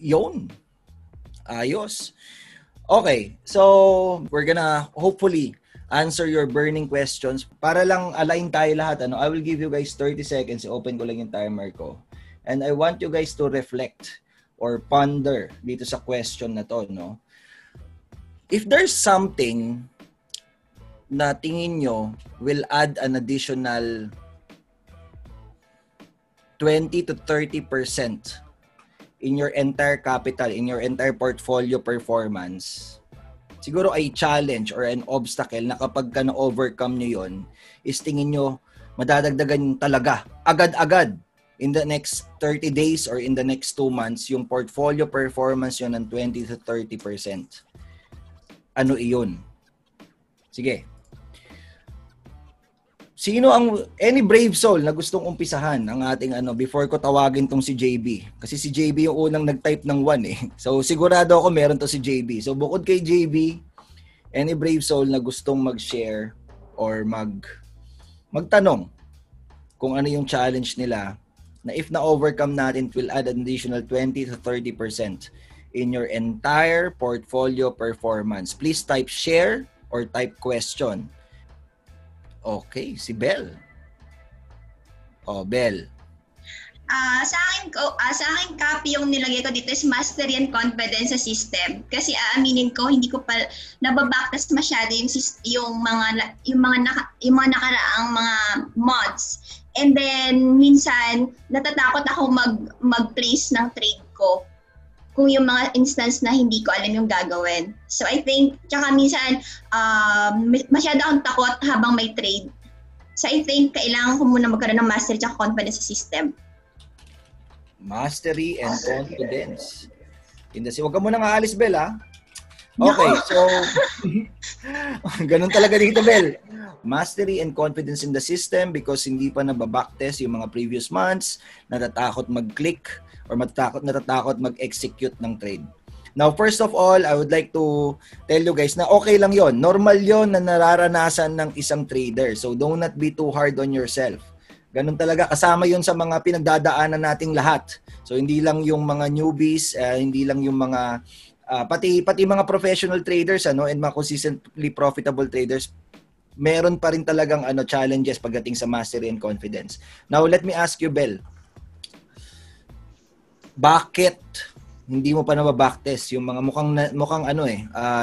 Yun. Ayos. Okay, so we're gonna hopefully answer your burning questions. Para lang align tayo lahat. Ano? I will give you guys 30 seconds. Open ko lang yung timer ko. And I want you guys to reflect or ponder dito sa question na to. No? If there's something na tingin nyo will add an additional 20 to 30% in your entire capital, in your entire portfolio performance, siguro ay challenge or an obstacle na kapag ka na-overcome nyo yun, is tingin nyo madadagdagan talaga, agad-agad, in the next 30 days or in the next 2 months, yung portfolio performance yun ng 20 to 30%. Ano iyon? Sige. Sino ang, any brave soul na gustong umpisahan ang ating ano, before ko tawagin tong si JB. Kasi si JB yung unang nag-type ng 1 eh. So sigurado ako meron to si JB. So bukod kay JB, any brave soul na gustong mag-share or magtanong kung ano yung challenge nila na if na-overcome natin, it will add an additional 20 to 30% in your entire portfolio performance. Please type share or type question. Okay, si Bell. Oh, Bell. Sa akin copy yung nilagay ko dito is mastery and confidence sa system. Kasi aaminin ko hindi ko pa nababaktas masyado yung mga nakaraang mga months. And then minsan natatakot ako mag-place ng trade ko kung yung mga instance na hindi ko alam yung gagawin. So I think, tsaka minsan masyado akong takot habang may trade. So I think kailangan ko muna magkaroon ng mastery tsaka confidence sa system. Mastery and confidence. Huwag ka muna nga alis, Bel, ha? Okay, so ganun talaga dito, Bel. Mastery and confidence in the system because hindi pa nababacktest yung mga previous months, natatakot mag-click or natatakot mag-execute ng trade. Now, first of all, I would like to tell you guys na okay lang yon. Normal yon na nararanasan ng isang trader. So, do not be too hard on yourself. Ganun talaga. Kasama yon sa mga pinagdadaanan nating lahat. So, hindi lang yung mga newbies, hindi lang yung mga pati mga professional traders and mga consistently profitable traders, meron pa rin talagang challenges pagdating sa mastery and confidence. Now, let me ask you, Bel. Bakit hindi mo pa nababacktest yung mga mukhang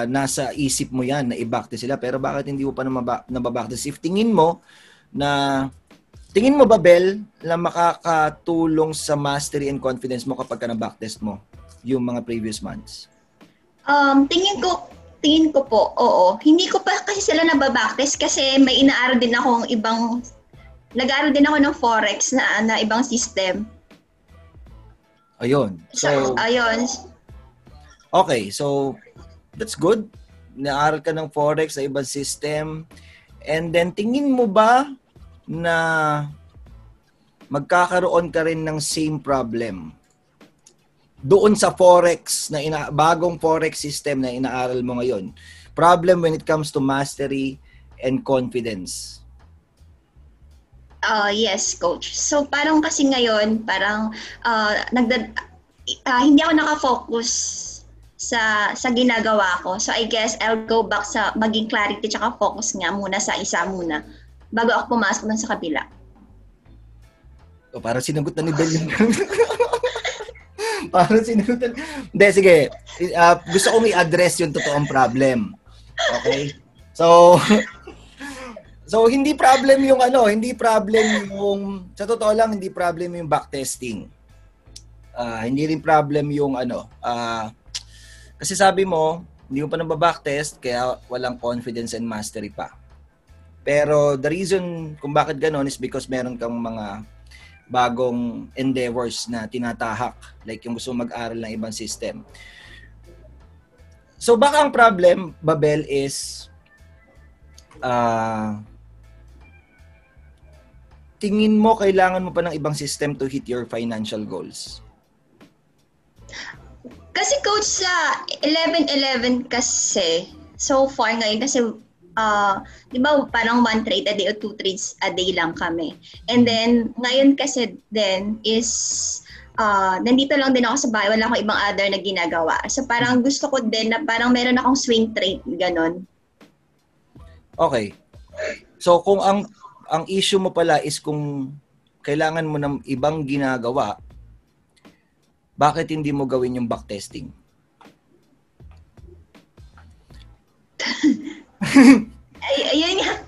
nasa isip mo yan na i-backtest sila, pero bakit hindi mo pa nababacktest? If tingin mo ba, Bel, na makakatulong sa mastery and confidence mo kapag ka nabacktest mo yung mga previous months? Tingin ko po, oo. Hindi ko pa kasi sila nababacktest kasi may inaaral din akong ibang, nag-aaral din ako ng Forex na ibang system. Ayun. So, ayun. Okay, so that's good. Naaral ka ng Forex sa ibang system. And then, tingin mo ba na magkakaroon ka rin ng same problem doon sa Forex, na bagong Forex system na inaaral mo ngayon? Problem when it comes to mastery and confidence. Yes, Coach. So parang kasi ngayon, hindi ako nakafocus sa ginagawa ko. So I guess I'll go back sa maging clarity tsaka focus nga muna sa isa muna bago ako pumasok dun sa kabila. Parang sinagot na ni Bel yung... Parang sinutan. Hindi, sige. Gusto kong i-address yung totoong problem. Okay? So sa totoo lang, hindi problem yung backtesting. Hindi rin problem yung kasi sabi mo, hindi mo pa nababacktest, kaya walang confidence and mastery pa. Pero the reason kung bakit ganon is because meron kang mga bagong endeavors na tinatahak, like yung gusto mag-aral ng ibang system. So baka ang problem, Babel, is tingin mo kailangan mo pa ng ibang system to hit your financial goals? Kasi Coach, sa 11-11 kasi so far ngayon kasi di ba parang 1 trade a day o 2 trades a day lang kami. And then, ngayon kasi then is nandito lang din ako sa bahay, wala akong ibang other na ginagawa. So parang gusto ko din na parang meron akong swing trade, ganun. Okay. So kung ang issue mo pala is kung kailangan mo ng ibang ginagawa, bakit hindi mo gawin yung backtesting?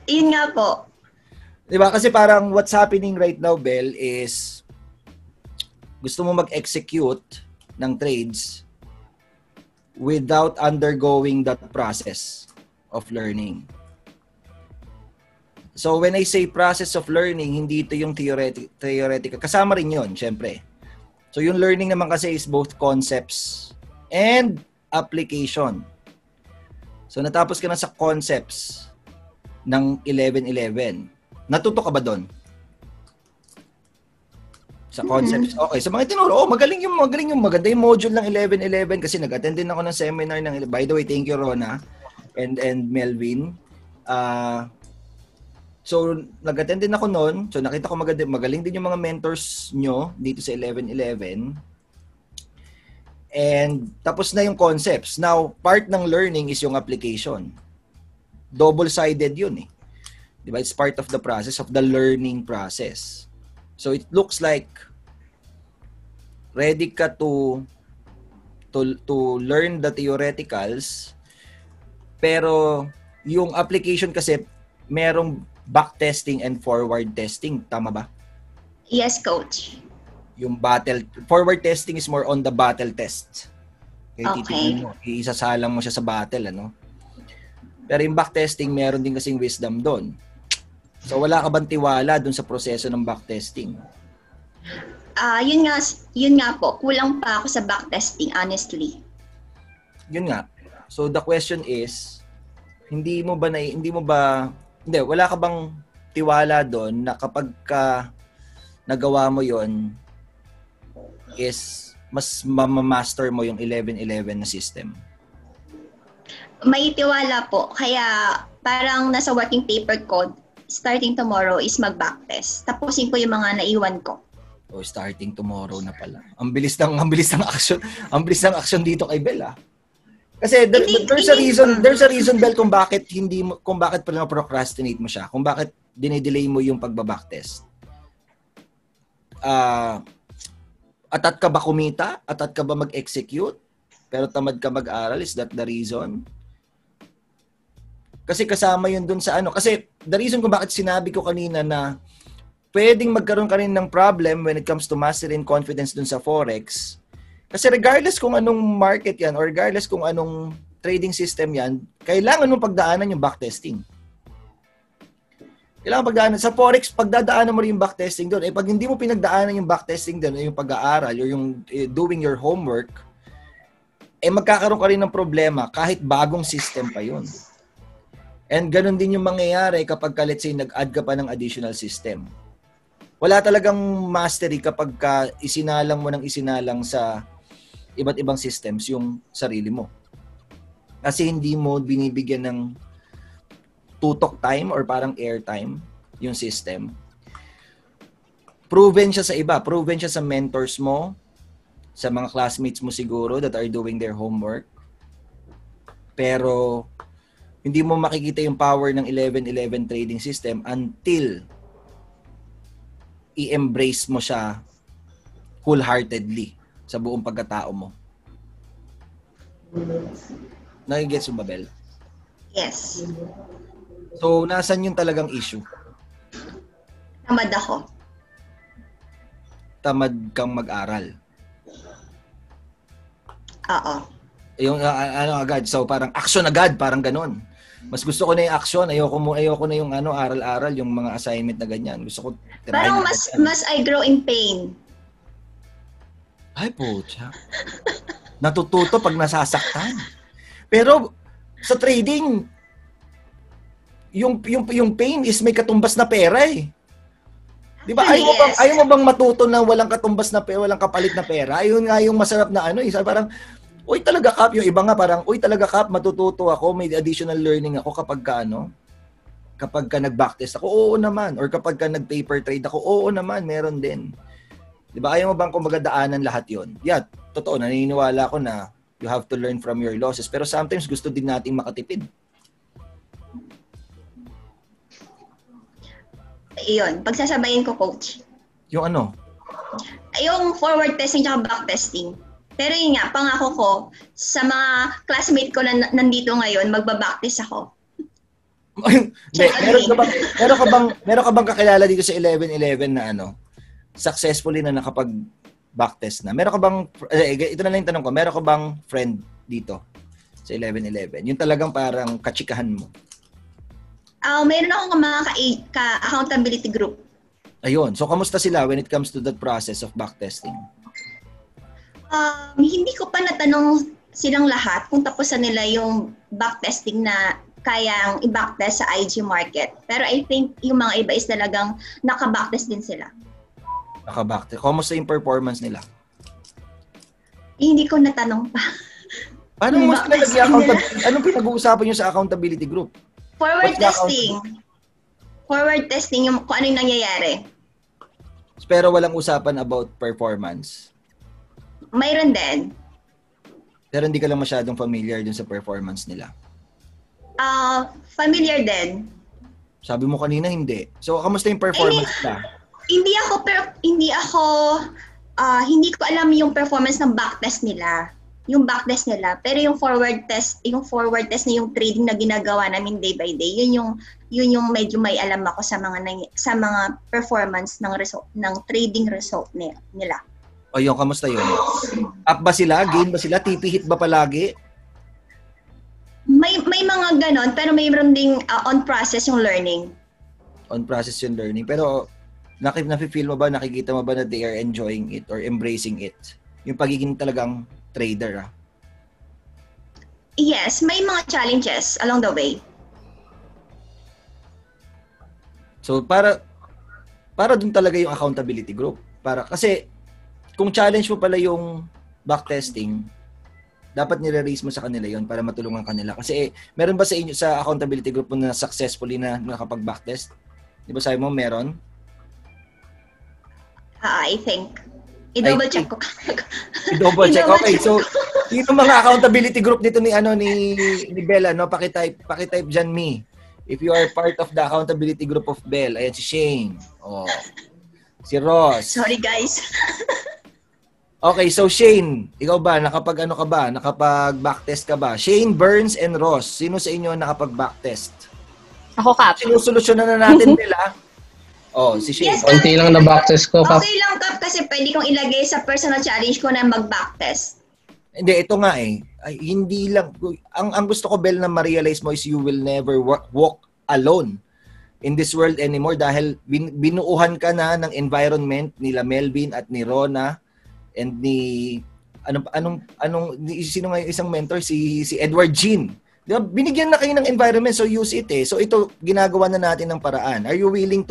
Yun nga po. Diba? Kasi parang what's happening right now, Bel, is gusto mo mag-execute ng trades without undergoing that process of learning. So when I say process of learning, hindi ito yung theoretical. Kasama rin yun, syempre. So yung learning naman kasi is both concepts and application. So natapos ka na sa concepts ng 11-11. Natuto ka ba doon? Sa concepts. Okay. So mga tinuro, magaling yung maganda yung module ng 11-11 kasi nag-attend din ako ng seminar ng, by the way, thank you Rona and Melvin. So nag-attend din ako noon. So nakita ko magaling din yung mga mentors nyo dito sa 11-11. And tapos na yung concepts. Now, part ng learning is yung application. Double-sided yun eh. Diba? It's part of the process, of the learning process. So it looks like ready ka to learn the theoreticals, pero yung application kasi merong backtesting and forward testing. Tama ba? Yes, Coach. Yung forward testing is more on the battle test. Kaya titingnan mo, isasalang mo siya sa battle, ano? Pero yung backtesting, meron din kasing wisdom doon. So, wala ka bang tiwala dun sa proseso ng backtesting? Yun nga po. Kulang pa ako sa backtesting, honestly. Yun nga. So, the question is, wala ka bang tiwala doon na kapag ka nagawa mo yon is mas mamamaster mo yung 11-11 na system? May tiwala po. Kaya parang nasa working paper code, starting tomorrow is mag-backtest. Tapusin ko yung mga naiwan ko. Oh, starting tomorrow na pala. Ang bilis ng action dito kay Bel. Kasi there's a reason Bel kung bakit pala procrastinate mo siya, kung bakit dinidelay mo yung pagbabacktest. Atat ka ba kumita? Atat ka ba mag-execute? Pero tamad ka mag-aral? Is that the reason? Kasi kasama yun dun sa ano. Kasi the reason kung bakit sinabi ko kanina na pwedeng magkaroon ka rin ng problem when it comes to mastery and confidence dun sa Forex. Kasi regardless kung anong market yan or regardless kung anong trading system yan, kailangan mong pagdaanan yung backtesting. Kailangan pagdaanan. Sa Forex, pagdadaanan mo rin yung backtesting dun. Eh pag hindi mo pinagdaanan yung backtesting dun, yung pag-aaral or yung doing your homework, eh magkakaroon ka rin ng problema kahit bagong system pa yun. And ganun din yung mangyayari kapag ka, let's say, nag-add ka pa ng additional system. Wala talagang mastery kapag ka isinalang mo ng isinalang sa iba't ibang systems yung sarili mo. Kasi hindi mo binibigyan ng tutok time or parang airtime yung system. Proven siya sa iba. Proven siya sa mentors mo, sa mga classmates mo siguro that are doing their homework. Pero hindi mo makikita yung power ng 11-11 trading system until i-embrace mo siya wholeheartedly sa buong pagkatao mo. Nagigets mo ba, Bel? Yes. So, nasan yung talagang issue? Tamad ako. Tamad kang mag-aral? Oo. Yung ano agad, so parang action agad, parang ganun. Mas gusto ko na yung action, ayoko na yung ano, aral-aral, yung mga assignment na ganyan. Gusto ko parang mas I grow in pain. Ay po, natututo pag nasasaktan. Pero sa trading, yung pain is may katumbas na pera eh. Di ba? Yes. Ayaw mo bang matuto na walang katumbas na pera, walang kapalit na pera? Ayun nga yung masarap na ano, isa parang uy, talaga, Kap. Yung iba nga parang, uy, talaga, Kap, matututo ako. May additional learning ako kapag ka, ano? Kapag ka nag-backtest ako, oo naman. Or kapag ka nag-paper trade ako, oo naman, meron din. Di ba? Ayaw mo bang kumbaga daanan lahat yun? Yeah, totoo, naniniwala ko na you have to learn from your losses. Pero sometimes gusto din nating makatipid. Iyon, pagsasabayin ko, coach. Yung ano? Yung forward testing at back testing. Pero yun nga, pangako ko, sa mga classmate ko na nandito ngayon, magbabaktest ako. meron ka bang kakilala dito sa 11-11 na ano, successfully na nakapag-backtest na? Meron ka bang, ito na lang yung tanong ko, meron ka bang friend dito sa 11-11? Yung talagang parang kachikahan mo? Meron akong mga ka-accountability group. Ayun. So, kamusta sila when it comes to that process of backtesting? Hindi ko pa natanong silang lahat kung tapos na nila yung backtesting na kayang i-backtest sa IG market. Pero I think yung mga iba is talagang nakabacktest din sila. Nakabacktest. Kamusta yung performance nila? Hindi ko natanong pa. Paano mo sila nag-accountability? Anong pinag-uusapan nyo sa accountability group? Forward testing. Forward testing yung kung ano yung nangyayari. Pero walang usapan about performance? Mayroon din. Pero hindi ka lang masyadong familiar dun sa performance nila? Familiar din. Sabi mo kanina hindi. So, kamusta yung performance ka? Hindi ko alam yung performance ng backtest nila. Pero yung forward test na yung trading na ginagawa namin day by day, yun yung medyo may alam ako sa mga performance ng result ng trading result nila. O yun, kamusta yun? Up ba sila? Gain ba sila? TP hit ba palagi? May mga ganon, pero mayroon ding on process yung learning. Pero nafe-feel mo ba, nakikita mo ba na they are enjoying it or embracing it? Yung pagiging talagang trader, ah? Yes, may mga challenges along the way. So para dun talaga yung accountability group. Para kasi kung challenge mo pala yung backtesting, dapat nire-raise mo sa kanila yon para matulungan kanila. Kasi meron ba sa inyo sa accountability group na successfully na nakapag-backtest? Di ba sabi mo, meron? I think. I-double check ko. I-double check. Okay, so yung mga accountability group dito ni Bella, no? Paki-type dyan me. If you are part of the accountability group of Bell, ayan si Shane. Oh. Si Ross. Sorry, guys. Okay, so Shane, ikaw ba? Nakapag-ano ka ba? Nakapag-backtest ka ba? Shane, Burns, and Ross, sino sa inyo nakapag-backtest? Ako, Kap. Sinusolusyonan na natin nila. Oh, si Shane. Yes, konti lang na backtest ko, Kap. Okay lang, Kap, kasi pwede kong ilagay sa personal challenge ko na mag-backtest. Hindi, ito nga eh. Ay, hindi lang. Ang gusto ko, Bell, na ma-realize mo is you will never walk alone in this world anymore dahil binuuhan ka na ng environment nila Melvin at ni Rona. And ni sino nga yung isang mentor, si Edward Jean. Diba? Binigyan na kayo ng environment, so use it eh. So ito ginagawa na natin ng paraan. Are you willing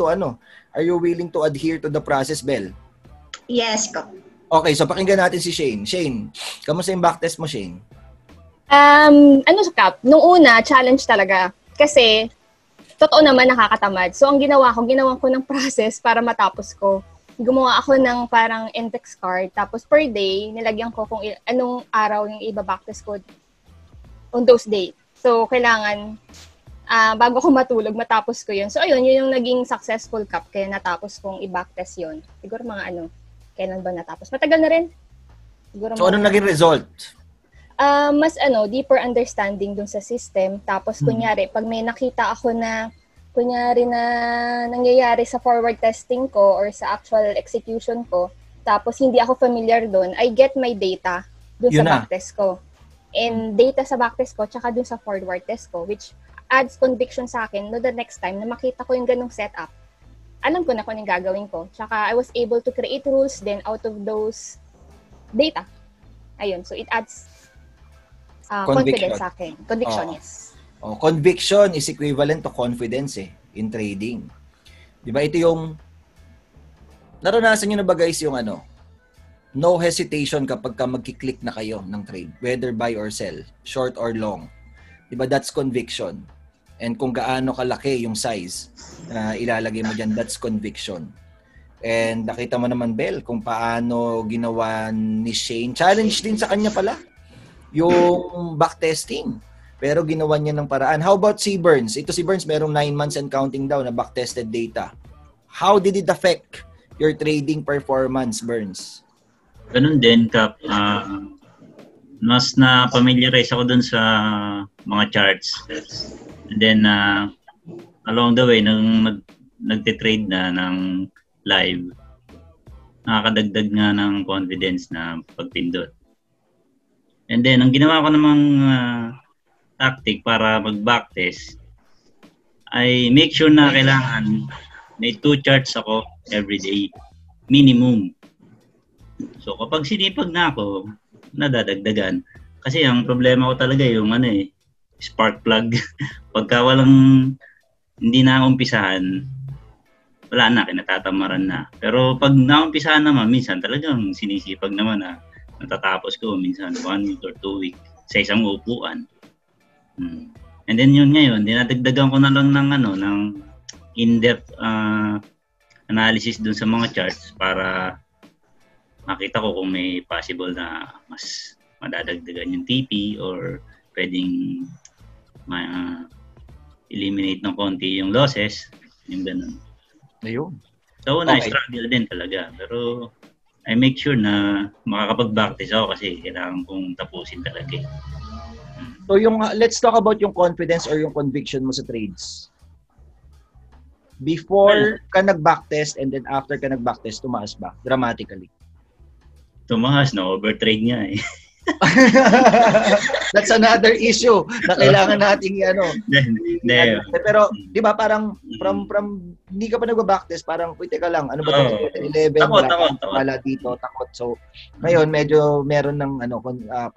to adhere to the process, Bell? Yes, ko. Okay, so pakinggan natin si Shane. Shane, kamusta yung backtest mo, Shane? Kap? Nung una, challenge talaga kasi totoo naman nakakatamad. So ang ginawa ko ng process para matapos ko. Gumawa ako ng parang index card. Tapos per day, nilagyan ko kung anong araw yung iba-backtest ko on those days. So, kailangan bago ko matulog, matapos ko yun. So, ayun, yun yung naging successful cup. Kaya natapos kong i-backtest yun. Siguro mga kailan ba natapos? Matagal na rin. Siguro so, anong naging result? Mas deeper understanding dun sa system. Tapos, kunyari, pag may nakita ako na kunyari na nangyayari sa forward testing ko or sa actual execution ko, tapos hindi ako familiar doon, I get my data doon sa backtest ko. And data sa backtest ko, tsaka doon sa forward test ko, which adds conviction sa akin no the next time na makita ko yung ganong setup. Alam ko na kung anong gagawin ko. Tsaka I was able to create rules then out of those data. Ayun, so it adds confidence sa akin. Conviction, yes. Oh, conviction is equivalent to confidence in trading. 'Di ba? Ito yung naranasan niyo na ba guys yung no hesitation kapag ka magki-click na kayo ng trade, whether buy or sell, short or long. 'Di ba? That's conviction. And kung gaano kalaki yung size na ilalagay mo diyan, that's conviction. And nakita mo naman, Bel, kung paano ginawa ni Shane. Challenge din sa kanya pala yung backtesting. Pero ginawa niya ng paraan. How about si Burns? Ito si Burns, merong 9 months and counting daw na backtested data. How did it affect your trading performance, Burns? Ganun din, Kap. Mas na-familiarize ako dun sa mga charts. And then, along the way, nung nagtitrade na ng live, nakakadagdag nga ng confidence na pagpindot. And then, ang ginawa ko namang tactic para mag-backtest ay make sure na kailangan may 2 charts ako every day, minimum. So, kapag sinipag na ako, nadadagdagan. Kasi ang problema ko talaga yung spark plug. Pagka walang, hindi na umpisahan, wala na, kinatatamaran na. Pero pag naumpisahan naman, minsan talagang sinisipag naman na natatapos ko. Minsan 1 week or 2 week sa isang upuan. And then yun ngayon, dinadagdagan ko na lang ng in-depth analysis dun sa mga charts para makita ko kung may possible na mas madadagdagan yung TP or pwedeng eliminate ng konti yung losses, yung ganun. Ayun. So, na-struggle din talaga. Pero, I make sure na makakapag-practice ako kasi kailangan kong tapusin talaga. So, let's talk about yung confidence or yung conviction mo sa trades. Before ka nag-backtest and then after ka nag-backtest, tumaas ba? Dramatically. Tumaas, na-overtrade niya eh. That's another issue na kailangan nating pero di ba parang from hindi ka pa nagba-backtest, parang wait ka lang, ano ba 11 wala dito, takot. So ngayon medyo meron ng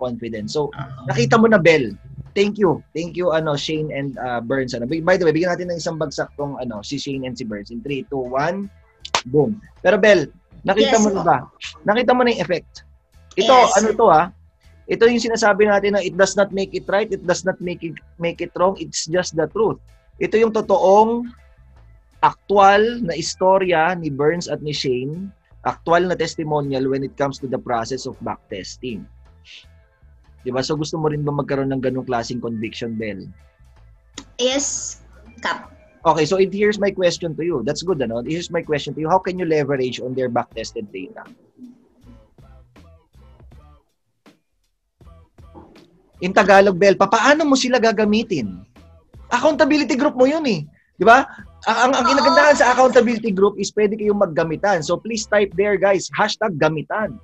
confidence, so nakita mo na, Bell. Thank you Shane and Burns. By the way, bigyan natin ng isang bagsak tong si Shane and si Burns in 3, 2, 1 boom. Pero Bell, nakita mo na yung effect ito. Yes. Ito yung sinasabi natin na it does not make it right, it does not make it wrong, it's just the truth. Ito yung totoong actual na istorya ni Burns at ni Shane, actual na testimonial when it comes to the process of backtesting. Diba? So gusto mo rin ba magkaroon ng ganung klaseng conviction, Bell? Yes, Kap. Okay, so here's my question to you. That's good, ano? Here's my question to you. How can you leverage on their backtested data? In Tagalog, Bell, paano mo sila gagamitin? Accountability group mo yun eh. Di ba? Ang inagandahan sa accountability group is pwede kayong maggamitan. So please type there, guys. #gamitan.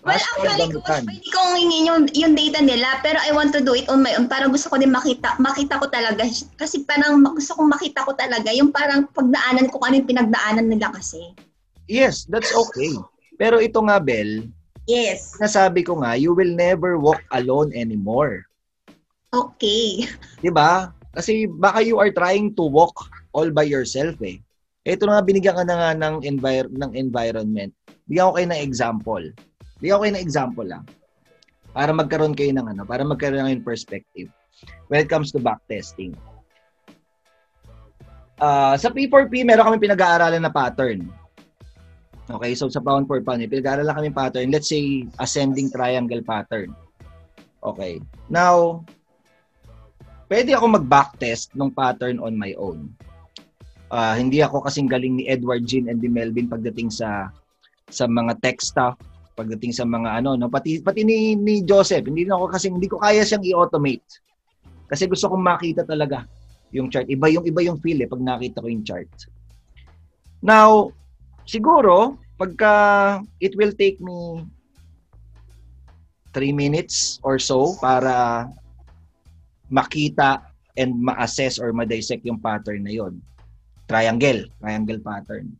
Well, actually, pwede kong hingin yung data nila, pero I want to do it on my own. Parang gusto ko din makita ko talaga. Kasi parang gusto kong makita ko talaga yung parang pagdaanan ko kung ano yung pinagdaanan nila kasi. Yes, that's okay. Pero ito nga, Bell, yes. Nasabi ko nga, you will never walk alone anymore. Okay. Diba? Kasi baka you are trying to walk all by yourself eh. Ito na nga, binigyan ka na nga ng environment. Bigyan ko kayo ng example. lang. Para magkaroon kayo ng para magkaroon ng perspective. When it comes to backtesting. Sa P4P, meron kami pinag-aaralan na pattern. Okay, so sa pound for pound, pinag-aaralan kami pattern. Let's say, ascending triangle pattern. Okay. Now, pwede ako mag-backtest ng pattern on my own. Hindi ako kasing galing ni Edward Jean and ni Melvin pagdating sa mga tech stuff, pagdating sa mga pati ni Joseph. Hindi ko kaya siyang i-automate. Kasi gusto kong makita talaga yung chart. Iba yung feel eh, pag nakita ko yung chart. Now, siguro, pagka it will take me 3 minutes or so para makita and ma-assess or ma-dissect yung pattern na yon. Triangle pattern.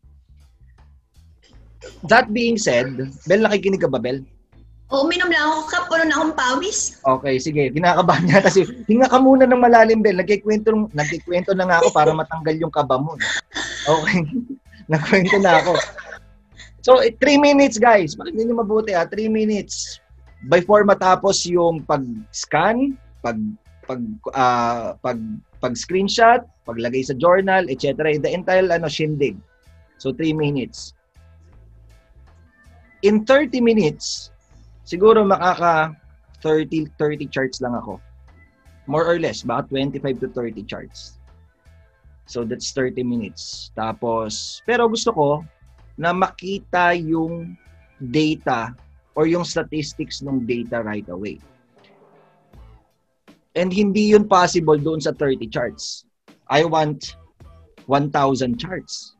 That being said, Bel, nakikinig ka ba, Bel? Oo, uminom lang ako, Kap. Puno na akong pawis. Okay, sige. Kinakabahan niya kasi hinga ka muna ng malalim, Bel. Nagkikwento na nga ako para matanggal yung kaba mo. Okay. Nagkwento na ako. So, 3 minutes, guys. Makinig niyo mabuti, 3 minutes. Before matapos yung pag-scan, pag-screenshot, paglagay sa journal, etc. The entire shindig. So, 3 minutes. in 30 minutes, siguro makaka 30 charts lang ako. More or less, about 25 to 30 charts. So that's 30 minutes. Tapos, pero gusto ko na makita yung data or yung statistics ng data right away. And hindi yun possible doon sa 30 charts. I want 1,000 charts.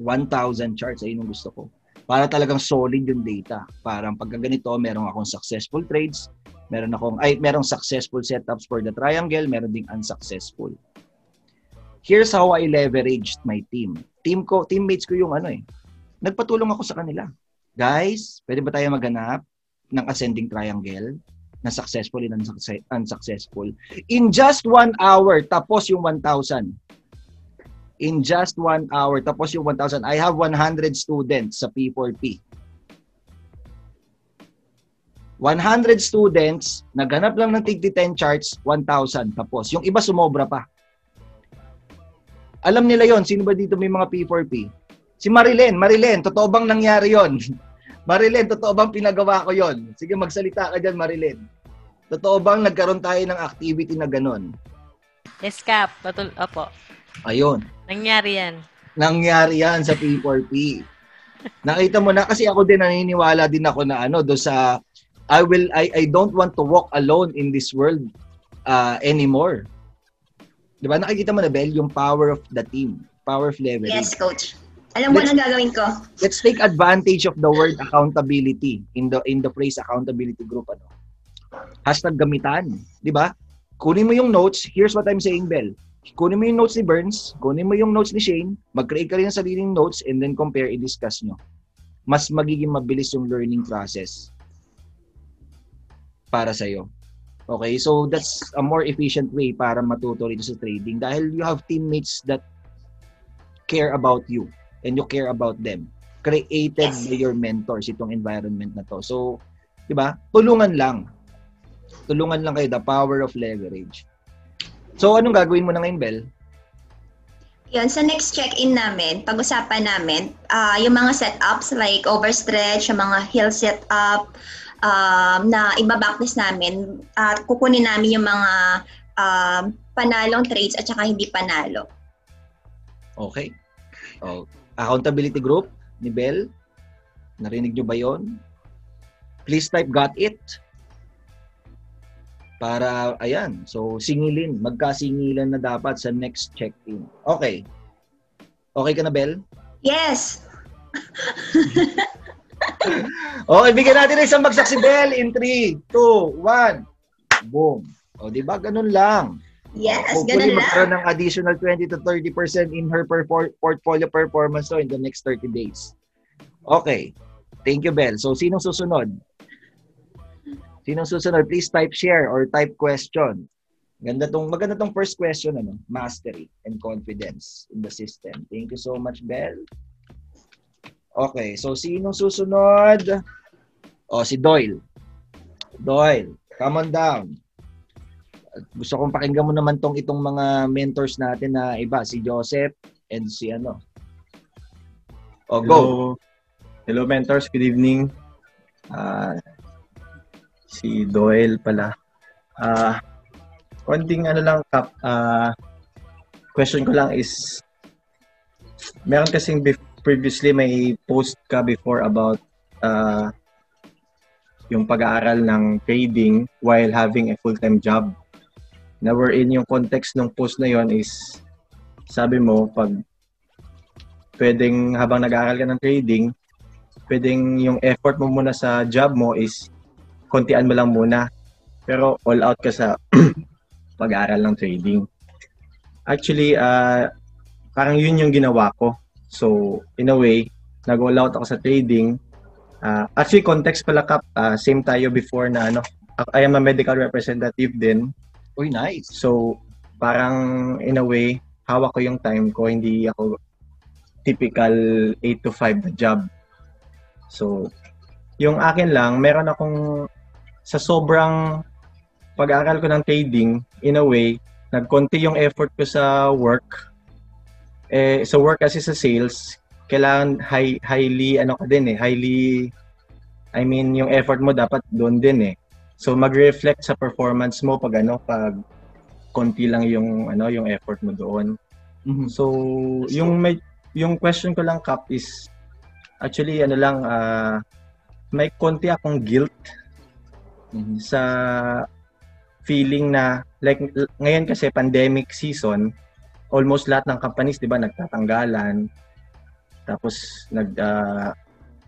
1,000 charts, ayun ang gusto ko. Para talagang solid yung data. Parang pagka ganito, meron akong successful trades, merong successful setups for the triangle, meron ding unsuccessful. Here's how I leveraged my team. Teammates ko yung nagpatulong ako sa kanila. Guys, pwede ba tayo maghanap ng ascending triangle na successful and unsuccessful? In just 1 hour, tapos yung 1,000. In just 1 hour, tapos yung 1,000. I have 100 students sa P4P. 100 students, naghanap lang ng tigdi 10 charts, 1,000. Tapos, yung iba sumobra pa. Alam nila yon. Sino ba dito may mga P4P? Si Marilyn. Marilyn, totoo bang nangyari yon? Marilyn, totoo bang pinagawa ko yon? Sige, magsalita ka dyan, Marilyn. Totoo bang nagkaroon tayo ng activity na ganon? Yes, Cap. Opo. Ayun. Nangyari yan sa P4P. Nakita mo na, kasi ako din naniniwala din ako na do sa I don't want to walk alone in this world anymore. 'Di ba? Nakikita mo na, Bel, yung power of the team, power of leverage. Yes, coach. Alam mo anong gagawin ko. Let's take advantage of the word accountability in the phrase accountability group #gamitan, 'di ba? Kunin mo yung notes. Here's what I'm saying, Bel. Kunin mo yung notes ni Burns, kunin mo yung notes ni Shane, mag-create ka rin ng sariling notes and then compare and discuss nyo. Mas magiging mabilis yung learning process para sa'yo. Okay, so that's a more efficient way para matuto rito sa trading dahil you have teammates that care about you and you care about them. Created by your mentors itong environment na to. So, di ba? Tulungan lang. Tulungan lang kayo. The power of leverage. So, anong gagawin mo na ngayon, Bel? Yun, sa next check-in namin, pag-usapan namin, yung mga setups like overstretch, yung mga heel setup, na iba-backlist namin, at kukunin namin yung mga panalong trades at saka hindi panalo. Okay. Oh, accountability group ni Bel, narinig nyo ba yun? Please type got it. Para, ayan. So, singilin. Magkasingilan na dapat sa next check-in. Okay. Okay ka na, Bel? Yes! Okay, bigyan natin na isang bagsak si Bel in 3, 2, 1. Boom. O, diba? Ganun lang. Yes, hopefully, ganun lang. Magkaroon ng additional 20 to 30% in her portfolio performance so in the next 30 days. Okay. Thank you, Bel. So, sinong susunod? Sinong susunod? Please type share or type question. Maganda tong first question, mastery and confidence in the system. Thank you so much, Bel. Okay, so sinong susunod? Oh, si Doyle. Doyle, come on down. Gusto kong pakinggan mo naman itong mga mentors natin na iba, si Joseph and si Oh, go. Hello mentors, good evening. Si Doyle pala. Konting lang, Kap. Question ko lang is, meron kasing previously may post ka before about yung pag-aaral ng trading while having a full-time job. Na wherein yung context ng post na yon is, sabi mo, pag pwedeng habang nag-aaral ka ng trading, pwedeng yung effort mo muna sa job mo is kontian mo lang muna, pero all out ka sa pag-aaral ng trading. Actually, parang yun yung ginawa ko. So, in a way, nag-all out ako sa trading. Actually, context pala, Kap. Same tayo before na I am a medical representative din. Uy, nice. So, parang in a way, hawak ko yung time ko. Hindi ako typical 8 to 5 na job. So, yung akin lang, meron akong sa sobrang pag-aaral ko ng trading, in a way, nagkonti yung effort ko sa work. Eh, sa work kasi sa sales, kailangan highly ano ka din eh, highly, I mean, yung effort mo dapat doon din eh. So mag-reflect sa performance mo pag ano, pag konti lang yung ano, yung effort mo doon. Mm-hmm. So yung question ko lang, Kap, is actually ano lang, may konti akong guilt, mm-hmm, sa feeling na like ngayon kasi pandemic season, almost lahat ng companies 'di ba nagtatanggalan, tapos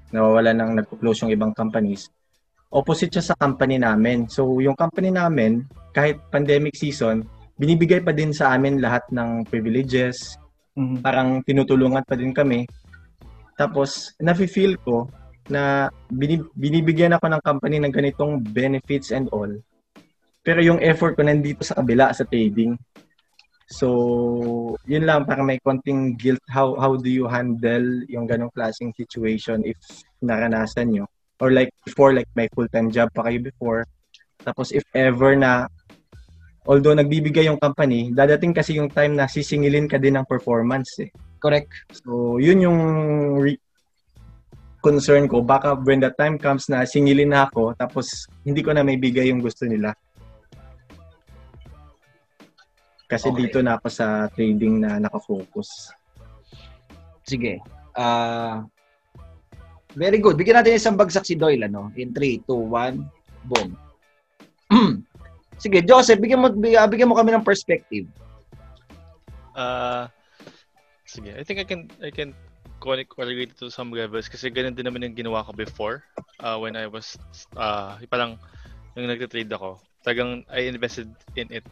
nawawala ng nagko-close yung ibang companies. Opposite siya sa company namin. So yung company namin kahit pandemic season, binibigay pa din sa amin lahat ng privileges. Mm-hmm. Parang tinutulungan pa din kami. Tapos nafi-feel ko na binibigyan ako ng company ng ganitong benefits and all. Pero yung effort ko nandito sa kabila, sa trading. So, yun lang, parang may konting guilt. How do you handle yung ganong klaseng situation if naranasan nyo? Or like before, like may full-time job pa kayo before. Tapos if ever na, although nagbibigay yung company, dadating kasi yung time na sisingilin ka din ng performance eh. Correct. So, yun yung concern ko. Baka when the time comes na singilin na ako, tapos hindi ko na may bigay yung gusto nila. Kasi okay, dito na ako sa trading na nakafocus. Sige. Very good. Bigyan natin isang bagsak si Doyle, ano? In 3, 2, 1, boom. Sige, Joseph, bigyan mo kami ng perspective. Sige. I think I can correlate to some levels kasi ganun din naman yung ginawa ko before when I was, parang nung nagtitrade ako. Talagang I invested in it.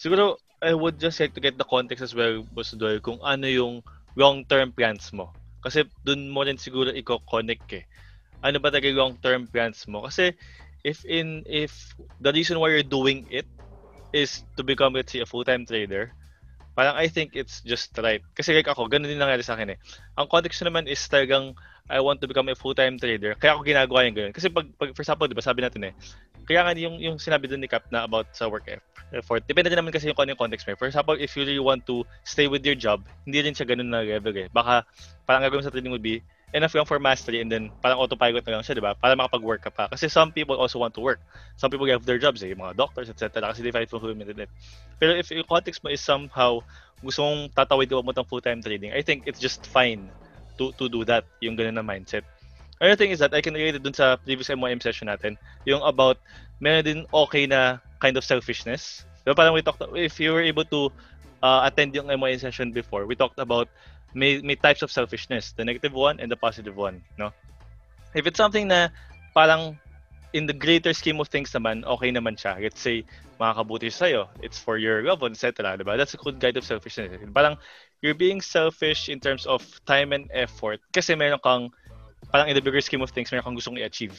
Siguro, I would just like to get the context as well, Boss Doyle, kung ano yung long-term plans mo. Kasi dun mo rin siguro i-connect eh. Ano ba talaga yung long-term plans mo? Kasi if the reason why you're doing it is to become, let's say, a full-time trader, parang I think it's just right. Kasi like ako, ganun din nangyari sa akin eh. Ang context naman is talagang I want to become a full-time trader. Kaya ako ginagawa yung ganun. Kasi pag for example, diba, sabi natin eh, kaya nga yung sinabi dun ni Cap na about sa work effort. Depende din naman kasi yung context mo. For example, if you really want to stay with your job, hindi rin siya ganun na level eh. Baka parang gagawin sa trading would be enough lang for mastery and then parang autopilot na lang siya, diba? Para makapag-work ka pa. Kasi some people also want to work. Some people have their jobs eh, mga doctors, etc. Kasi they find fulfillment in it. Pero if yung context mo is somehow gusto mong tatawid mo ng full-time trading, I think it's just fine to do that, yung ganun na mindset. Another thing is that I can relate it dun sa previous MYM session natin, yung about meron din okay na kind of selfishness. So parang we talked, if you were able to attend yung MYM session before, we talked about may types of selfishness, the negative one and the positive one, no? If it's something na parang in the greater scheme of things naman, okay naman siya. Let's say, makakabuti sa'yo, it's for your love, etc. Diba? That's a good kind of selfishness. Parang you're being selfish in terms of time and effort kasi meron kang parang in the bigger scheme of things, meron kang gustong i-achieve.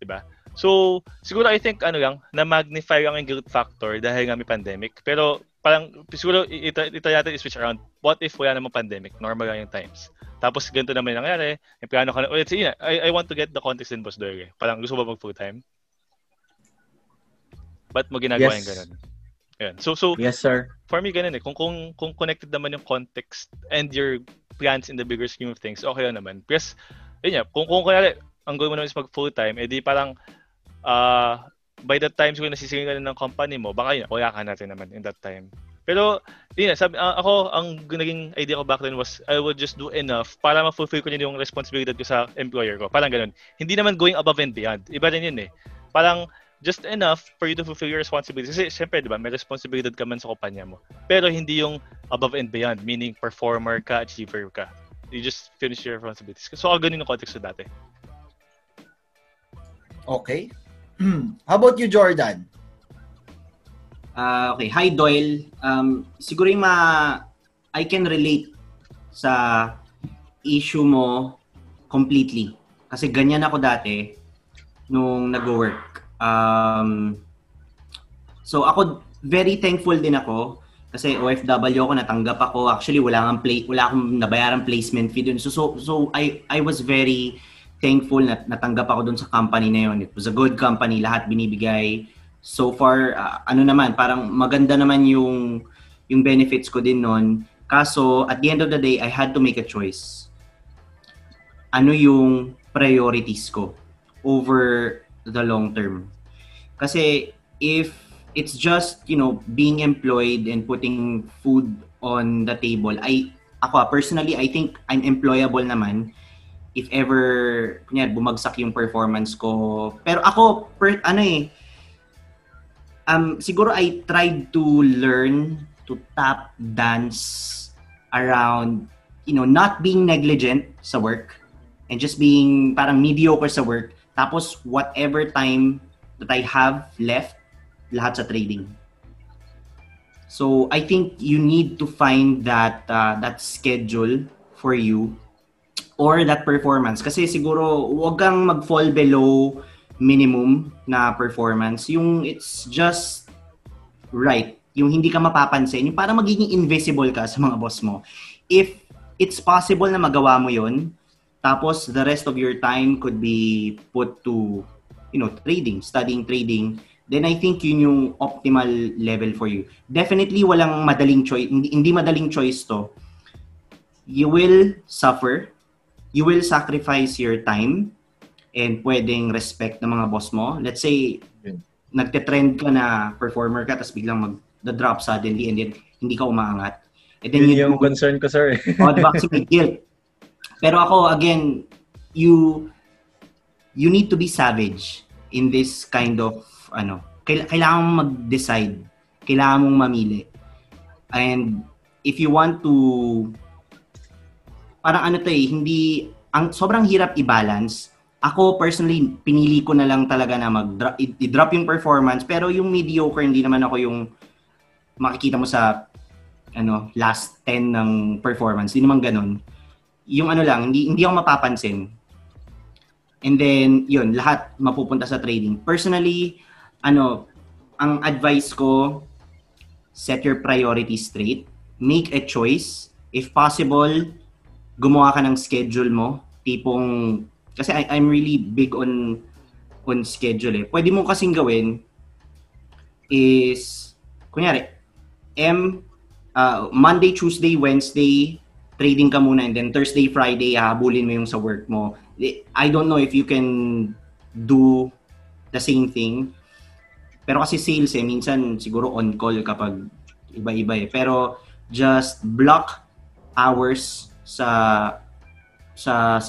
Diba? So, siguro I think, ano lang, na-magnify lang yung guilt factor dahil nga may pandemic. Pero, parang, siguro, itry natin i-switch around. What if wala namang pandemic? Normal lang yung times. Tapos, ganito naman yung nangyari. Yung plano ka na, let's see, I want to get the context in, Boss Doyle. Parang, gusto ba mag-full-time? Ba't mo ginagawa yung ganun? Ayan. So yes, sir. For me, ganun eh. Kung connected naman yung context and your plans in the bigger scheme of things, okay lang naman. Plus, yun niya, kung kunwari, ang goal mo naman is mag full-time, edi parang by that time siguro nasisingin ka na ng company mo, baka yun, wala ka natin naman in that time. Pero, yun na, sabi, ako, ang naging idea ko back then was, I will just do enough para ma-fulfill ko yun yung responsibility ko sa employer ko. Parang ganun. Hindi naman going above and beyond. Iba rin yun eh. Parang, just enough for you to fulfill your responsibility. Kasi, syempre, di ba, may responsibility ka man sa kumpanya mo. Pero, hindi yung above and beyond, meaning performer ka, achiever ka. You just finish your responsibilities. So, ako ganun yung context ko dati. Okay. How about you, Jordan? Okay. Hi, Doyle. Siguro yung I can relate sa issue mo completely. Kasi ganyan ako dati nung nag-work. So, ako, very thankful din ako. Kasi OFW ako, natanggap ako. Actually, wala akong nabayaran placement fee dun. So I was very thankful na natanggap ako dun sa company na yun. It was a good company. Lahat binibigay. So far, ano naman, parang maganda naman yung benefits ko din nun. Kaso, at the end of the day, I had to make a choice. ano yung priorities ko over the long term. Kasi if it's just, you know, being employed and putting food on the table, ako personally, I think I'm employable naman if ever, kunyari, bumagsak yung performance ko. Pero ako, siguro I tried to learn to tap dance around, you know, not being negligent sa work and just being parang mediocre sa work. Tapos whatever time that I have left, lahat sa trading. So I think you need to find that that schedule for you or that performance. Kasi siguro wag kang mag-fall below minimum na performance. Yung it's just right. Yung hindi ka mapapansin. Yung parang magiging invisible ka sa mga boss mo. If it's possible na magawa mo yun, tapos the rest of your time could be put to, you know, trading, studying trading, then I think yun yung optimal level for you. Definitely walang madaling choice. Hindi madaling choice to. You will suffer. You will sacrifice your time and pwedeng respect ng mga boss mo. Let's say, nagte-trend ka na performer ka, tapos biglang mag-drop suddenly and then hindi ka umaangat. And then yung concern ko, sir. Odd back to my guilt. Pero ako, again, you need to be savage in this kind of, kailangan mong mag-decide. Kailangan mong mamili. And if you want to, parang hindi, sobrang hirap i-balance. Ako, personally, pinili ko na lang talaga na i-drop yung performance. Pero yung mediocre, hindi naman ako yung makikita mo sa last 10 ng performance. Hindi naman ganun. Yung lang, hindi ako mapapansin. And then, yun, lahat mapupunta sa trading. Personally, ang advice ko, set your priorities straight. Make a choice. If possible, gumawa ka ng schedule mo. Tipong... Kasi I'm really big on schedule eh. Pwede mo kasing gawin is, kunyari, Monday, Tuesday, Wednesday, trading ka muna. And then Thursday, Friday, habulin mo yung sa work mo. I don't know if you can do the same thing. Pero kasi sales eh, minsan siguro on-call kapag iba-iba eh. Pero just block hours sa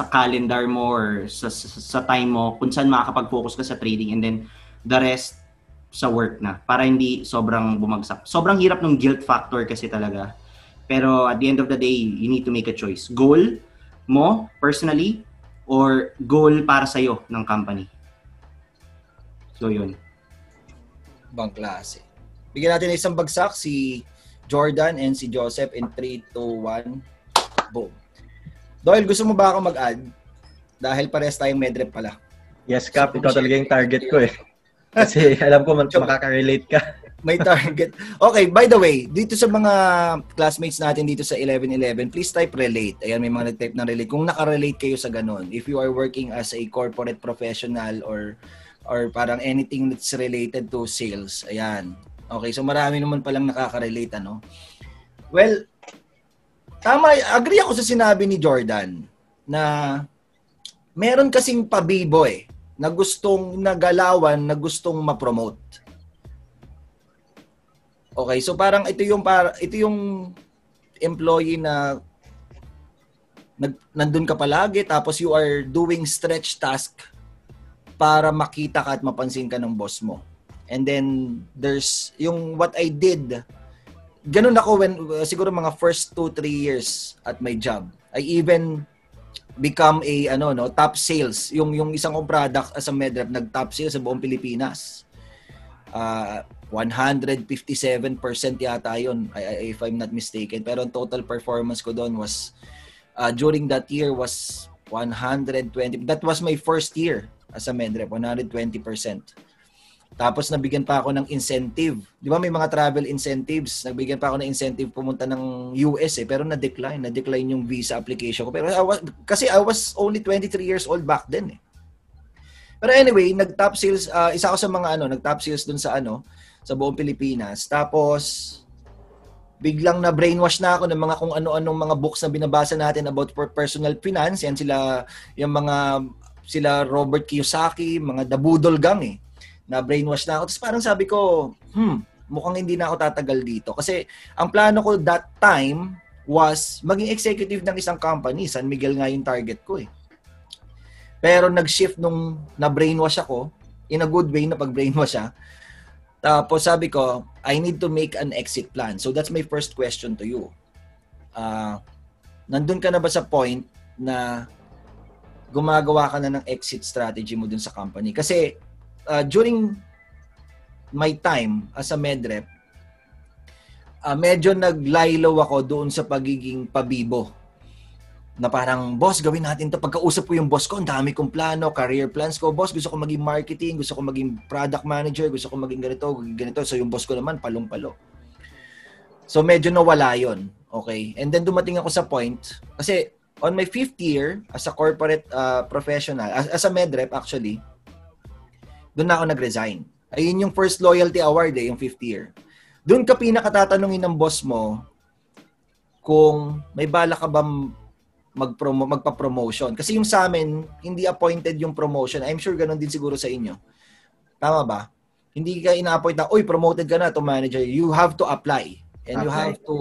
calendar mo or sa time mo kung saan makakapag-focus ka sa trading and then the rest sa work na para hindi sobrang bumagsak. Sobrang hirap ng guilt factor kasi talaga. Pero at the end of the day, you need to make a choice. Goal mo personally or goal para sa'yo ng company. So yun. Ibang klase. Bigyan natin isang bagsak si Jordan and si Joseph in 3, 2, 1, boom. Doyle, gusto mo ba ako mag-add? Dahil parehas tayong medrep pala. Yes, Cap. Ikaw talaga yung target ko eh. Kasi alam ko makaka-relate ka. May target. Okay, by the way, dito sa mga classmates natin dito sa 1111, please type relate. Ayan, may mga nag-type ng relate. Kung nakarelate kayo sa ganun, if you are working as a corporate professional or parang anything that's related to sales. Ayan. Okay, so marami naman palang nakaka-relate, ano? Well, tama, agree ako sa sinabi ni Jordan na meron kasing pabibo eh, na gustong nagalawan, na gustong ma-promote. Okay, so parang ito yung employee na nandun ka palagi tapos you are doing stretch task para makita ka at mapansin ka ng boss mo. And then there's yung what I did. Ganun ako when siguro mga first 2-3 years at my job. I even become a top sales. Yung isang kong product as a medrep nag-top sales sa buong Pilipinas. 157% yata yun if I'm not mistaken. Pero ang total performance ko doon was during that year was 120. That was my first year as a medrep, 120%. Tapos nabigyan pa ako ng incentive. Di ba may mga travel incentives? Nabigyan pa ako ng incentive pumunta ng US eh. Pero na-decline yung visa application ko. Pero I was only 23 years old back then eh. Pero anyway, nag-top sales, isa ako sa mga nag-top sales dun sa buong Pilipinas. Tapos, biglang na brainwash na ako ng mga kung ano-anong mga books na binabasa natin about personal finance. Yan sila, yung mga sila Robert Kiyosaki, mga The Budol Gang eh. Na brainwash na ako. Tapos parang sabi ko, mukhang hindi na ako tatagal dito. Kasi ang plano ko that time was maging executive ng isang company. San Miguel nga yung target ko eh. Pero nag-shift nung na-brainwash ako, in a good way na pag-brainwash siya. Tapos sabi ko, I need to make an exit plan. So that's my first question to you. Nandun ka na ba sa point na gumagawa ka na ng exit strategy mo dun sa company? Kasi during my time as a medrep, medyo naglaylo ako doon sa pagiging pabibo. Na parang, boss, gawin natin ito. Pagkausap ko yung boss ko, ang dami kong plano, career plans ko. Boss, gusto ko maging marketing, gusto ko maging product manager, gusto ko maging ganito, ganito. So yung boss ko naman, palong-palo. So medyo nawala yun. Okay? And then dumating ako sa point, kasi on my 5th year, as a corporate professional, as a medrep actually, doon na ako nag-resign. Ayun yung first loyalty award eh, yung 5th year. Doon ka pinakatatanungin ng boss mo kung may bala ka bang magpa-promotion. Kasi yung sa amin, hindi appointed yung promotion. I'm sure ganun din siguro sa inyo. Tama ba? Hindi ka ina-appoint na, oy, promoted ka na to manager. You have to apply. And you have to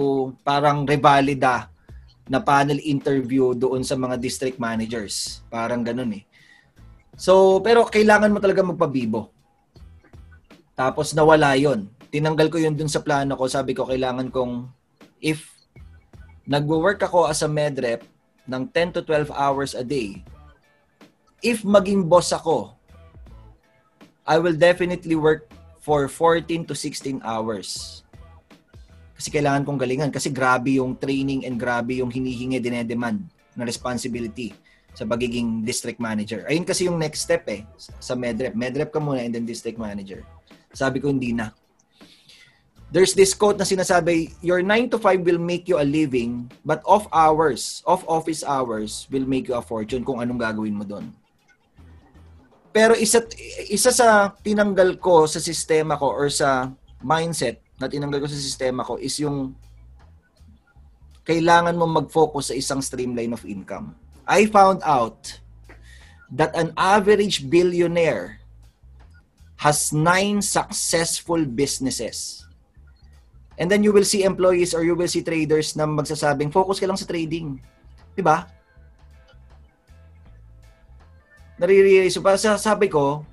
parang revalida na panel interview doon sa mga district managers. Parang ganun eh. So, pero kailangan mo talaga magpabibo. Tapos nawala yun. Tinanggal ko yun dun sa plano ko. Sabi ko, kailangan kong, if nag-work ako as a medrep, ng 10 to 12 hours a day, if maging boss ako, I will definitely work for 14 to 16 hours. Kasi kailangan kong galingan. Kasi grabe yung training and grabe yung hinihingi, dinedemand na responsibility sa pagiging district manager. Ayun kasi yung next step eh, sa medrep. Medrep ka muna and then district manager. Sabi ko, hindi na. There's this quote na sinasabi, your 9 to 5 will make you a living, but off hours, off office hours will make you a fortune kung anong gagawin mo doon. Pero isa sa tinanggal ko sa sistema ko or sa mindset na tinanggal ko sa sistema ko is yung kailangan mo mag-focus sa isang streamline of income. I found out that an average billionaire has 9 successful businesses. And then you will see employees or you will see traders na magsasabing, focus ka lang sa trading. Diba? Nare-realize. So, sabi ko,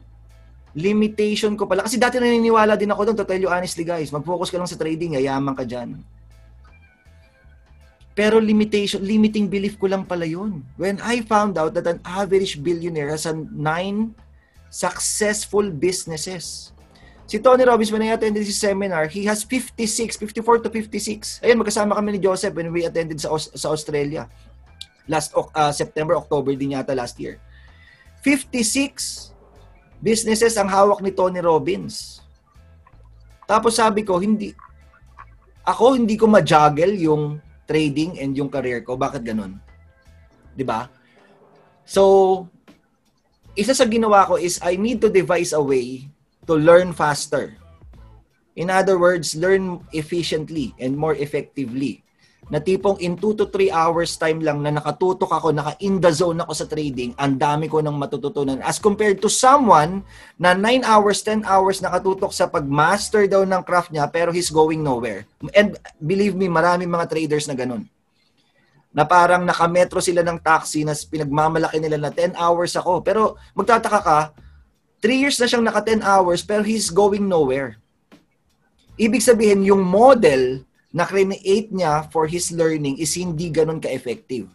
limitation ko pala. Kasi dati naniniwala din ako doon. To tell you honestly guys, mag-focus ka lang sa trading, yayaman ka dyan. Pero limiting belief ko lang pala yun. When I found out that an average billionaire has 9 successful businesses. Si Tony Robbins, when I attended his seminar, he has 54 to 56. Ayun, magkasama kami ni Joseph when we attended sa Australia. Last September, October din yata last year. 56 businesses ang hawak ni Tony Robbins. Tapos sabi ko, hindi ko ma-juggle yung trading and yung career ko. Bakit ganun? Diba? So, isa sa ginawa ko is I need to devise a way to learn faster. In other words, learn efficiently and more effectively. Na tipong in 2 to 3 hours time lang na nakatutok ako, naka-in the zone ako sa trading, ang dami ko nang matututunan. As compared to someone na 9 hours, 10 hours nakatutok sa pag-master daw ng craft niya pero he's going nowhere. And believe me, marami mga traders na ganun. Na parang nakametro sila ng taxi na pinagmamalaki nila na 10 hours ako. Pero magtataka ka, 3 years na siyang naka 10 hours pero he's going nowhere. Ibig sabihin, yung model na create niya for his learning is hindi ganun ka-effective.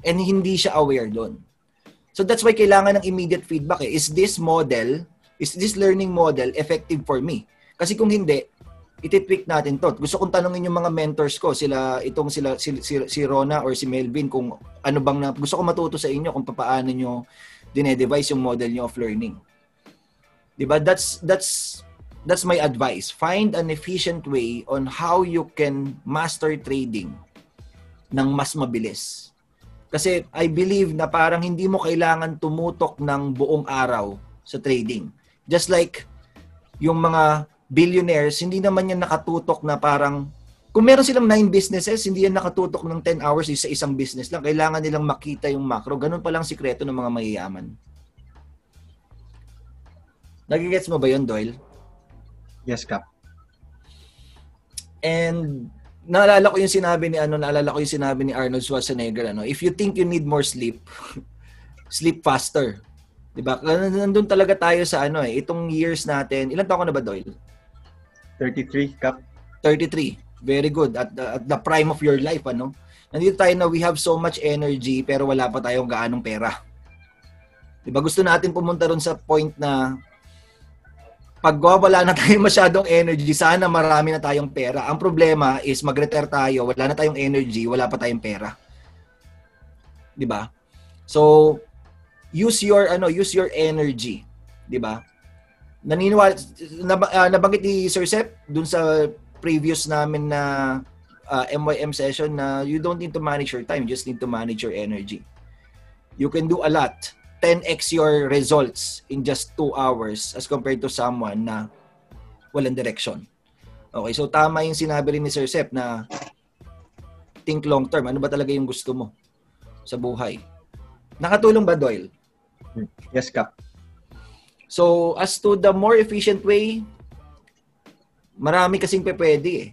And hindi siya aware doon. So that's why kailangan ng immediate feedback eh. Is this learning model effective for me? Kasi kung hindi, ititweak natin to. Gusto kong tanungin yung mga mentors ko, si Rona or si Melvin, kung ano bang gusto ko matuto sa inyo kung paano nyo dine-devise yung model nyo of learning. Diba? That's my advice. Find an efficient way on how you can master trading ng mas mabilis. Kasi I believe na parang hindi mo kailangan tumutok ng buong araw sa trading. Just like yung mga billionaires, hindi naman yan nakatutok na parang Kung meron silang 9 businesses, hindi yan nakatutok ng 10 hours sa isang business lang. Kailangan nilang makita yung macro. Ganun palang sikreto ng mga mayayaman. Nagigets mo ba yun, Doyle? Yes, Cap. And naalala ko yung sinabi ni Arnold Schwarzenegger, if you think you need more sleep, sleep faster. 'Di ba? Nandun talaga tayo sa itong years natin. Ilan taon ka na ba, Doyle? 33, Cap. 33. Very good. At the prime of your life, Nandito tayo na we have so much energy pero wala pa tayong gaanong pera. 'Di ba? Gusto natin pumunta ron sa point na pag wala na tayong masyadong energy, sana marami na tayong pera. Ang problema is mag-retire tayo, wala na tayong energy, wala pa tayong pera. 'Di ba? So use your energy, 'di ba? Naniniwala nabanggit ni Sir Seth dun sa previous namin na MYM session na you don't need to manage your time, you just need to manage your energy. You can do a lot. 10x your results in just 2 hours as compared to someone na walang direction. Okay, so tama yung sinabi rin ni Sir Seth na think long term. Ano ba talaga yung gusto mo sa buhay? Nakatulong ba, Doyle? Yes, Cap. So, as to the more efficient way, marami kasing pwede.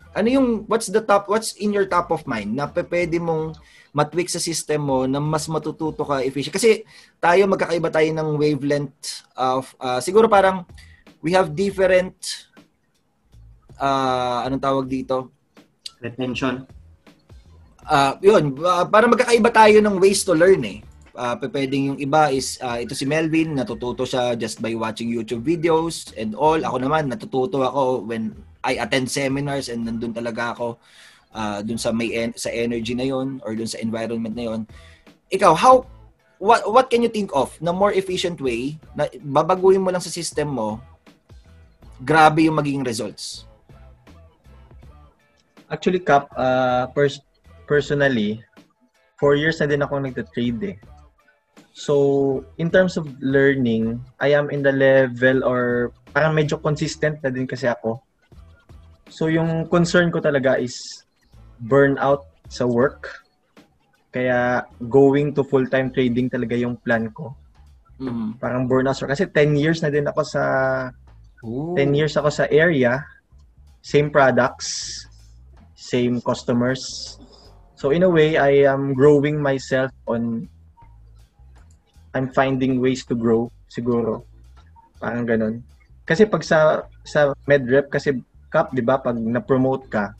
What's in your top of mind na pwede mong matwik sa system mo na mas matututo ka efficient? Kasi tayo magkakaiba tayo ng wavelength of siguro parang we have different anong tawag dito? Retention. Parang magkakaiba tayo ng ways to learn eh. Pwedeng yung iba is ito si Melvin, natututo siya just by watching YouTube videos and all. Ako naman, natututo ako when I attend seminars and nandun talaga ako dun sa sa energy na yon or dun sa environment na yon. Ikaw, what can you think of na more efficient way na babaguhin mo lang sa system mo, grabe yung magiging results? Actually, Cap, personally, 4 years na din ako nagtatrade eh. So, in terms of learning, I am in the level or parang medyo consistent na din kasi ako. So, yung concern ko talaga is burnout sa work. Kaya, going to full-time trading talaga yung plan ko. Mm-hmm. Parang burnout. Kasi 10 years na din ako sa... Ooh. 10 years ako sa area. Same products. Same customers. So, in a way, I am growing myself I'm finding ways to grow, siguro. Parang ganun. Kasi pag sa MedRep, kasi Cap, di ba, pag na-promote ka,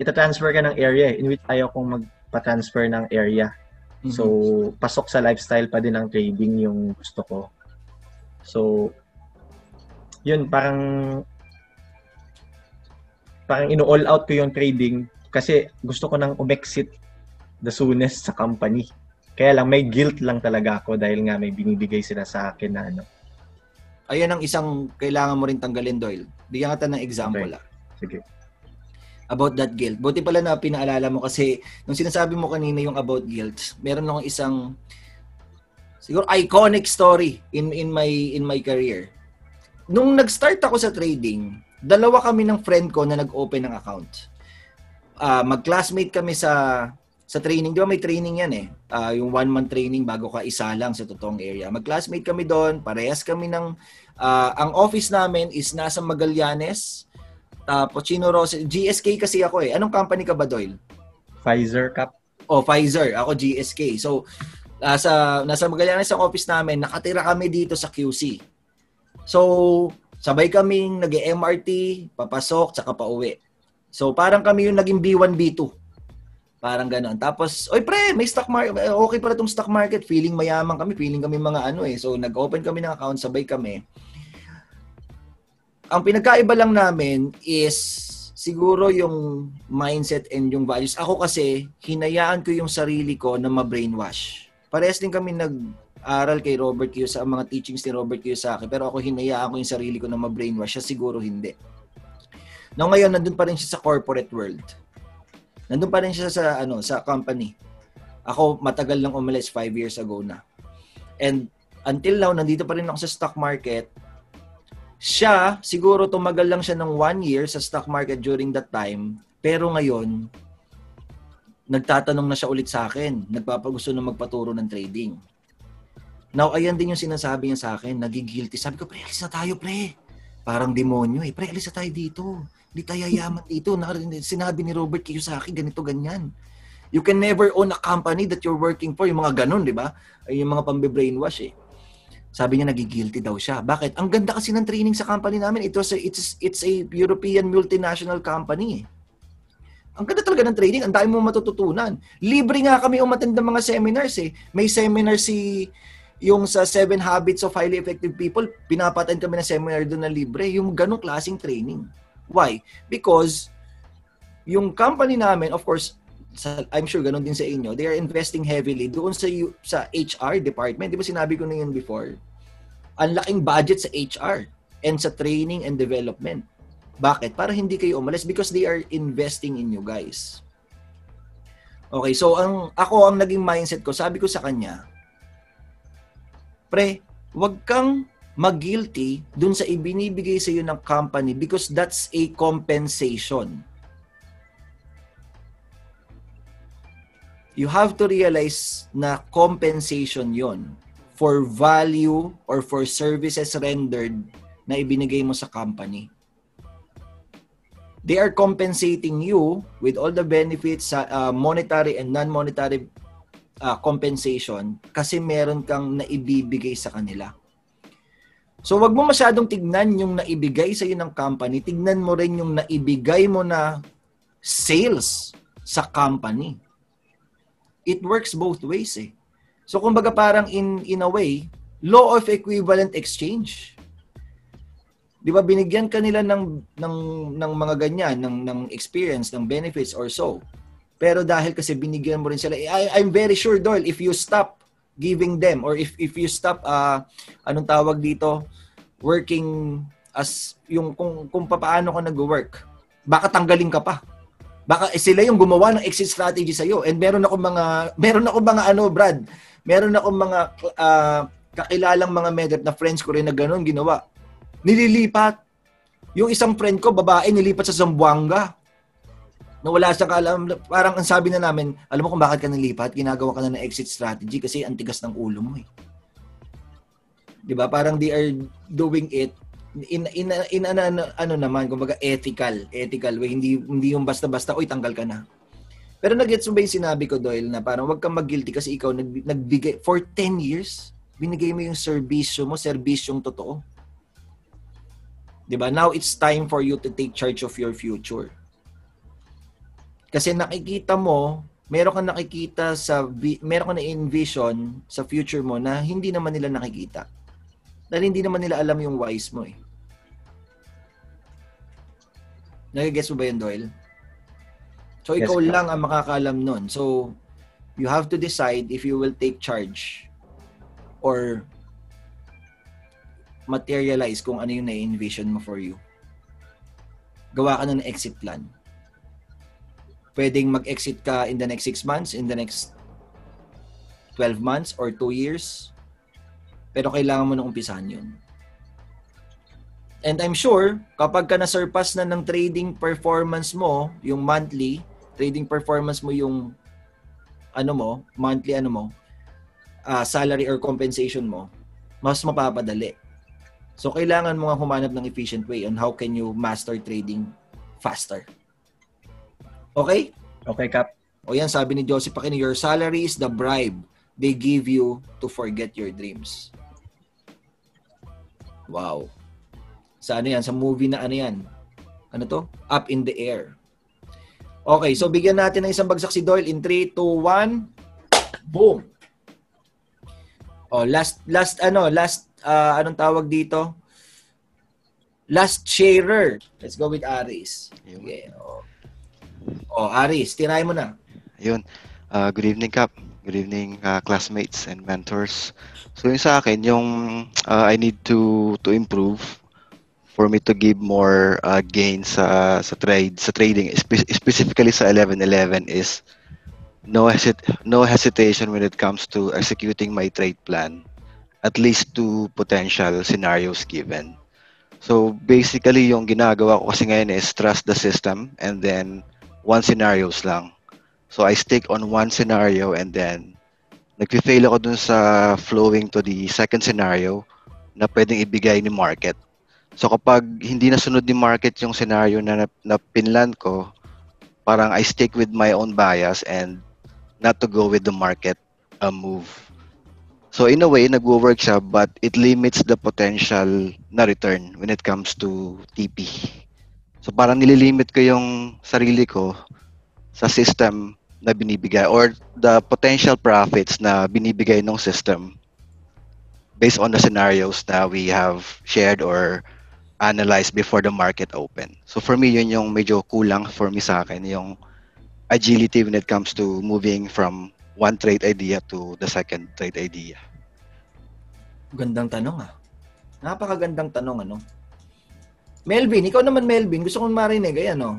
itatransfer ka ng area in which ayaw kong magpa-transfer ng area. Mm-hmm. So, pasok sa lifestyle pa din ang trading yung gusto ko. So, yun, parang ino-all out ko yung trading kasi gusto ko nang umexit the soonest sa company. Kaya lang, may guilt lang talaga ako dahil nga may binibigay sila sa akin na Ayan ang isang kailangan mo rin tanggalin, Doyle. Bigyan ka ng example. Okay. Sige. About that guilt. Buti pala na pinaalala mo kasi nung sinasabi mo kanina yung about guilt, meron akong isang siguro iconic story in my career. Nung nag-start ako sa trading, dalawa kami ng friend ko na nag-open ng account. Mag-classmate kami sa training, di ba may training yan eh? Yung 1-month training bago ka isa lang sa totoong area. Mag-classmate kami doon, parehas kami ng... ang office namin is nasa Magallanes, tapos Chino Rose, GSK kasi ako eh. Anong company ka ba, Doyle? Pfizer, Cap. Oh, Pfizer. Ako GSK. So, nasa Magallanes ang office namin, nakatira kami dito sa QC. So, sabay kaming nag-MRT, papasok, tsaka pauwi. So, parang kami yung naging B1, B2. Parang gano'n. Tapos, oy pre, may stock market. Okay pala itong stock market. Feeling mayaman kami. Feeling kami mga So, nag-open kami ng account. Sabay kami. Ang pinagkaiba lang namin is siguro yung mindset and yung values. Ako kasi, hinayaan ko yung sarili ko na ma-brainwash. Parehas din kami nag-aral kay Robert Kiyosaki, ang mga teachings ni Robert Kiyosaki. Pero ako, hinayaan ko yung sarili ko na ma-brainwash. Siya siguro hindi. Now, ngayon, nandun pa rin siya sa corporate world. Nandun pa rin siya sa company. Ako, matagal lang umalis, 5 years ago na. And until now, nandito pa rin ako sa stock market. Siya, siguro tumagal lang siya ng 1 year sa stock market during that time. Pero ngayon, nagtatanong na siya ulit sa akin. Nagpapagusto na magpaturo ng trading. Now, ayan din yung sinasabi niya sa akin. Nagigilty. Sabi ko, pre, alis na tayo, pre. Parang demonyo eh. Pre, alis na tayo dito. Hindi tayo yaman dito. Sinabi ni Robert Kiyosaki, ganito, ganyan. You can never own a company that you're working for. Yung mga ganun, di ba? Yung mga pambi-brainwash eh. Sabi niya, nagigilty daw siya. Bakit? Ang ganda kasi ng training sa company namin. It's a European multinational company eh. Ang ganda talaga ng training. Ang dami mo matututunan. Libre nga kami umattend ng mga seminars eh. May seminar si... Yung sa 7 Habits of Highly Effective People, pinapatan kami na seminar doon na libre. Yung ganong klaseng training. Why? Because yung company namin, of course, I'm sure ganon din sa inyo, they are investing heavily doon sa HR department. Di ba sinabi ko na yun before? Ang laking budget sa HR and sa training and development. Bakit? Para hindi kayo umalis because they are investing in you guys. Okay, so ako ang naging mindset ko, sabi ko sa kanya, pre, wag kang mag-guilty dun sa ibinibigay sa iyo ng company because that's a compensation. You have to realize na compensation yon for value or for services rendered na ibinigay mo sa company. They are compensating you with all the benefits, monetary and non-monetary compensation kasi meron kang naibibigay sa kanila. So wag mo masyadong tignan yung naibigay sa iyo ng company, tignan mo rin yung naibigay mo na sales sa company. It works both ways eh. So kumbaga parang in a way, law of equivalent exchange. 'Di ba binigyan kanila ng mga ganyan, ng experience, ng benefits or so. Pero dahil kasi binigyan mo rin sila, I'm very sure, Doyle, if you stop giving them or if you stop, anong tawag dito, working as, yung kung paano ka nag-work, baka tanggalin ka pa. Baka sila yung gumawa ng exit strategy sa'yo. And meron akong mga kakilalang mga medrep na friends ko rin na ganun ginawa. Nililipat. Yung isang friend ko, babae, nilipat sa Zamboanga. Na wala sa kaalam, parang ang sabi na namin, alam mo kung bakit ka nilipat, ginagawa ka na ng exit strategy kasi ang tigas ng ulo mo eh. Diba? Parang they are doing it in kumbaga ethical way, hindi yung basta-basta, oy tanggal ka na. Pero nag-gets mo ba yung sinabi ko, Doyle, na parang wag kang mag-guilty kasi ikaw nagbigay, for 10 years, binigay mo yung serbisyong totoo. Diba? Now it's time for you to take charge of your future. Kasi nakikita mo, meron kang na-envision sa future mo na hindi naman nila nakikita. Dahil hindi naman nila alam yung wise mo eh. Nag-guess mo ba yun, Doyle? So, yes, ikaw lang ang makakaalam nun. So, you have to decide if you will take charge or materialize kung ano yung na-envision mo for you. Gawa ka na ng exit plan. Pwedeng mag-exit ka in the next 6 months, in the next 12 months, or 2 years. Pero kailangan mo na umpisahan yun. And I'm sure, kapag ka na-surpass na ng trading performance mo, yung monthly, trading performance mo yung salary or compensation mo, mas mapapadali. So, kailangan mo nga humanap ng efficient way on how can you master trading faster. Okay? Okay, Cap. O yan, sabi ni Joseph Aquino, your salary is the bribe they give you to forget your dreams. Wow. Sa ano yan? Sa movie na ano yan? Ano to? Up in the Air. Okay, so bigyan natin ng isang bagsak si Doyle in 3, 2, 1. Boom! Oh, last, anong tawag dito? Last sharer. Let's go with Aris. Okay, okay. Oh, Aris, tirahin mo na. Ayun. Good evening, Cap. Good evening, classmates and mentors. So, yung sa akin, yung I need to improve for me to give more gains sa trading, specifically sa 11-11 is no hesitation when it comes to executing my trade plan, at least to potential scenarios given. So, basically, yung ginagawa ko kasi ngayon is trust the system and then one scenarios lang. So I stick on one scenario and then nagpi-fail ako dun sa flowing to the second scenario na pwedeng ibigay ni market. So kapag hindi nasunod ni market yung scenario na napinlan ko, parang I stick with my own bias and not to go with the market move. So in a way, nagwo-work siya, but it limits the potential na return when it comes to TP. So parang nililimit ko yung sarili ko sa system na binibigay or the potential profits na binibigay ng system based on the scenarios that we have shared or analyzed before the market open. So for me, yun yung medyo kulang for me sa akin, yung agility when it comes to moving from one trade idea to the second trade idea. Gandang tanong ah. Napakagandang tanong ano. Melvin, ikaw naman Melvin, gusto kong marinig ayan oh.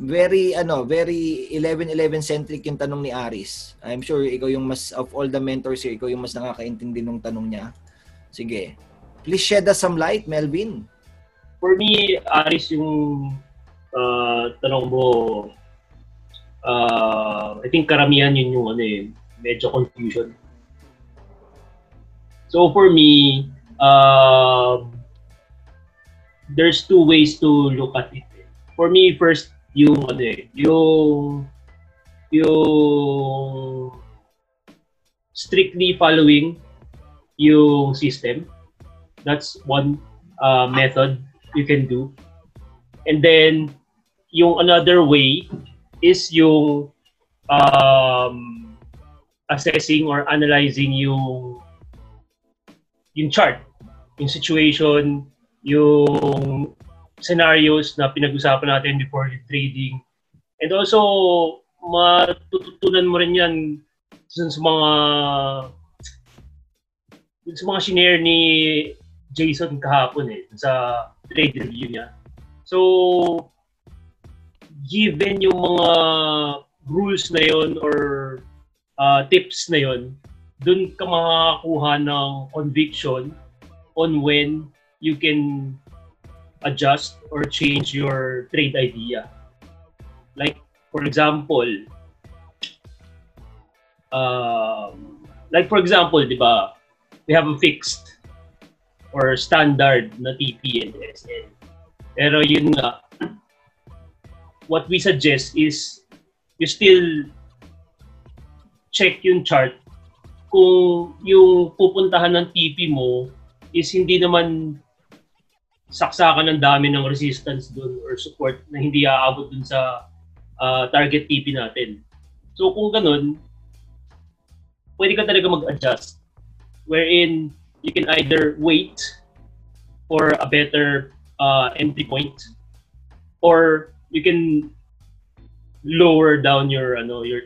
Very 11-11 centric yung tanong ni Aris. I'm sure ikaw yung mas of all the mentors here, ikaw yung mas nakakaintindi ng tanong niya. Sige. Please shed us some light, Melvin. For me, Aris, yung tanong mo, I think karamihan yun yung medyo confusion. So for me, there's two ways to look at it. For me, first, yung strictly following yung system. That's one method you can do. And then, yung another way is yung assessing or analyzing yung chart, yung situation, yung scenarios na pinag-usapan natin before the trading. And also, matututunan mo rin yan sa mga shinare ni Jason kahapon sa trade review niya. So, given yung mga rules na yon or tips na yon, dun ka makakuha ng conviction on when you can adjust or change your trade idea. Like, for example, di ba, we have a fixed or standard na TP and SL. Pero yun nga, what we suggest is you still check yung chart kung yung pupuntahan ng TP mo is hindi naman saksakan ng dami ng resistance dun or support na hindi aabot dun sa target TP natin. So kung ganun, pwede ka talaga mag-adjust wherein you can either wait for a better entry point or you can lower down your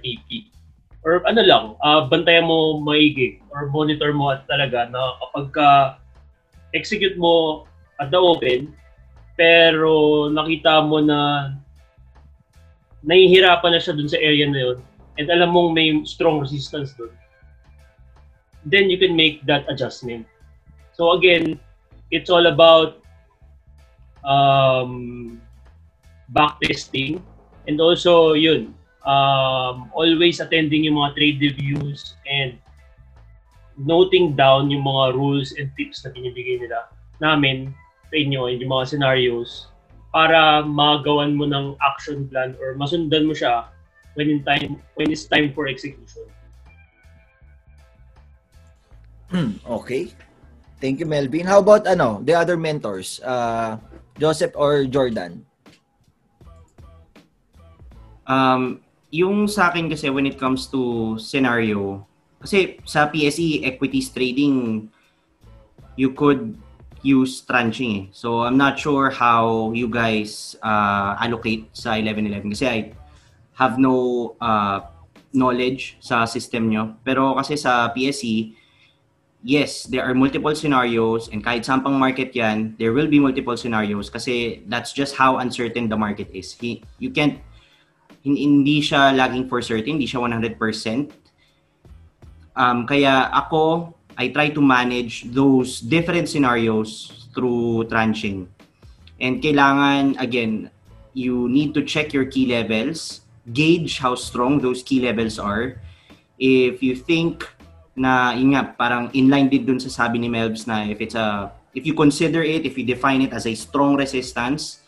TP. Or bantayan mo maigi or monitor mo at talaga na kapag execute mo at the open, pero nakita mo na nahihirapan na siya dun sa area na yun and alam mong may strong resistance dun, then you can make that adjustment. So again, it's all about backtesting and also yun, always attending yung mga trade reviews and noting down yung mga rules and tips na binibigay nila namin sa inyo, yung mga scenarios, para magawan mo ng action plan or masundan mo siya when it's time for execution. Okay. Thank you, Melvin. How about the other mentors, Joseph or Jordan? Yung sa akin kasi when it comes to scenario, kasi sa PSE equities trading, you could use tranching . So I'm not sure how you guys allocate sa 11-11 kasi I have no knowledge sa system nyo. Pero kasi sa PSE, yes, there are multiple scenarios and kahit sampang market yan, there will be multiple scenarios kasi that's just how uncertain the market is. You can't, hindi siya laging for certain, hindi siya 100%. Kaya ako, I try to manage those different scenarios through tranching. And kailangan, again, you need to check your key levels, gauge how strong those key levels are. If you think na, yun nga, parang inline din dun sa sabi ni Melbs na if it's a, if you consider it, if you define it as a strong resistance,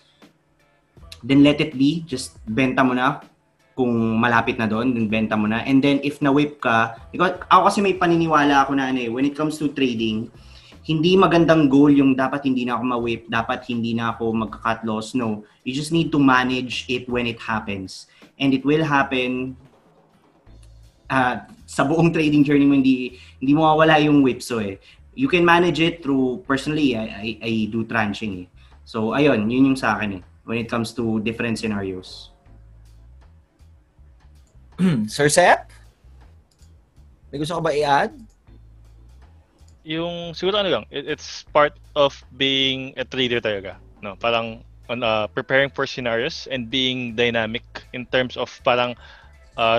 then let it be. Just benta mo na. Kung malapit na doon, dun benta mo na. And then if na-whip ka, because ako kasi may paniniwala ako na ano eh, when it comes to trading, hindi magandang goal yung dapat hindi na ako ma-whip, dapat hindi na ako magka-cut loss. No, you just need to manage it when it happens. And it will happen sa buong trading journey mo, hindi mo mawawala yung whip. So eh, you can manage it through, personally, I do tranching eh. So ayun, yun yung sa akin eh, when it comes to different scenarios. Sir Seth? May gusto ko ba i-add? Yung, siguro ano lang, it's part of being a trader talaga. No? Parang on, preparing for scenarios and being dynamic in terms of parang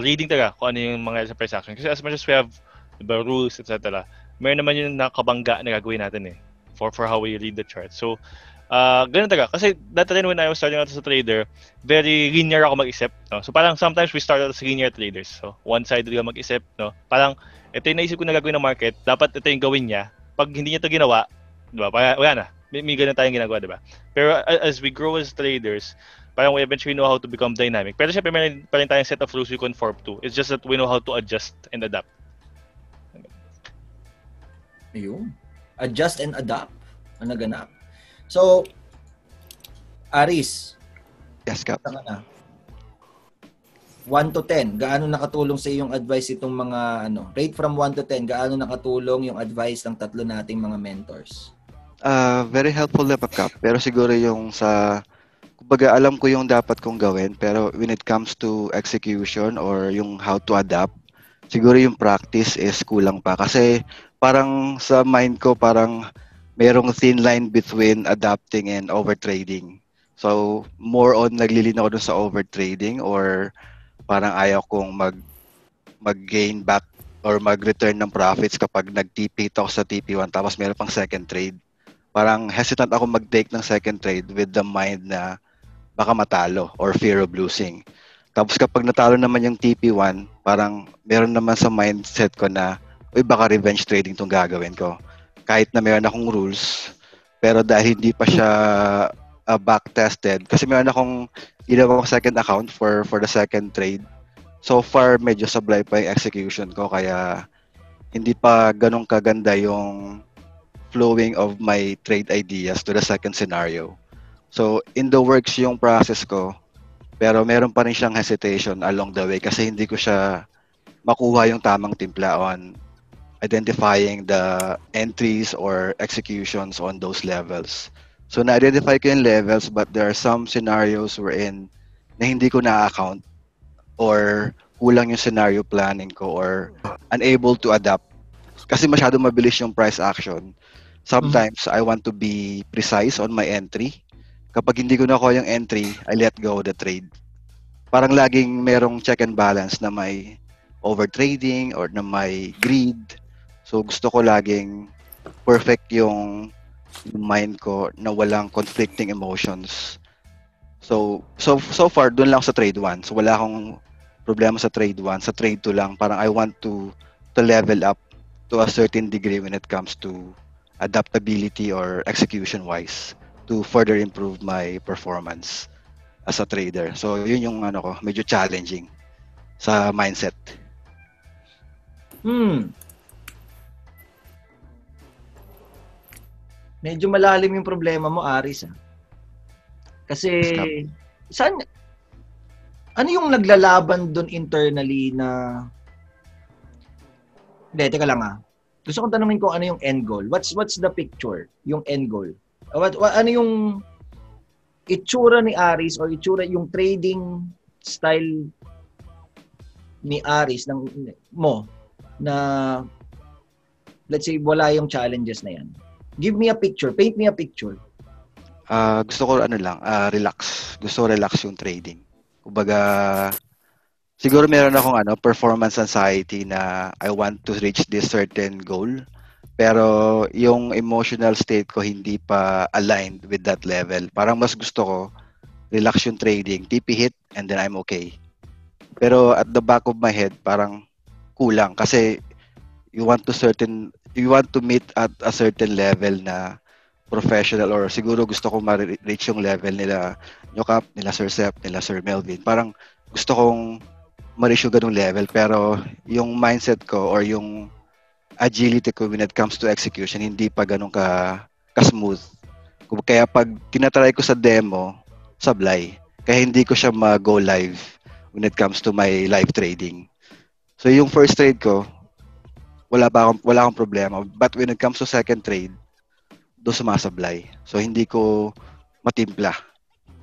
reading talaga kung ano yung mga price action. Kasi as much as we have diba, rules, etc., meron naman yung nakabangga na gagawin natin eh for how we read the chart. So, ganun talaga. Kasi dati rin when I was starting out as a trader, very linear ako mag-isip. No? So parang sometimes we start out as linear traders. So one-sided lang mag-isip. No? Parang ito yung naisip ko na gagawin ng market, dapat ito yung gawin niya. Pag hindi niya ito ginawa, diba? Parang, wala na. May ganun tayong ginagawa, diba? Pero as we grow as traders, parang we eventually know how to become dynamic. Pero syempre meron pa rin tayong set of rules we conform to. It's just that we know how to adjust and adapt. Ayun. Adjust and adapt. Ang naganap. So, Aris, yes, Kap. 1 to 10, gaano nakatulong sa iyong advice itong mga, ano, rate from 1 to 10, gaano nakatulong yung advice ng tatlo nating mga mentors? Very helpful na, Kap. Pero siguro yung sa, kumbaga alam ko yung dapat kong gawin, pero when it comes to execution or yung how to adapt, siguro yung practice is kulang pa. Kasi parang sa mind ko, parang, merong thin line between adapting and overtrading. So, more on naglilin ako dun sa overtrading or parang ayaw kong mag-gain back or mag-return ng profits kapag nag-TP ako sa TP1 tapos meron pang second trade. Parang hesitant ako mag-take ng second trade with the mind na baka matalo or fear of losing. Tapos kapag natalo naman yung TP1, parang meron naman sa mindset ko na, uy, baka revenge trading tong gagawin ko. Kahit na mayroon akong rules, pero dahil hindi pa siya back-tested, kasi mayroon akong ginawang second account for the second trade. So far, medyo sablay pa yung execution ko, kaya hindi pa ganong kaganda yung flowing of my trade ideas to the second scenario. So, in the works yung process ko, pero meron pa rin siyang hesitation along the way kasi hindi ko siya makuha yung tamang timpla on identifying the entries or executions on those levels. So, na-identify ko yung levels, but there are some scenarios wherein na hindi ko na-account or kulang yung scenario planning ko or unable to adapt. Kasi masyado mabilis yung price action. Sometimes, I want to be precise on my entry. Kapag hindi ko nakuha yung entry, I let go of the trade. Parang laging merong check and balance na may overtrading or na may greed. So, gusto ko laging perfect yung mind ko na walang conflicting emotions. So far, dun lang sa trade 1. So, wala akong problema sa trade 1. Sa trade 2 lang, parang I want to level up to a certain degree when it comes to adaptability or execution-wise to further improve my performance as a trader. So, yun yung ano ko, medyo challenging sa mindset. Medyo malalim yung problema mo, Aris. Ha? Kasi, saan, ano yung naglalaban dun internally na, hindi, teka lang ha. Gusto kong tanungin kung ano yung end goal. What's the picture? Yung end goal. Ano yung itsura ni Aris or itsura yung trading style ni Aris ng, mo na, let's say, wala yung challenges na yan. Give me a picture. Paint me a picture. Gusto ko ano lang, relax. Gusto ko relax yung trading. Kumbaga, siguro meron akong ano, performance anxiety na I want to reach this certain goal. Pero yung emotional state ko hindi pa aligned with that level. Parang mas gusto ko relax yung trading, TP hit, and then I'm okay. Pero at the back of my head, parang kulang kasi you want to meet at a certain level na professional, or siguro gusto kong ma-reach yung level nila Nyokap, nila Sir Seth, nila Sir Melvin. Parang gusto kong ma-reach yung ganung level, pero yung mindset ko or yung agility ko when it comes to execution, hindi pa ganun ka-smooth. Kaya pag tinatry ko sa demo, sablay. Kaya hindi ko siya ma-go live when it comes to my live trading. So yung first trade ko, wala akong problema. But when it comes to second trade, do sumasablay. So hindi ko matimpla.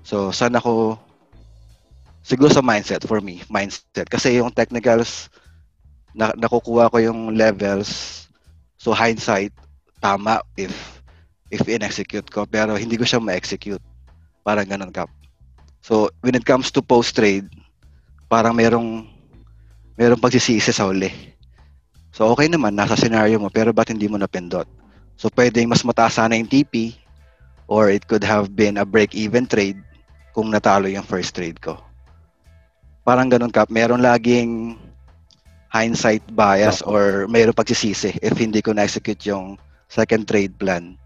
So sana ko siguro sa mindset, for me, mindset. Kasi yung technicals nakukuha ko yung levels. So hindsight tama if in-execute ko, pero hindi ko siya ma-execute. Parang ganun kap. So when it comes to post trade, parang merong pagsisisi sa uli. So okay naman nasa scenario mo, pero bakit hindi mo napindot? So, pwedeng mas mataas sana yung TP, or it could have been a break-even trade kung natalo yung first trade ko. Parang ganun ka. Meron laging hindsight bias or mayroon pagsisisi if hindi ko na-execute yung second trade plan.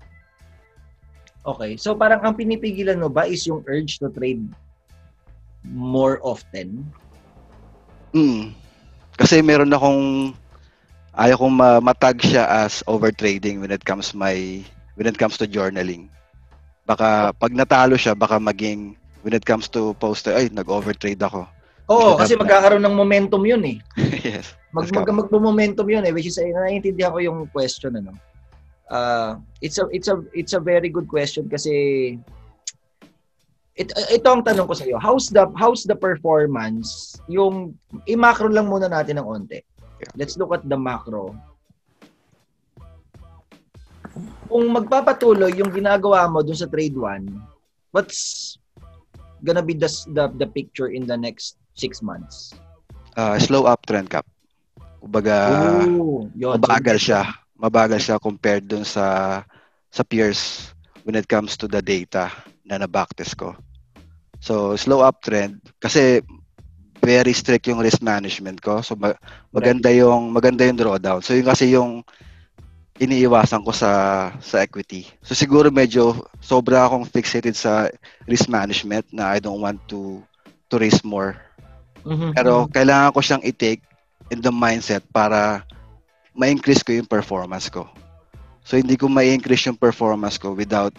Okay. So, parang ang pinipigilan mo ba is yung urge to trade more often? Kasi meron akong ayaw kong matag siya as overtrading when it comes to journaling. Baka pag natalo siya, baka maging when it comes to post, ay nag-overtrade ako. Oo, kasi magkakaroon ng momentum 'yun eh. Yes. Magmo-momentum 'yun eh, which is naiintindihan ko yung question ano. It's a very good question kasi ito ang tanong ko sa iyo. How's the performance? Yung i-macro lang muna natin ng onte. Let's look at the macro. Kung magpapatuloy yung ginagawa mo dun sa trade 1, what's gonna be the picture in the next 6 months? Slow uptrend cap. Kumbaga, mabagal siya compared dun sa peers when it comes to the data na na-backtest ko. So, slow uptrend kasi very strict yung risk management ko. So maganda yung drawdown. So yung kasi yung iniiwasan ko sa equity. So siguro medyo sobra akong fixated sa risk management na I don't want to risk more. Mm-hmm. Pero kailangan ko siyang i-take in the mindset para ma-increase ko yung performance ko. So hindi ko ma-increase yung performance ko without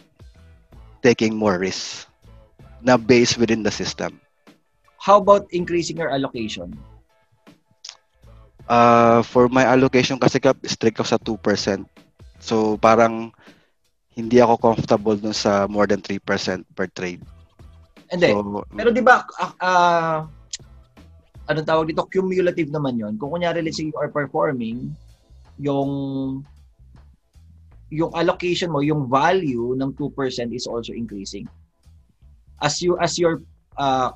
taking more risk na based within the system. How about increasing your allocation? For my allocation kasi strict ako sa 2%. So parang hindi ako comfortable dun sa more than 3% per trade. And then, so, pero di ba, anong tawag dito? Cumulative naman yun. Kung kunyari, let's say you are performing, yung allocation mo, yung value ng 2% is also increasing. As your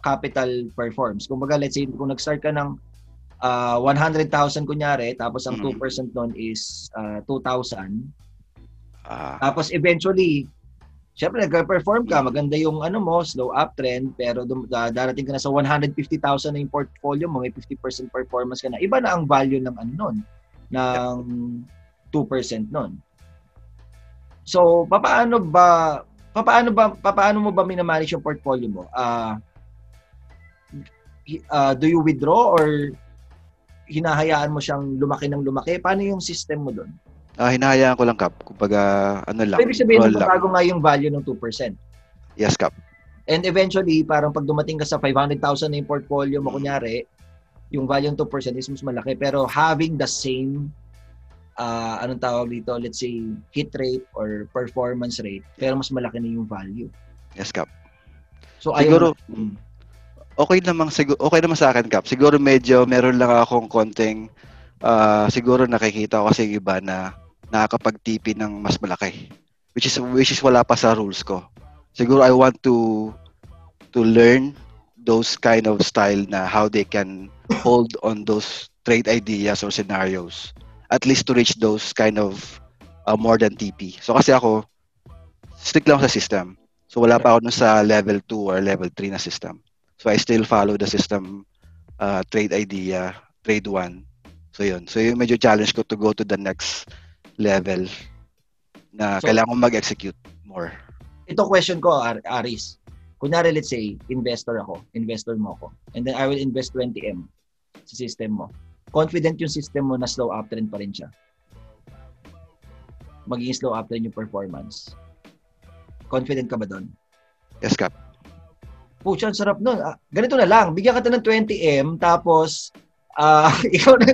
capital performs. Kumbaga, let's say, kung nag-start ka ng 100,000 kunyari, tapos ang 2% nun is 2,000. Tapos eventually, syempre nag-perform ka, maganda yung ano mo, slow uptrend, pero darating ka na sa 150,000 na yung portfolio mo, may 50% performance ka na. Iba na ang value ng ano nun, ng 2% nun. So, paano mo ba minamanage yung portfolio mo? Do you withdraw or hinahayaan mo siyang lumaki? Paano yung system mo doon? Hinahayaan ko lang, Kap. Kumbaga, ano lang. Ibig sabihin, magbago nga yung value ng 2%. Yes, Kap. And eventually, parang pag dumating ka sa 500,000 na yung portfolio mo, kunyari, yung value ng 2% is mas malaki. Pero having the same anong tawag dito, let's say hit rate or performance rate, pero mas malaki na yung value. Yes, Kap. So siguro okay naman sa akin, Kap. Siguro medyo meron lang akong konting siguro nakikita ko kasi iba na nakakapag-tipi ng mas malaki, which is wala pa sa rules ko. Siguro I want to learn those kind of style na how they can hold on those trade ideas or scenarios, at least to reach those kind of more than TP. So kasi ako, stick lang sa system. So wala pa ako sa level 2 or level 3 na system. So I still follow the system, trade idea, trade 1. So yun. So yung medyo challenge ko to go to the next level na so, kailangan kong mag-execute more. Ito question ko, Aris. Kunyari, let's say, investor ako, investor mo ako, and then I will invest 20M sa system mo. Confident yung system mo na slow uptrend pa rin siya. Magiging slow uptrend yung performance. Confident ka ba doon? Yes, Cap. Pucha, ang sarap nun. Ganito na lang. Bigyan ka na ng 20M, tapos ikaw na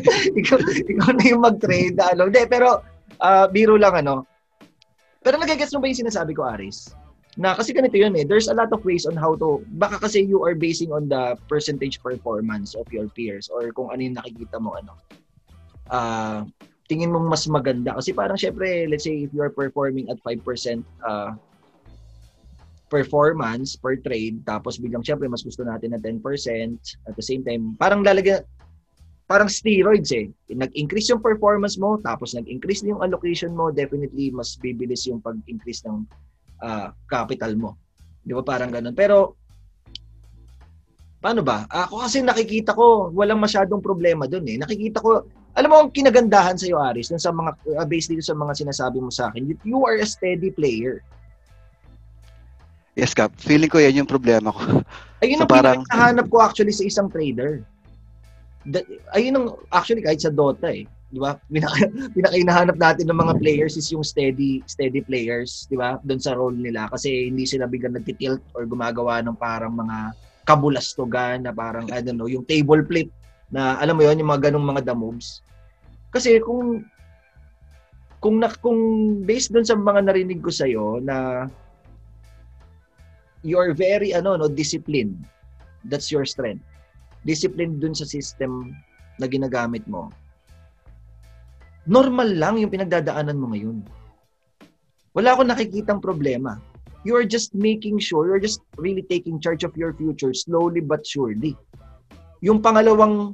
yung mag-trade. Hindi, pero biro lang, ano. Pero nagagets mo ba yung sinasabi ko, Aris? Na kasi ganito yun eh. There's a lot of ways on how to... Baka kasi you are basing on the percentage performance of your peers or kung ano yung nakikita mo, ano. Tingin mong mas maganda. Kasi parang syempre, let's say, if you are performing at 5% performance per trade, tapos biglang syempre mas gusto natin na 10%, at the same time, parang lalagyan, parang steroids eh. Nag-increase yung performance mo, tapos nag-increase yung allocation mo, definitely mas bibilis yung pag-increase ng capital mo. Di ba parang ganun? Pero, paano ba? Ako kasi nakikita ko, walang masyadong problema dun eh. Nakikita ko, alam mo ang kinagandahan sa'yo, Aris, dun sa mga, based dito sa mga sinasabi mo sa akin, you are a steady player. Yes, Cap. Feeling ko yan yung problema ko. Ayun so ang pinakahanap ko actually sa isang trader. Ayun ang actually kahit sa Dota eh. Di ba? Pinakainahanap natin ng mga players is yung steady players, di ba? Doon sa role nila kasi hindi sila biglang nagtitilt or gumagawa ng parang mga kabulastugan na parang, I don't know, yung table flip na alam mo yon yung mga ganung mga the moves. Kasi kung based doon sa mga narinig ko sa iyo na you are very disciplined. That's your strength. Disciplined dun sa system na ginagamit mo. Normal lang yung pinagdadaanan mo ngayon. Wala akong nakikitang problema. You are just making sure, you are just really taking charge of your future slowly but surely. Yung pangalawang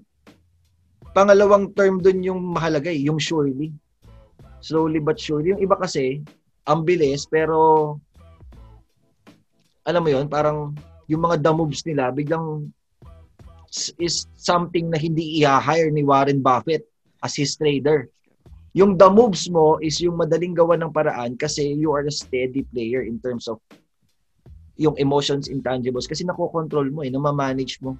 term dun yung mahalaga, yung surely. Slowly but surely. Yung iba kasi, ang bilis pero alam mo yon parang yung mga the moves nila biglang is something na hindi i-hire ni Warren Buffett as his trader. Yung the moves mo is yung madaling gawa ng paraan kasi you are a steady player in terms of yung emotions intangibles kasi nakokontrol mo eh, namamanage mo.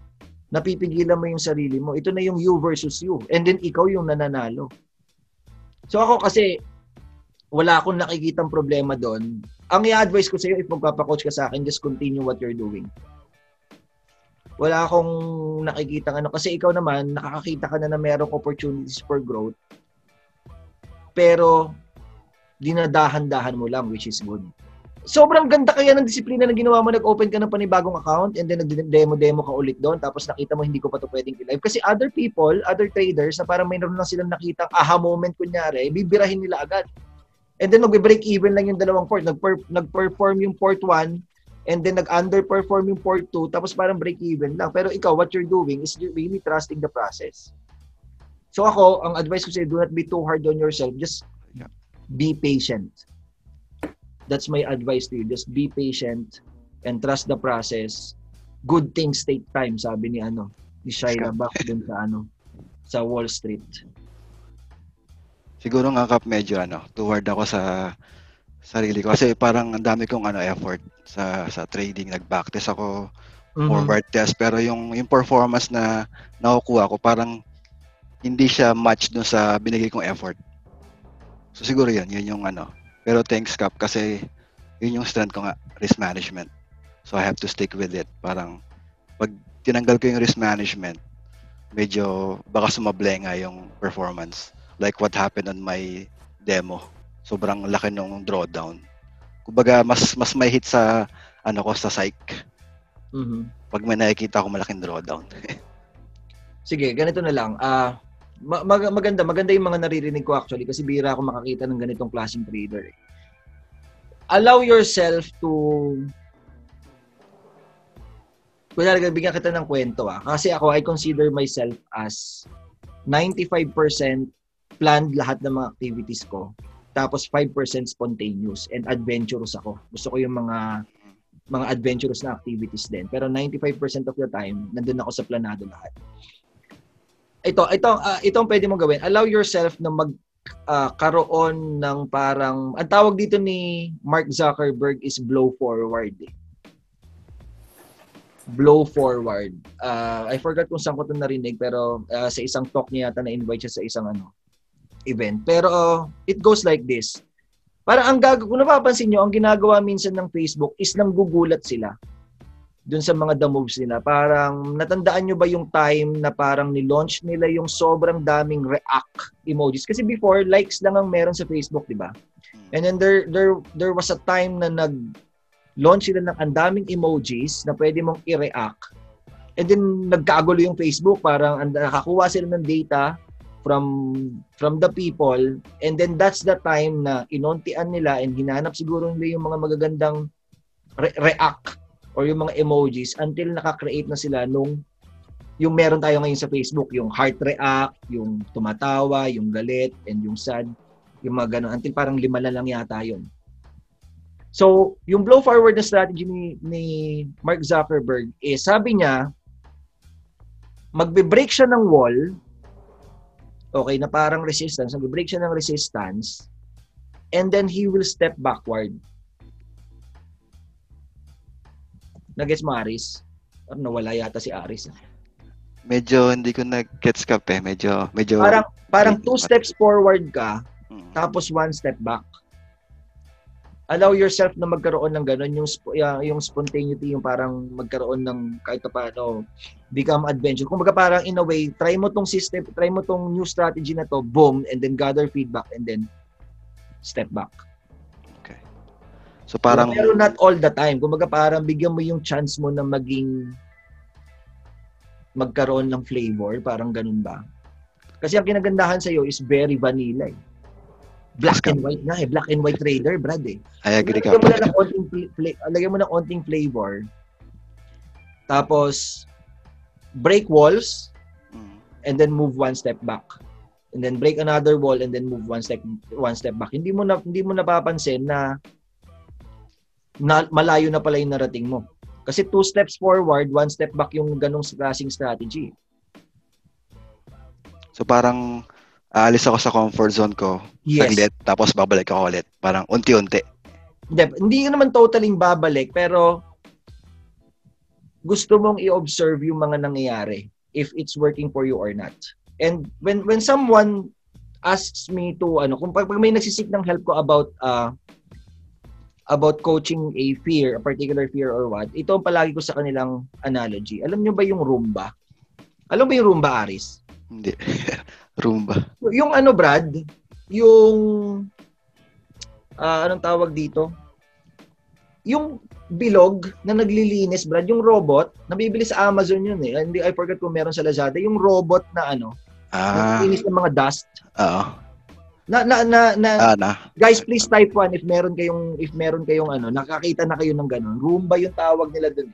Napipigilan mo yung sarili mo. Ito na yung you versus you. And then ikaw yung nananalo. So ako kasi wala akong nakikitang problema doon. Ang i-advise ko sa iyo, if magpapacoach ka sa akin, just continue what you're doing. Wala akong nakikita ng kasi ikaw naman, nakakakita ka na na merong opportunities for growth. Pero, dinadahan-dahan mo lang, which is good. Sobrang ganda kaya ng disiplina na ginawa mo, nag-open ka ng panibagong account, and then nag-demo-demo ka ulit doon, tapos nakita mo, hindi ko pa ito pwedeng i-live. Kasi other people, other traders, na parang mayroon lang silang nakitang aha moment kunyari, bibirahin nila agad. And then nag-break even lang yung dalawang port. Nag-perform yung port 1 and then nag-underperform yung port 2 tapos parang break even lang. Pero ikaw, what you're doing is you're really trusting the process. So ako, ang advice ko sa'yo, do not be too hard on yourself. Just be patient. That's my advice to you. Just be patient and trust the process. Good things take time, sabi ni Shia LaBeouf dun sa Wall Street. Siguro nga Kap, medyo toward ako sa sarili ko kasi parang ang dami kong effort sa trading, nag-backtest ako, forward test, pero yung performance na nakukuha ko parang hindi siya match dun sa binigay kong effort. So siguro yun yung Pero thanks Kap kasi yun yung strength ko nga, risk management. So I have to stick with it. Parang pag tinanggal ko yung risk management, medyo baka sumablay nga yung performance. Like what happened on my demo. Sobrang laki nung drawdown. Kumbaga, mas may hit sa, ko, sa psych. Pag may nakikita ko malaking drawdown. Sige, ganito na lang. Maganda yung mga naririnig ko actually kasi bihira ako makakita ng ganitong klaseng trader. Eh. Allow yourself to... Kunwari, bigyan kita ng kwento. Kasi ako, I consider myself as 95% planned lahat ng mga activities ko. Tapos 5% spontaneous and adventurous ako. Gusto ko yung mga mga adventurous na activities din. Pero 95% of the time, nandun ako sa planado lahat. Itong pwede mong gawin. Allow yourself na magkaroon ng parang, ang tawag dito ni Mark Zuckerberg is blow forward. Blow forward. I forgot kung saan ko ito narinig, pero sa isang talk niya yata na-invite siya sa isang event. Pero it goes like this. Parang ang kung napapansin nyo, ang ginagawa minsan ng Facebook is nanggugulat sila dun sa mga the moves nila. Parang natandaan nyo ba yung time na parang nilaunch nila yung sobrang daming react emojis? Kasi before, likes lang ang meron sa Facebook, di ba? And then there was a time na nag-launch sila ng andaming emojis na pwede mong i-react. And then nagkagulo yung Facebook. Parang nakakuha sila ng data from the people. And then that's the time na inuntian nila and hinanap siguro nila yung mga magagandang react or yung mga emojis until nakakreate na sila nung yung meron tayo ngayon sa Facebook, yung heart react, yung tumatawa, yung galit, and yung sad, yung mga ganun. Until parang 5 na lang yata yun. So, yung blow forward na strategy ni Mark Zuckerberg, eh, sabi niya, magbe-break siya ng wall, okay, na parang resistance, magbe-break siya ng resistance, and then he will step backward. Nag-gets mo, Aris? Or nawala yata si Aris. Medyo hindi ko nag-gets ka, eh. Medyo parang 2 steps forward ka, tapos 1 step back. Allow yourself na magkaroon ng ganun, yung spontaneity, yung parang magkaroon ng kahit paano, become adventure. Kumbaga parang in a way, try mo tong system, try mo tong new strategy na to, boom, and then gather feedback, and then step back. So parang, pero not all the time. Kumbaga parang bigyan mo yung chance mo na magkaroon ng flavor, parang ganun ba? Kasi ang kinagandahan sa iyo is very vanilla. Eh. Black and white trailer, Brad. Eh. I agree ka. Lagyan mo ng onting flavor. Tapos break walls and then move 1 step back. And then break another wall and then move 1 step back. Hindi mo napapansin na malayo na pala yung narating mo. Kasi 2 steps forward, 1 step back yung ganong klaseng strategy. So parang aalis ako sa comfort zone ko. Yes. Saglit, tapos babalik ako ulit. Parang unti-unti. Hindi naman totally babalik, pero gusto mong i-observe yung mga nangyayari if it's working for you or not. And when someone asks me to, kung pag may nagsisik ng help ko about coaching a particular fear or what, ito ang palagi ko sa kanilang analogy. Alam nyo ba yung Roomba? Alam ba yung Roomba, Aris? Hindi. Roomba. Yung Brad, yung, anong tawag dito? Yung bilog na naglilinis, Brad, yung robot, nabibili sa Amazon yun eh. Hindi, I forgot kung meron sa Lazada. Yung robot na naglilinis ng mga dust. Oo. Guys, please type 1 if meron kayong nakakita na kayo ng ganun. Roomba yung tawag nila doon.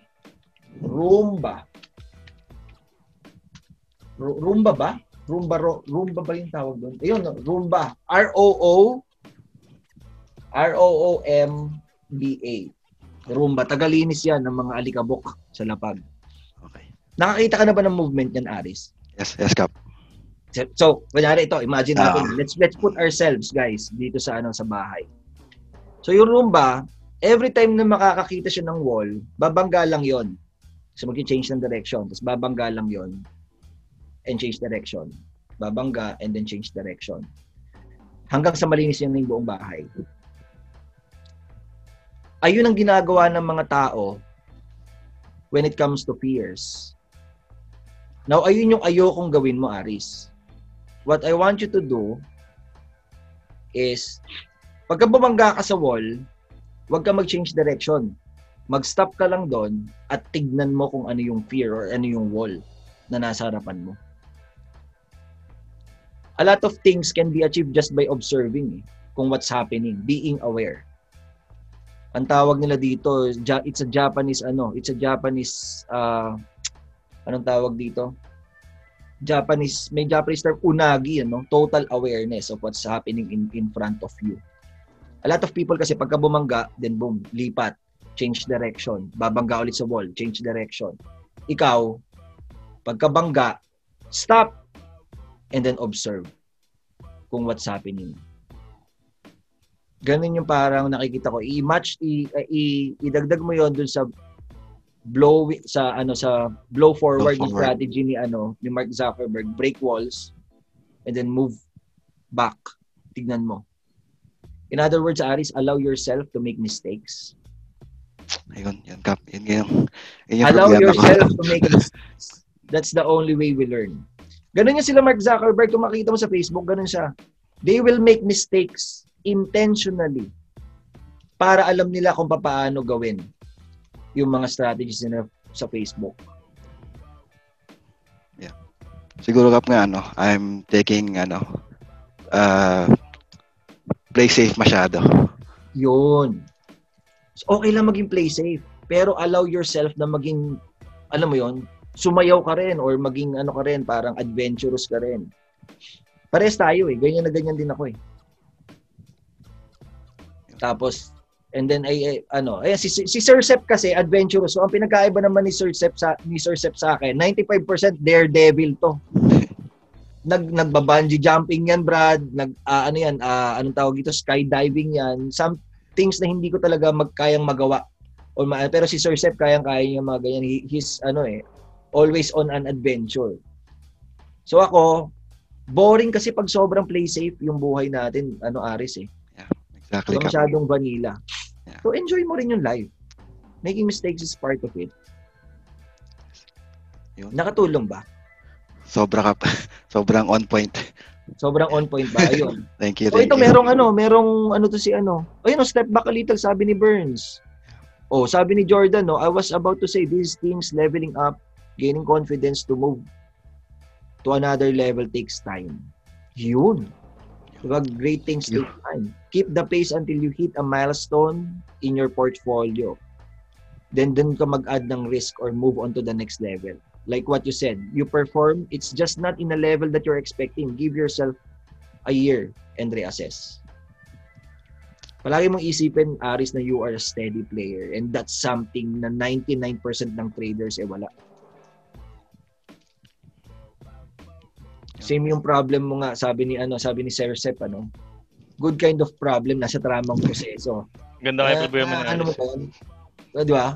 Roomba ba? Roomba ba yung tawag doon? Ayun, Roomba. ROOMBA. Roomba, tagalinis yan ng mga alikabok sa lapag. Okay. Nakakita ka na ba ng movement niyan, Aris? Yes, Kap. So, kunyari ito, imagine natin, let's put ourselves, guys, dito sa sa bahay. So, yung Roomba, every time na makakakita siya ng wall, babangga lang yon. So, mag-change ng direction. Tapos, babangga lang yon and change direction. Babangga and then change direction. Hanggang sa malinis niya ng buong bahay. Ayun ang ginagawa ng mga tao when it comes to fears. Now, ayun yung ayokong gawin mo, Aris. What I want you to do is, pagka bumangga ka sa wall, huwag ka mag-change direction. Mag-stop ka lang doon at tignan mo kung ano yung fear or ano yung wall na nasa harapan mo. A lot of things can be achieved just by observing kung what's happening, being aware. Ang tawag nila dito, may Japanese term, unagi, total awareness of what's happening in front of you. A lot of people kasi pagka bumangga, then boom, lipat. change direction. Babangga ulit sa wall, change direction. Ikaw, pagkabangga, stop and then observe kung what's happening. Ganun yung parang nakikita ko. I-match, idagdag mo yon dun sa blow forward. Strategy ni Mark Zuckerberg. Break walls and then move back. Tignan mo. In other words, Aris, allow yourself to make mistakes. Ayun, yan Kap. Yun yung allow yourself to make mistakes. That's the only way we learn. Ganun yung sila Mark Zuckerberg. Kung makikita mo sa Facebook, ganun siya. They will make mistakes intentionally para alam nila kung paano gawin yung mga strategies nila sa Facebook. Yeah. Siguro Kap nga, I'm taking, play safe masyado. Yun. So, okay lang maging play safe. Pero allow yourself na maging, alam mo yun, sumayaw ka rin or maging ka rin, parang adventurous ka rin. Pares tayo eh. Ganyan na ganyan din ako eh. Tapos, and then, ayan, si Sir Sep kasi, adventurous. So, ang pinagkaiba naman ni Sir Sep sa akin, 95% daredevil to. Nagbabungee jumping yan, Brad. Anong tawag dito? Skydiving yan. Some things na hindi ko talaga kayang magawa. Pero si Sir Seth kayang-kaya niya mga ganyan. He's always on an adventure. So ako, boring kasi pag sobrang play safe yung buhay natin, Aris eh. Yeah, exactly. So, masyadong vanilla. Yeah. So enjoy mo rin yung life. Making mistakes is part of it. Yun. Nakatulong ba? Sobrang on point. Sobrang on point ba? Ayun. Thank you. Ito merong to si step back a little, sabi ni Burns. Oh, sabi ni Jordan, I was about to say these things, leveling up, gaining confidence to move to another level takes time. Yun. Diba, great things take time. Keep the pace until you hit a milestone in your portfolio. Then dun ka mag-add ng risk or move on to the next level. Like what you said, you perform, it's just not in a level that you're expecting. Give yourself a year and reassess. Palagi mong isipin, Aris, na you are a steady player and that's something na 99% ng traders wala. Same yung problem mo nga, sabi ni Sir Sep, good kind of problem, nasa tramang proseso. Ganda kayo problema na. Ano mo yun? Di ba?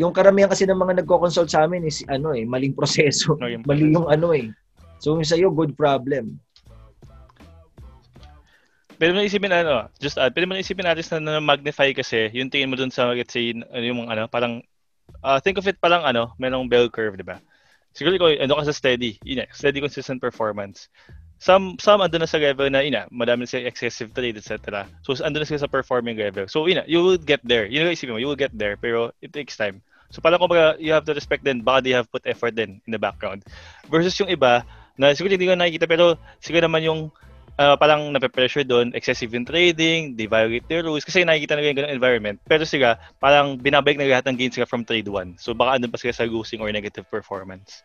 Yung karamihan kasi ng mga nagko-consult sa amin is maling proseso. Mali yung So yung sa'yo, good problem. Pwede mo naisipin natin na magnify kasi yung tingin mo dun sa, let's say, yung parang, think of it parang merong bell curve, di ba? Siguro ko, kasi steady. Steady, consistent performance. Some andun na sa level na, madami siya excessive trade, etc. So, andun na siya sa performing level. So, you will get there. Yun ang isipin mo, you will get there, pero it takes time. So, parang kumbaga, you have to respect then baka they have put effort then in the background. Versus yung iba, na siguro hindi ko nakikita, pero siguro naman yung parang nape-pressure doon, excessive in trading, they violate their rules, kasi nakikita na ganyan environment. Pero sila, parang binabalik na lahat ng gains sila from trade 1. So, baka andun pa sila sa losing or negative performance.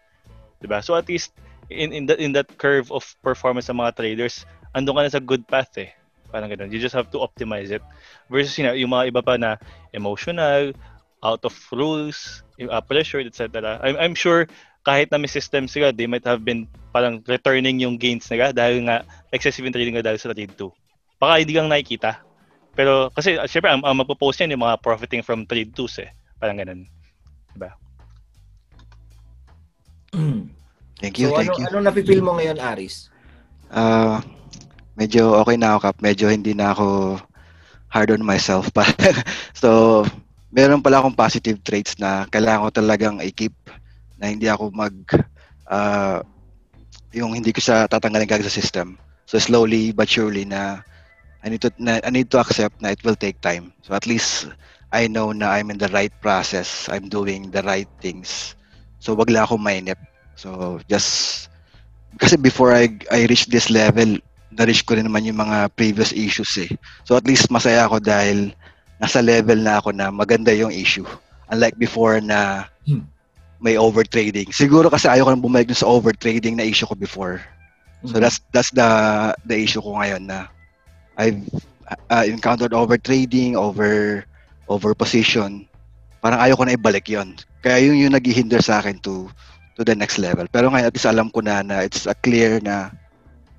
Diba? So, at least, in that curve of performance ng mga traders, andun ka na sa good path eh. Parang ganun. You just have to optimize it. Versus yung mga iba pa na emotional, out of rules, pressure, etc. I'm sure kahit na may system sila, they might have been parang returning yung gains nila dahil nga excessive trading nga dahil sa trade 2. Baka hindi lang nakikita. Pero kasi syempre ang magpo-post yan yung mga profiting from trade 2s eh. Parang ganun. Diba? Thank you. Anong napipil mo ngayon, Aris? Medyo okay na ako, Kap. Medyo hindi na ako hard on myself pa. So, meron pala akong positive traits na kailangan ko talagang i-keep na hindi ako yung hindi ko siya tatanggalin kagad sa system. So, slowly but surely na I need to accept na it will take time. So, at least I know na I'm in the right process. I'm doing the right things. So, wag lang akong mainip. So, just kasi before I reach this level, na-reach ko rin naman yung mga previous issues eh. So, at least masaya ako dahil nasa level na ako na maganda yung issue. Unlike before na may overtrading. Siguro kasi ayaw ko nang bumalik sa overtrading na issue ko before. So, that's the issue ko ngayon na I've encountered overtrading, overposition, parang ayaw ko na ibalik yon. Kaya yun yung naghihinder sa akin to the next level. Pero ngayon at least alam ko na it's a clear na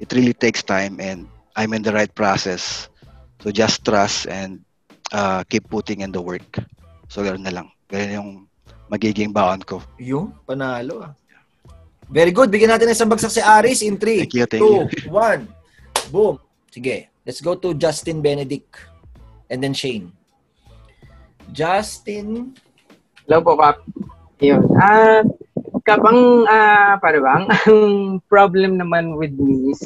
it really takes time and I'm in the right process. So just trust and keep putting in the work. So ganoon na lang. Ganyan yung magiging baon ko. Yung panalo ah. Very good. Bigyan natin ng isang bagsak si Aris in 3, 2, 1. Boom. Sige. Let's go to Justin Benedict and then Shane. Justin. Hello po, Pap. Yun. Ang problem naman with me is,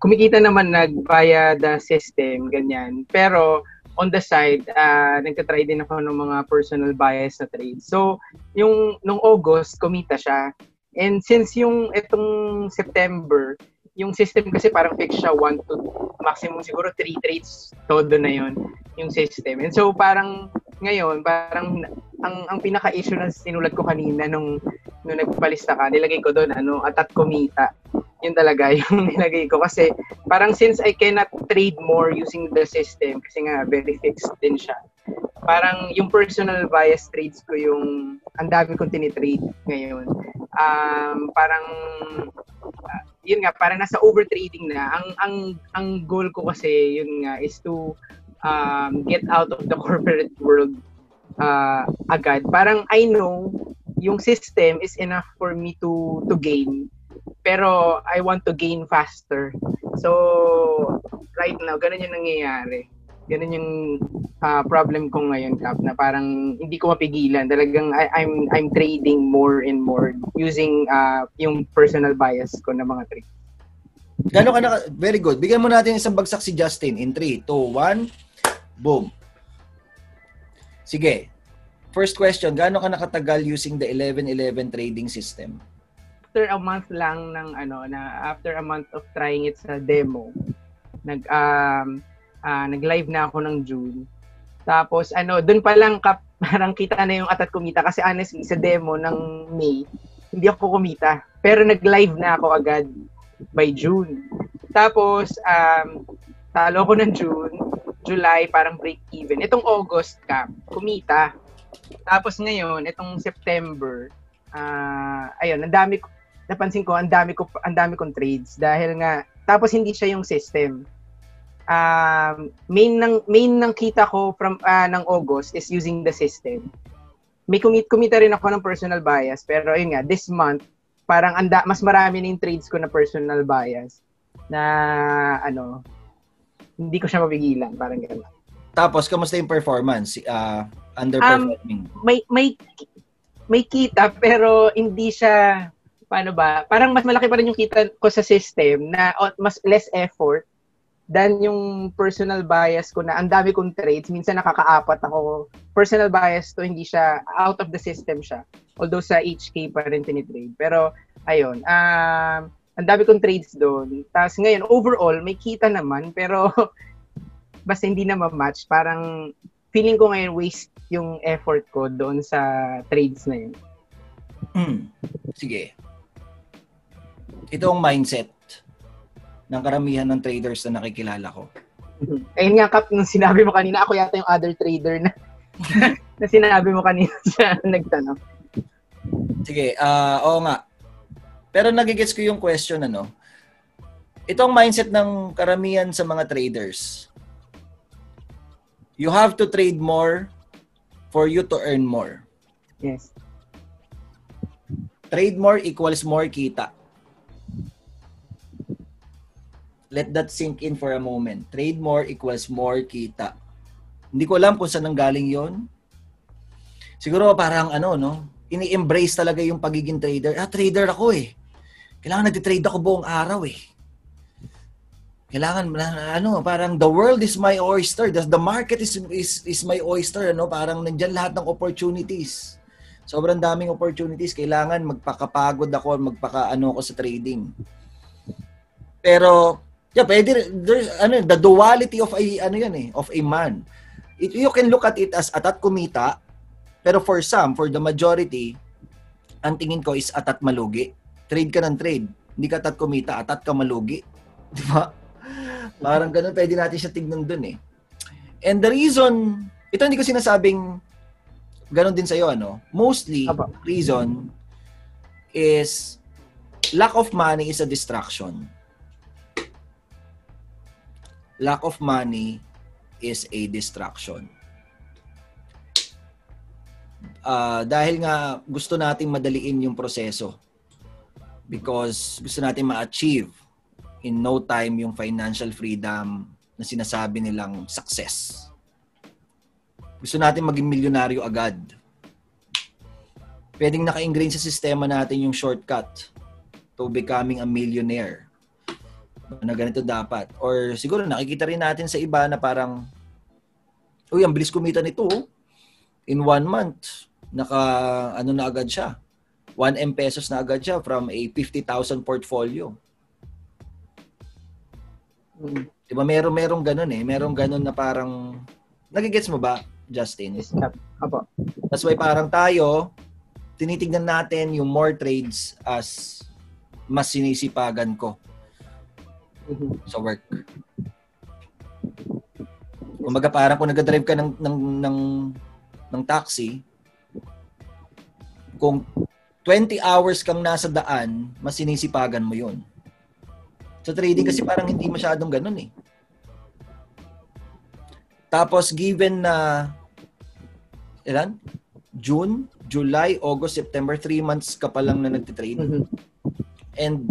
kumikita naman via the system, ganyan. Pero, on the side, nagtatry din ako ng mga personal bias na trade. So, yung nung August, kumita siya. And since itong September, yung system kasi parang fix siya 1 to maximum siguro 3 trades todo na yun, yung system. And so, parang ngayon, parang ang pinaka-issue na sinulat ko kanina nung nagpalista ka, nilagay ko doon, atat kumita. Yun talaga yung nilagay ko kasi parang since I cannot trade more using the system kasi nga very fixed din siya, parang yung personal bias trades ko yung ang dami kong tinitrade ngayon. Yun nga, parang nasa overtrading na. Ang goal ko kasi yun nga is to get out of the corporate world agad. Parang I know yung system is enough for me to gain. Pero I want to gain faster. So, right now, ganun yung nangyayari. Ganun yung problem ko ngayon, Cap, na parang hindi ko mapigilan. Talagang I'm trading more and more using yung personal bias ko na mga trade. Very good. Bigyan mo natin isang bagsak si Justin in 3, 2, 1. Boom. Sige. First question, gaano ka nakatagal using the 11-11 trading system? After a month lang after a month of trying it sa demo, nag-live na ako ng June. Tapos doon pa lang parang kita na yung atat kumita kasi honestly sa demo ng May, hindi ako kumita. Pero nag-live na ako agad by June. Tapos talo ko ng June, July parang break even. Itong August kumita. Tapos ngayon, itong September, napansin ko ang dami kong trades dahil nga tapos hindi siya yung system. Main ng kita ko from ng August is using the system. May kumita rin ako ng personal bias pero ayun nga this month parang mas marami na yung trades ko na personal bias na hindi ko siya mapigilan, parang gano'n. Tapos kamusta yung performance? Underperforming. May kita pero hindi siya parang mas malaki pa rin yung kita ko sa system na mas less effort than yung personal bias ko na ang dami kong trades, minsan nakakaapat ako. Personal bias to, hindi siya out of the system siya, although sa HK pa rin tinitrade. Pero ayun, ang dami kong trades doon. Tapos ngayon overall may kita naman pero basta hindi na ma-match, parang feeling ko ngayon waste yung effort ko doon sa trades na yun. Sige. Ito ang mindset ng karamihan ng traders na nakikilala ko. Ayun nga, Kap, nung sinabi mo kanina, ako yata yung other trader na sinabi mo kanina siya nagtanong. Sige, oo nga. Pero nagigets ko yung question, Ito ang mindset ng karamihan sa mga traders. You have to trade more for you to earn more. Yes. Trade more equals more kita. Let that sink in for a moment. Trade more equals more kita. Hindi ko alam kung saan nanggaling yon. Siguro parang ini-embrace talaga yung pagiging trader. Trader ako eh. Kailangan nagtitrade ako buong araw eh. Kailangan parang the world is my oyster, the market is my oyster, parang nandiyan lahat ng opportunities. Sobrang daming opportunities, kailangan magpakapagod ako, magpakaano ako sa trading. Pero pwede there's the duality of a man. You can look at it as atat kumita, pero for the majority, ang tingin ko is atat malugi. Trade ka ng trade, hindi ka atat kumita, atat ka malugi. Di ba? Parang ganun, pwede natin siya tignan dun eh. And the reason, ito hindi ko sinasabing ganun din sa'yo, ano? Mostly, the reason is lack of money is a distraction. Lack of money is a distraction. Dahil nga gusto natin madaliin yung proseso because gusto natin ma-achieve in no time yung financial freedom na sinasabi nilang success. Gusto natin maging milyonaryo agad. Pwedeng naka-ingrain sa sistema natin yung shortcut to becoming a millionaire. Na ganito dapat. Or siguro nakikita rin natin sa iba na parang, uy, ang bilis kumita nito. In 1 month, naka-ano na agad siya. 1M pesos na agad siya from a 50,000 portfolio. Diba merong ganun eh. Merong ganun na parang, nagigets mo ba, Justin? Apo. That's why parang tayo, tinitignan natin yung more trades as mas sinisipagan ko. Sa work. Umaga parang kung nag-drive ka ng taxi, kung 20 hours kang nasa daan, mas sinisipagan mo yun. Sa trading kasi parang hindi masyadong ganun eh. Tapos given na ilan? June, July, August, September, 3 months ka pa lang na nagtitrade. And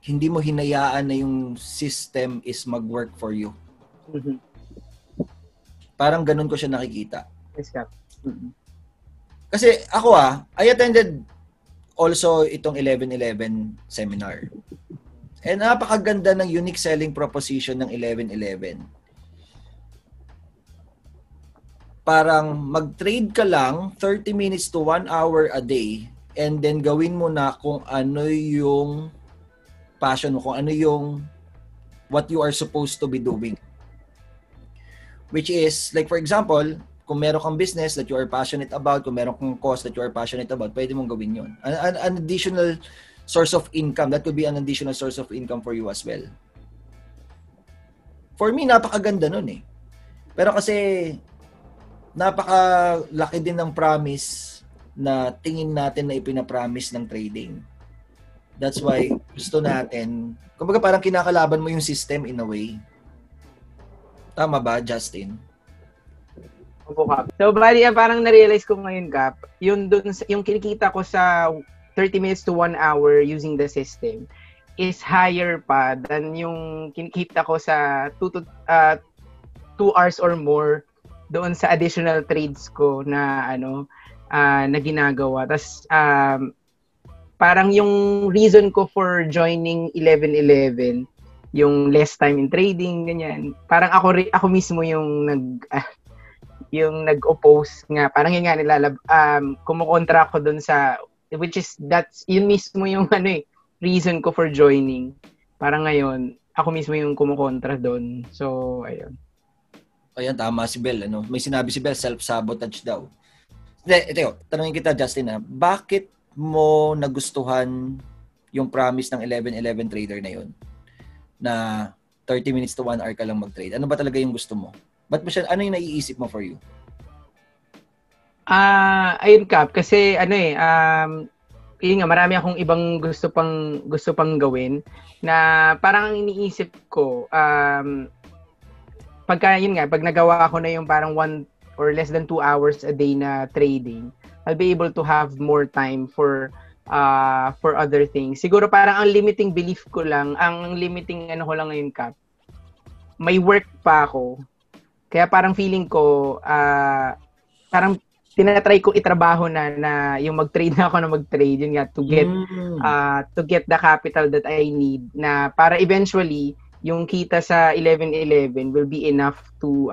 hindi mo hinayaan na yung system is mag-work for you. Mm-hmm. Parang ganun ko siya nakikita. Yes, Cap. Mm-hmm. Kasi ako I attended also itong 11-11 seminar. And napakaganda ng unique selling proposition ng 11-11. Parang mag-trade ka lang 30 minutes to 1 hour a day and then gawin mo na kung ano yung passion mo, kung ano yung what you are supposed to be doing. Which is, like for example, kung meron kang business that you are passionate about, kung meron kang cause that you are passionate about, pwede mong gawin yun. An additional source of income, that could be an additional source of income for you as well. For me, napakaganda nun eh. Pero kasi, napakalaki din ng promise na tingin natin na ipinapromise ng trading. That's why gusto natin, kumbaga parang kinakalaban mo yung system in a way. Tama ba, Justin? Opo, Cap. So, bali, parang na-realize ko ngayon, Cap, yung kinikita ko sa 30 minutes to 1 hour using the system is higher pa than yung kinikita ko sa 2 hours or more doon sa additional trades ko na, na ginagawa. Tapos, parang yung reason ko for joining 11-11, yung less time in trading, ganyan. Parang ako mismo yung nag-oppose nga. Parang yun nga kumukontra ko dun sa, which is, that's yun mismo yung reason ko for joining. Parang ngayon, ako mismo yung kumukontra dun. So, ayun. Ayan, tama si Bel. May sinabi si Bel, self-sabotage daw. Teo, tanungin kita, Justin, bakit mo nagustuhan yung promise ng 11-11 trader na yun na 30 minutes to 1 hour ka lang mag-trade? Ano ba talaga yung gusto mo? Ba't mo siya, ano yung naiisip mo for you? Ayun, Cap, kasi yun nga, marami akong ibang gusto pang gawin na parang iniisip ko pag nagawa ako na yung parang 1 or less than 2 hours a day na trading, I'll be able to have more time for other things. Siguro parang ang limiting belief ko lang, ang limiting ko lang ngayon, Cap, may work pa ako. Kaya parang feeling ko, parang tinatry ko itrabaho na yung mag-trade na ako na mag-trade, yun nga, to get the capital that I need na para eventually, yung kita sa 11-11 will be enough to,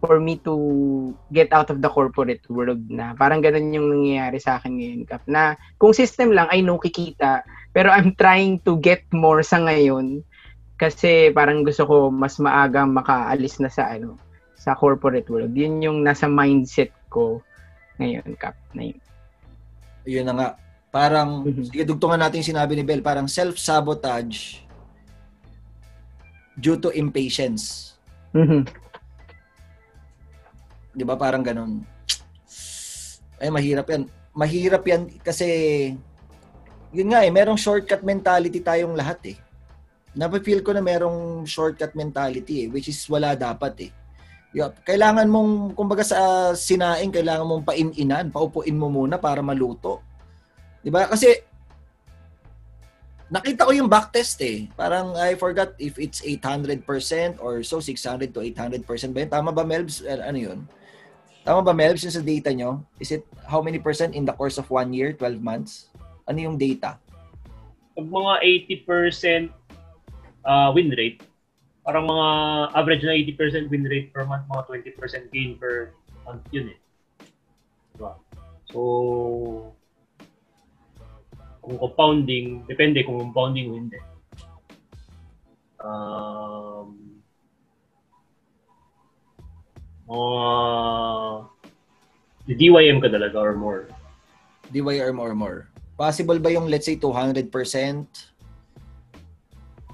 for me to get out of the corporate world na. Parang ganun yung nangyayari sa akin ngayon, Cap. Na kung system lang, I know kikita. Pero I'm trying to get more sa ngayon kasi parang gusto ko mas maaga makaalis na sa, sa corporate world. Yun yung nasa mindset ko ngayon, Cap. Na yun. Yun na nga. Parang, sige, dugtungan natin yung sinabi ni Bel, parang self-sabotage due to impatience. 'Di ba parang ganun. Ay mahirap 'yan. Mahirap 'yan kasi yun nga eh, merong shortcut mentality tayong lahat eh. Napafeel ko na merong shortcut mentality eh, which is wala dapat eh. Kailangan mong, kumbaga sa sinaing, kailangan mong pain-inan, paupuin mo muna para maluto. Diba? Kasi, nakita ko yung backtest eh. Parang, I forgot if it's 800% or so, 600 to 800% ba yun? Tama ba, Melbs? Ano yun? Tama ba, Melbs, yung sa data nyo? Is it how many percent in the course of 1 year, 12 months? Ano yung data? Mga 80% win rate. Parang mga average na 80% win rate per month, mga 20% gain per month yun eh. Diba? So, kung compounding, depende kung compounding o hindi. DYM ka talaga or more. DYM or more. Possible ba yung let's say 200%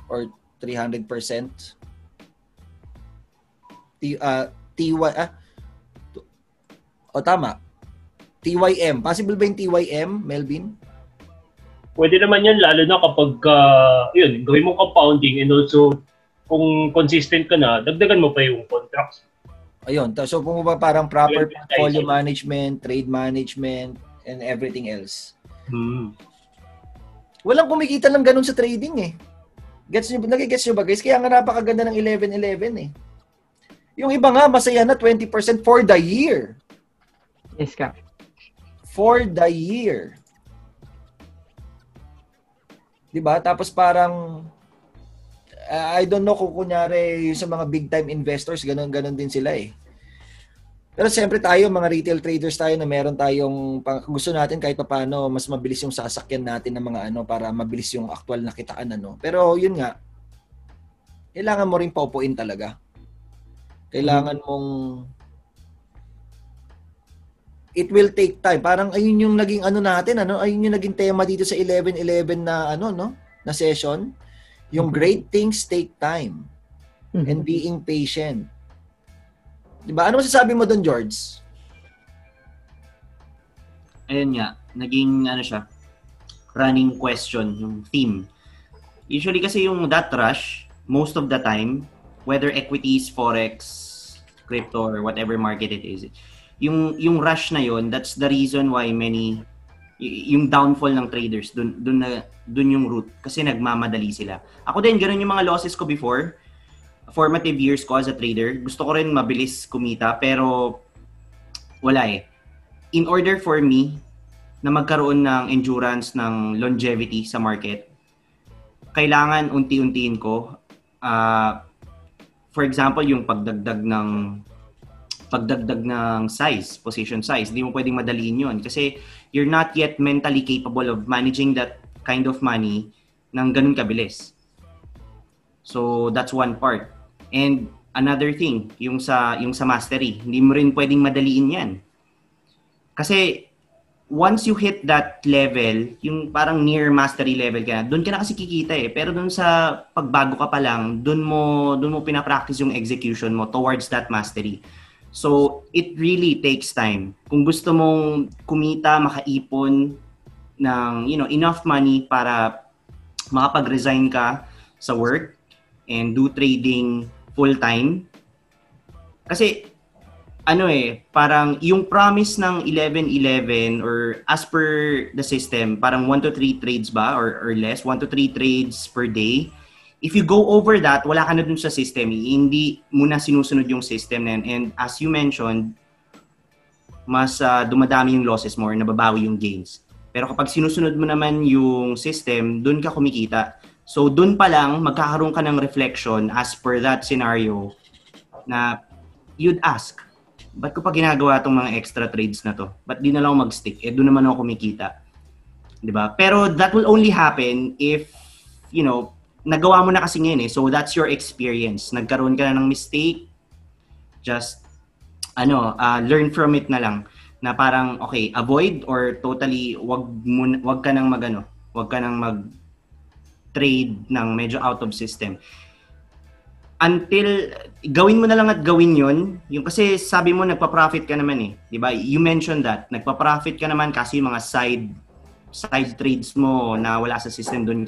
or 300%? Tama. TYM. Possible ba yung TYM, Melvin? Pwede naman yan, lalo na kapag, yun, gawin mong compounding and also, kung consistent ka na, dagdagan mo pa yung contracts. Ayun. So, kung ba parang proper portfolio management, trade management, and everything else. Hmm. Walang kumikita ng ganun sa trading eh. Nagigets nyo ba guys? Kaya nga napakaganda ng 11-11 eh. Yung iba nga, masaya na 20% for the year. Yes, ka. For the year. Diba? Tapos parang, I don't know kung kunyari sa mga big-time investors, ganun-ganun din sila eh. Pero siyempre tayo, mga retail traders tayo na meron tayong, gusto natin kahit paano, mas mabilis yung sasakyan natin ng mga ano para mabilis yung actual na kitaan. Ano. Pero yun nga, kailangan mo rin paupuin talaga. Kailangan mong, it will take time. Parang ayun yung naging ano natin, ano? Ayun yung naging tema dito sa 11-11 na ano, no? Na session. Yung great things take time. And being patient. Diba? Ano masasabi mo doon, George? Ayun nga, naging ano siya, running question, yung theme. Usually kasi yung that rush, most of the time, whether equities, forex, crypto, or whatever market it is, yung rush na yon, that's the reason why many, yung downfall ng traders, dun yung root, kasi nagmamadali sila. Ako din, ganun yung mga losses ko before, formative years ko as a trader. Gusto ko rin mabilis kumita, pero wala eh. In order for me na magkaroon ng endurance, ng longevity sa market, kailangan unti-untiin ko. For example, yung pagdagdag ng size, position size, hindi mo pwedeng madaliin yun kasi you're not yet mentally capable of managing that kind of money ng ganun kabilis. So that's one part. And another thing, yung sa mastery, hindi mo rin pwedeng madaliin yan. Kasi once you hit that level, yung parang near mastery level ka na, doon ka na kasi kikita eh. Pero doon sa pagbago ka pa lang, doon mo pinapractice yung execution mo towards that mastery. So it really takes time. Kung gusto mong kumita, makaipon ng, you know, enough money para makapag-resign ka sa work and do trading full-time. Kasi ano eh, parang yung promise ng 11-11 or as per the system, parang 1 to 3 trades ba or less, 1 to 3 trades per day. If you go over that, wala ka na dun sa system. Hindi mo na sinusunod yung system na yun. And as you mentioned, mas dumadami yung losses mo or nababawi yung gains. Pero kapag sinusunod mo naman yung system, dun ka kumikita. So dun pa lang, magkakaroon ka ng reflection as per that scenario na you'd ask, ba't ko pa ginagawa itong mga extra trades na to? Ba't di na lang mag-stick? Eh, doon naman ako kumikita. Diba? Pero that will only happen if, you know, nagawa mo na kasi ngayon eh. So, that's your experience. Nagkaroon ka na ng mistake. Just, learn from it na lang. Na parang, okay, avoid or totally wag ka nang mag-trade ng medyo out of system. until gawin mo na lang at gawin yun, yung kasi sabi mo nagpa-profit ka naman eh, di ba? You mentioned that, nagpa-profit ka naman kasi yung mga side trades mo na wala sa system, doon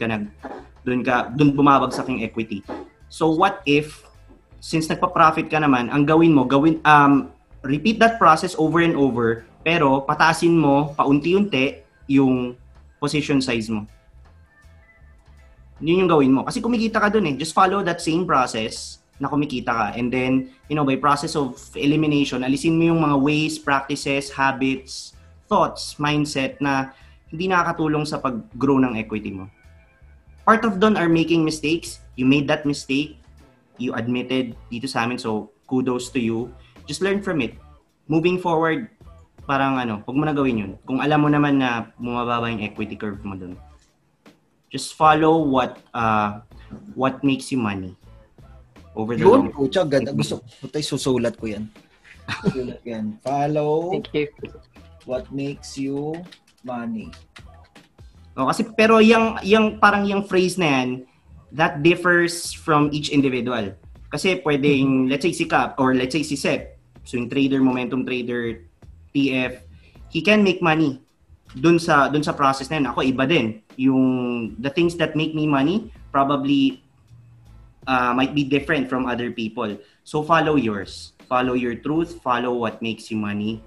bumabagsak yung equity. So what if, since nagpa-profit ka naman, ang gawin mo, repeat that process over and over, pero pataasin mo paunti-unti yung position size mo. Yun yung gawin mo. Kasi kumikita ka doon eh. Just follow that same process na kumikita ka. And then, you know, by process of elimination, alisin mo yung mga ways, practices, habits, thoughts, mindset na hindi nakakatulong sa pag-grow ng equity mo. Part of done are making mistakes. You made that mistake. You admitted dito sa amin. So, kudos to you. Just learn from it. Moving forward, parang ano, huwag mo na gawin yun. Kung alam mo naman na bumababa yung equity curve mo dun. Just follow what makes you money. Over the long. Coach, agad. Gusto ko tayo susulat ko yan. Susulat yan. Follow what makes you money. Oh, kasi pero yung parang yung phrase na yan, that differs from each individual. Kasi pwedeng, let's say si Cap or let's say si Seth, swing trader, momentum trader, TF, he can make money dun sa process na yun. Ako, iba din. Yung the things that make me money probably might be different from other people. So follow yours. Follow your truth. Follow what makes you money.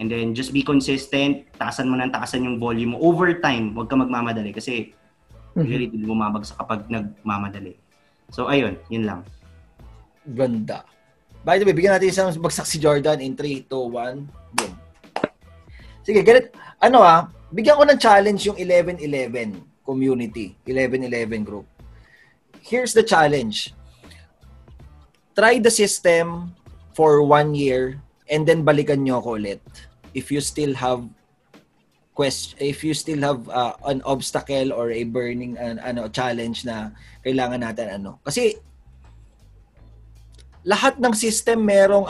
And then just be consistent. Taasan mo nang taasan yung volume mo. Over time, huwag ka magmamadali kasi usually dun bumabagsak kapag nagmamadali. So ayun, yun lang. Ganda. By the way, bigyan natin isang bagsak si Jordan in 3, 2, 1. Boom. Sige, ganit. Ano bigyan ko ng challenge yung 11-11 community. 11-11 group. Here's the challenge. Try the system for 1 year and then balikan nyo ako ulit. If you still have an obstacle or a burning challenge na kailangan natin Kasi lahat ng system merong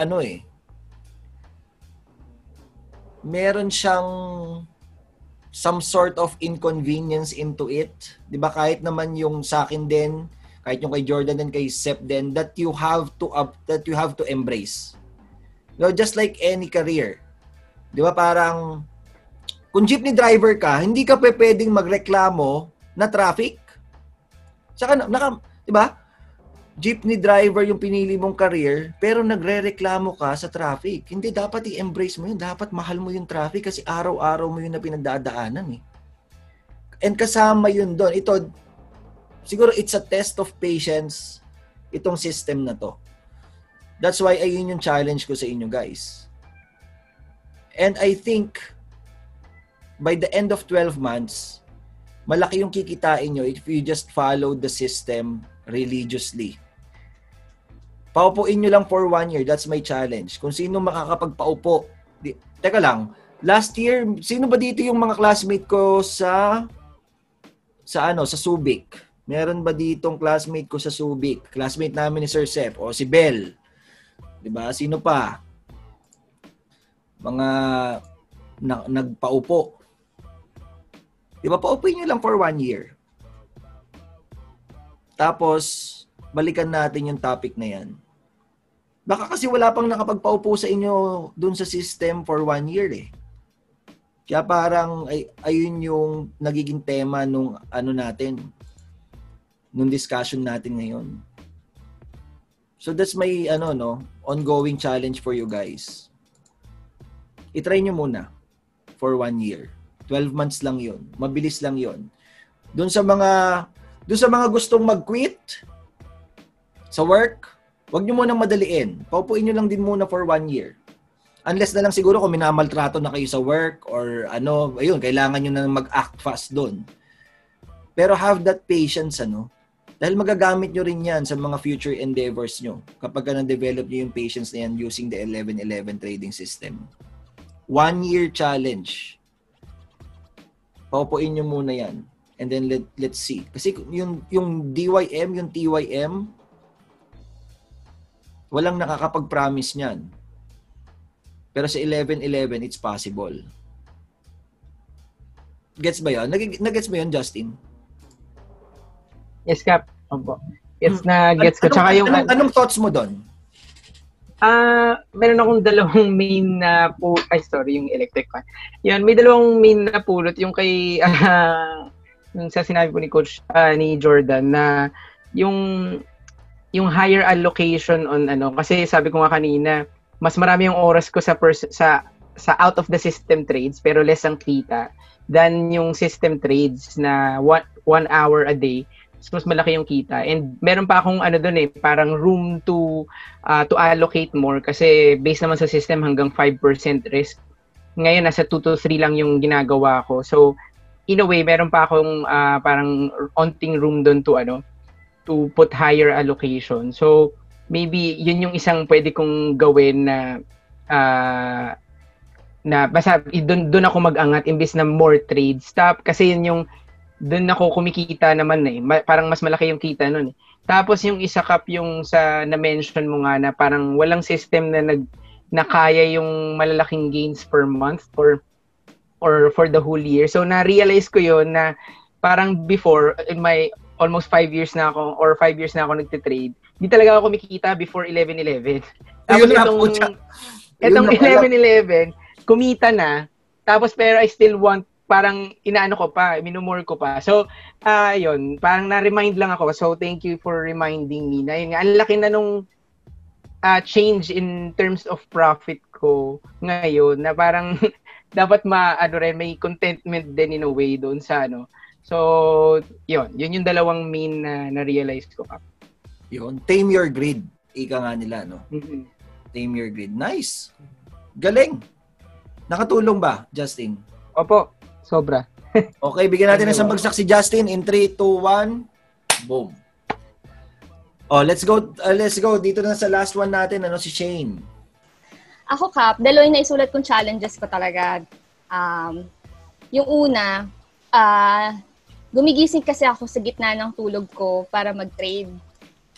meron siyang some sort of inconvenience into it. 'Di ba? Kahit naman yung sa akin din, kahit yung kay Jordan and kay Seth din, that you have to embrace. No, just like any career. 'Di ba parang kung jeepney driver ka, hindi ka pwedeng magreklamo na traffic. Saka 'di ba? Jeepney driver yung pinili mong career, pero nagrereklamo ka sa traffic. Hindi, dapat i-embrace mo yun. Dapat mahal mo yung traffic kasi araw-araw mo yun na pinagdadaanan eh. And kasama yun doon. Ito, siguro it's a test of patience itong system na to. That's why ayun yung challenge ko sa inyo guys. And I think by the end of 12 months, malaki yung kikitain nyo if you just follow the system religiously. Paupuin nyo lang for 1 year. That's my challenge. Kung sino makakapagpaupo. Teka lang. Last year, sino ba dito yung mga classmate ko sa Subic? Meron ba ditong classmate ko sa Subic? Classmate namin ni Sir Seth o si Bell. 'Di ba? Sino pa? Mga nagpaupo. 'Di ba? Paupuin nyo lang for 1 year. Tapos, balikan natin yung topic na yan. Baka kasi wala pang nakapagpaupo sa inyo dun sa system for 1 year eh. Kaya parang ayun yung nagiging tema nung nung discussion natin ngayon. So that's my ongoing challenge for you guys. I-try nyo muna for 1 year. 12 months lang yun. Mabilis lang yun. Doon sa mga gustong mag-quit sa work, huwag nyo munang madaliin. Paupuin nyo lang din muna for 1 year. Unless na lang siguro kung minamaltrato na kayo sa work or kailangan nyo na mag-act fast doon. Pero have that patience, Dahil magagamit nyo rin yan sa mga future endeavors nyo kapag na-develop nyo yung patience na yan using the 11-11 trading system. 1 year challenge. Paupuin nyo muna yan. And then let's see. Kasi yung DYM, yung TYM, walang nakakapag-promise niyan. Pero sa 11-11, it's possible. Gets ba yun? Nag-gets ba yun, Justin? Yes, Cap. Opo. Gets na, gets ko. Tsaka yung, anong thoughts mo doon? Meron akong dalawang main na pulot. Ay, sorry, yung electric fan. Yan, may dalawang main na pulot. Yung kay, yung sa sinabi po ni Coach, ni Jordan, na yung higher allocation on ano. Kasi sabi ko nga kanina, mas marami yung oras ko sa out of the system trades, pero less ang kita, than yung system trades na one hour a day. So, mas malaki yung kita. And meron pa akong ano doon eh, parang room to allocate more kasi based naman sa system hanggang 5% risk. Ngayon, nasa 2 to 3 lang yung ginagawa ko. So, in a way, meron pa akong parang onting room doon to ano, to put higher allocation. So, maybe yun yung isang pwede kong gawin na na basta doon ako mag-angat imbis na more trade stop kasi yun yung doon ako kumikita naman eh. Parang mas malaki yung kita nun eh. Tapos yung isa cup yung sa na-mention mo nga na parang walang system na nakaya yung malalaking gains per month or for the whole year. So na-realize ko yun na parang before in my almost 5 years na ako or 5 years na ako nagte-trade. Hindi talaga ako kumikita before 11/11. Tapos itong 11/11 kumita na. Tapos pero I still want parang inaano ko pa, minumore ko pa. So, yun, parang na-remind lang ako. So, thank you for reminding me na yun. Ang laki na nung change in terms of profit ko ngayon na parang dapat may contentment din in a way doon sa ano. So, yun yung dalawang main na na-realize ko pa. Yun, tame your greed. Ika nga nila, no? Mm-hmm. Tame your greed. Nice! Galing! Nakatulong ba, Justin? Opo. Sobra. Okay, bigyan natin ng isang bagsak si Justin in 3, 2, 1. Boom. Oh, let's go. Let's go dito na sa last one natin, ano si Shane. Ako Kap, dalawa na isulat kong challenges ko talaga. Yung una, gumigising kasi ako sa gitna ng tulog ko para mag-trade.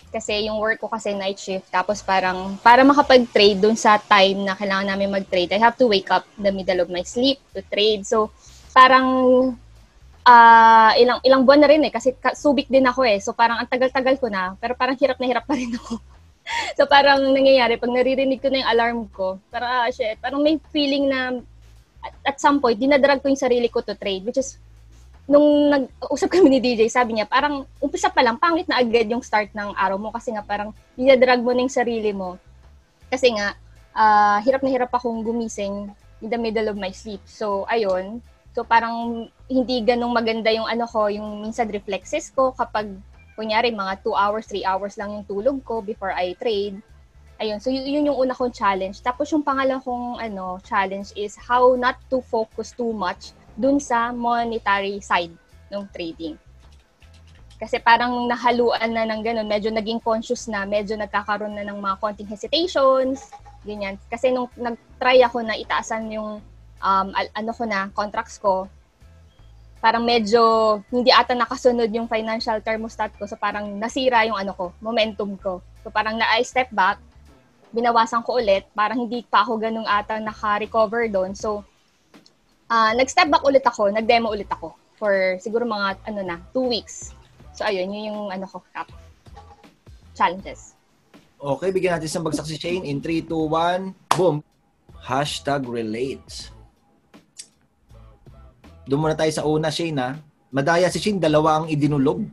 Kasi yung work ko kasi night shift, tapos parang para makapag-trade dun sa time na kailangan namin mag-trade, I have to wake up in the middle of my sleep to trade. So, parang ilang buwan na rin eh, kasi subik din ako eh. So, parang ang tagal-tagal ko na, pero parang hirap pa rin ako. So, parang nangyayari, pag naririnig ko na yung alarm ko, parang shit, parang may feeling na at some point, dinadrag ko yung sarili ko to trade, which is nung nag-usap kami ni DJ, sabi niya, parang umpisa pa lang, pangit na agad yung start ng araw mo kasi nga parang dinadrag mo na yung sarili mo. Kasi nga, hirap na hirap akong gumising in the middle of my sleep. So, ayun. So, parang hindi ganong maganda yung ano ko, yung minsan reflexes ko kapag, kunyari, mga 2 hours, 3 hours lang yung tulog ko before I trade. Ayun. So, yun yung una kong challenge. Tapos, yung pangalan kong ano, challenge is how not to focus too much dun sa monetary side ng trading. Kasi parang nahaluan na ng ganun, medyo naging conscious na, medyo nagkakaroon na ng mga konting hesitations, ganyan. Kasi nung nag-try ako na itaasan yung contracts ko, parang medyo hindi ata nakasunod yung financial thermostat ko, so parang nasira yung ano ko, momentum ko. So parang na-step back, binawasan ko ulit, parang hindi pa ako ganun ata naka-recover doon. So, nag-step back ulit ako, nag-demo ulit ako for siguro mga 2 weeks. So ayun, yun yung Kap. Challenges. Okay, bigyan natin isang bagsak si Shane in 3, 2, 1, boom! #relate. Doon muna tayo sa una, Shane ha. Madaya si Shane, dalawa ang idinulog.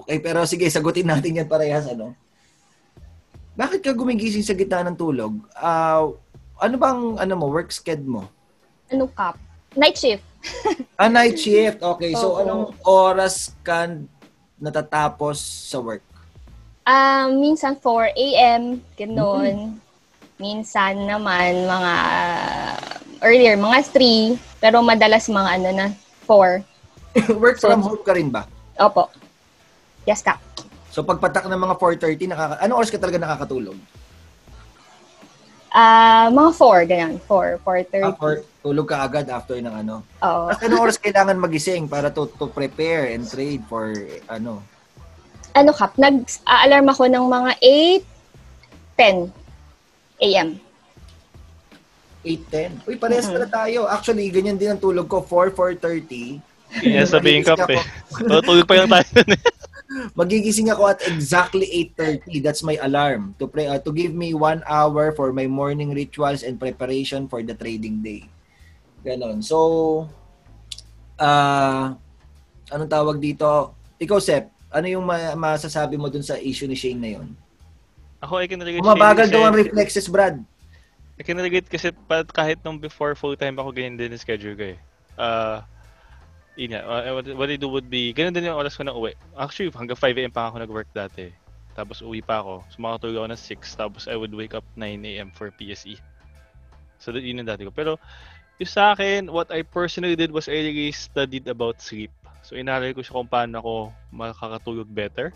Okay, pero sige, sagutin natin yan parehas ano. Bakit ka gumigising sa gitna ng tulog? Ano bang work schedule mo? Ano Kap? Night shift. Night shift. Okay. So, anong oras ka natatapos sa work? Minsan 4 a.m. Ganoon. Mm-hmm. Minsan naman mga earlier, mga 3. Pero madalas mga 4. Work from home ka rin ba? Opo. Yes, Kap. So, pagpatak ng mga 4:30, anong oras ka talaga nakakatulog? Mga 4, ganyan. 4:30. Tulog ka agad after ng ano. Oo. At anong oras kailangan magising para to prepare and trade for ano? Kap, nag-alarm ako ng mga 8:10 a.m. 8:10? Uy, parehas na tayo. Actually, ganyan din ang tulog ko. 4:30. Kaya sabihin ka, eh. Tulog pa yung tayo. Magigising ako at exactly 8:30. That's my alarm to pray, to give me 1 hour for my morning rituals and preparation for the trading day. Ganon. So, anong tawag dito? Ikaw, Seth, ano yung masasabi mo dun sa issue ni Shane na yun? Ako, I can relate. Mabagal daw ang reflexes, Brad. I can relate kasi kahit nung before full-time ako, ganyan din yung schedule ko eh. What I do would be, ganun din yung oras ko na uwi. Actually, hanggang 5 a.m. pa ako nag-work dati. Tapos uwi pa ako. So, makatulog ako ng 6. Tapos I would wake up 9 a.m. for PSE. So, yun yung dati ko. Pero, yung sa akin, what I personally did was I really studied about sleep. So, inaral ko siya kung paano ako makakatulog better.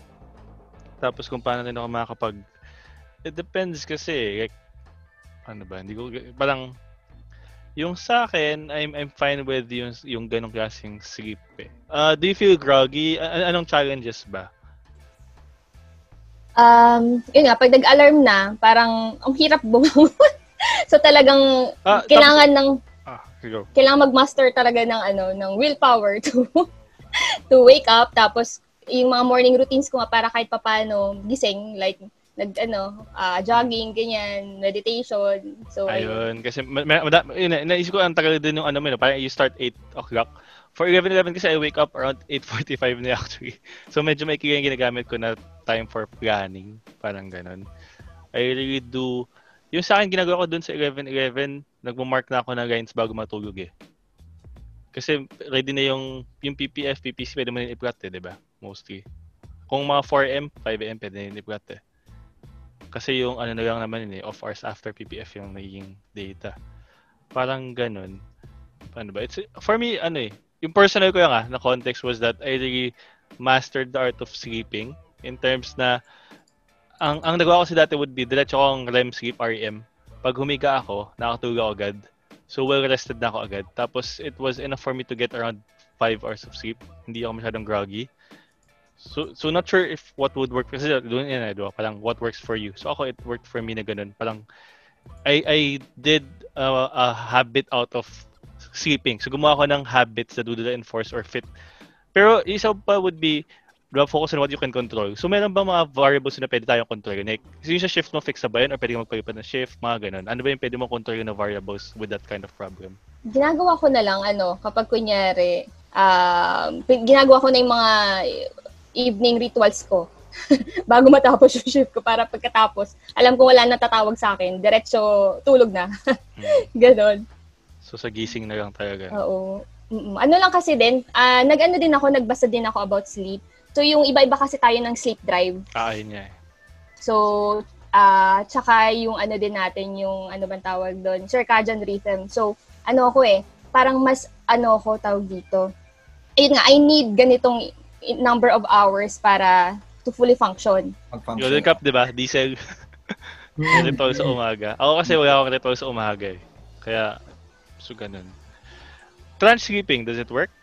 Tapos, kung paano din ako makakapag... It depends kasi. Like, ano ba? Hindi ko... Parang... Yung sa akin, I'm fine with yung ganong klaseng sleep eh. Do you feel groggy? Anong challenges ba? Yun nga, pag nag-alarm na, parang ang hirap bumangon. So talagang kailangan tapos, kailangan mag-master talaga ng willpower to wake up. Tapos yung mga morning routines ko nga para kahit papaano gising, like jogging, ganyan, meditation. So, ayun. Kasi, naisip ko ang tagal din yung parang you start 8 o'clock. For 11:11 kasi I wake up around 8:45 na actually. So, medyo maikli yung ginagamit ko na time for planning. Parang ganun. I really do. Yung sa akin, ginagawa ko dun sa 11:11, nagmamark na ako ng lines bago matulog eh. Kasi, ready na yung PPF, PPC, pwede mo rin i-plot eh, diba? Mostly. Kung mga 4am, 5am, pwede rin i-plot eh. Kasi yung lang naman yun eh, off hours after PPF yung naging data. Parang ganun. Paano ba? It's, for me, yung personal ko na context was that I really mastered the art of sleeping in terms na ang nagawa ko dati would be diretso akong REM sleep, REM. Pag humiga ako, nakatulog ako agad. So well-rested na ako agad. Tapos it was enough for me to get around 5 hours of sleep. Hindi ako masyadong groggy. So not sure if what would work kasi doon yun parang what works for you. So ako, it worked for me na ganun. Parang I did a habit out of sleeping. So gumawa ako ng habits that would enforce or fit. Pero isa pa would be focus on what you can control. So meron ba mga variables na pwede tayong control? Like, yung sa shift mo, fix na ba yun? Or pwede magpalipat na shift? Mga ganun. Ano ba yung pwede mo control na variables with that kind of problem? Ginagawa ko na lang kapag kunyari ginagawa ko na yung mga evening rituals ko bago matapos yung shift ko para pagkatapos alam ko wala natatawag sa akin, diretso tulog na. Ganon. So sa gising na lang talaga. Oo. Lang kasi din nagbasa din ako about sleep. So yung iba-iba kasi tayo ng sleep drive. Yun eh. So tsaka yung din natin yung circadian rhythm. So ako parang mas ako tawag dito. Ayun nga, I need ganitong number of hours para to fully function. Golden Cup, di ba? Diesel. Ritual sa umaga. Ako kasi wala akong ritual sa umaga eh. Kaya, ganun. Trans sleeping, does it work?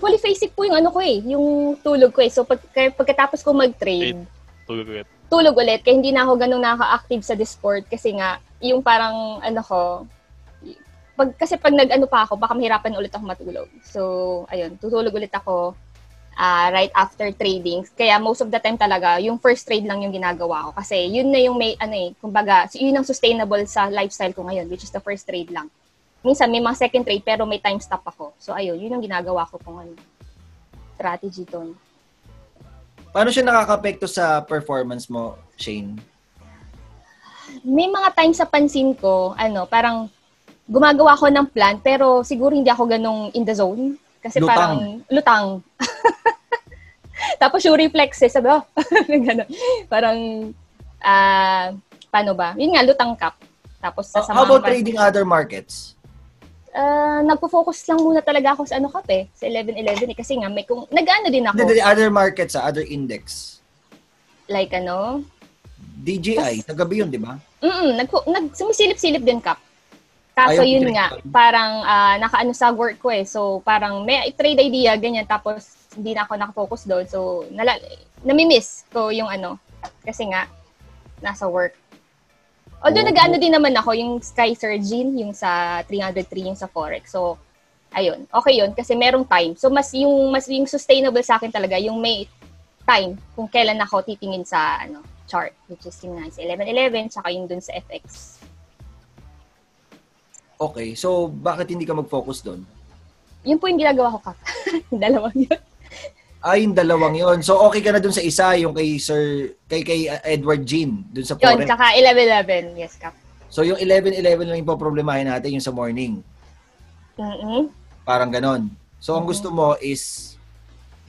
Fully basic po yung yung tulog ko eh. So, pagkatapos ko mag-train, tulog ulit. Kaya hindi na ako ganun nakaka-active sa Discord kasi nga, yung parang kasi pag nag-ano pa ako, baka mahirapan ulit ako matulog. So, ayun, tutulog ulit ako. Right after trading. Kaya most of the time talaga, yung first trade lang yung ginagawa ko. Kasi yun na yung may, kumbaga, yun ang sustainable sa lifestyle ko ngayon, which is the first trade lang. Minsan may mga second trade, pero may time stop ako. So ayun, yun ang ginagawa ko kung strategy ton. Paano siya nakaka-apekto sa performance mo, Shane? May mga time sa pansin ko, parang gumagawa ko ng plan, pero siguro hindi ako ganong in the zone. Kasi parang lutang. Tapos yung reflexes, sabi, parang, paano ba? Yun nga, lutang kap. Tapos sa how about trading other markets? Nagpo-focus lang muna talaga ako sa kap eh. Sa 11-11 eh. Kasi nga, may kung, din ako. The other markets, other index. Like DJI, tagabi yun, di ba? Sumisilip-silip din kap. Kaso yun nga, parang sa work ko eh. So, parang may trade idea, ganyan. Tapos, hindi na ako nakafocus doon. So, namimiss ko yung Kasi nga, nasa work. Although, din naman ako yung Sky Surgeon, yung sa 303, yung sa Forex. So, ayun. Okay yun. Kasi merong time. So, mas yung sustainable sa akin talaga, yung may time kung kailan ako titingin sa ano chart, which is yung nasa 11-11 tsaka yung dun sa FX. Okay. So, bakit hindi ka mag-focus dun? Yun po yung ginagawa ko, Kak. Yung dalawang yun. Ah, yung dalawang yun. So, okay ka na dun sa isa, yung kay Sir, kay Edward Jean, dun sa foreign. Yun, tsaka 11-11. Yes, Kak. So, yung 11-11 lang yung poproblemahin natin, yung sa morning. Mm-mm. Parang ganon. So, ang gusto mo is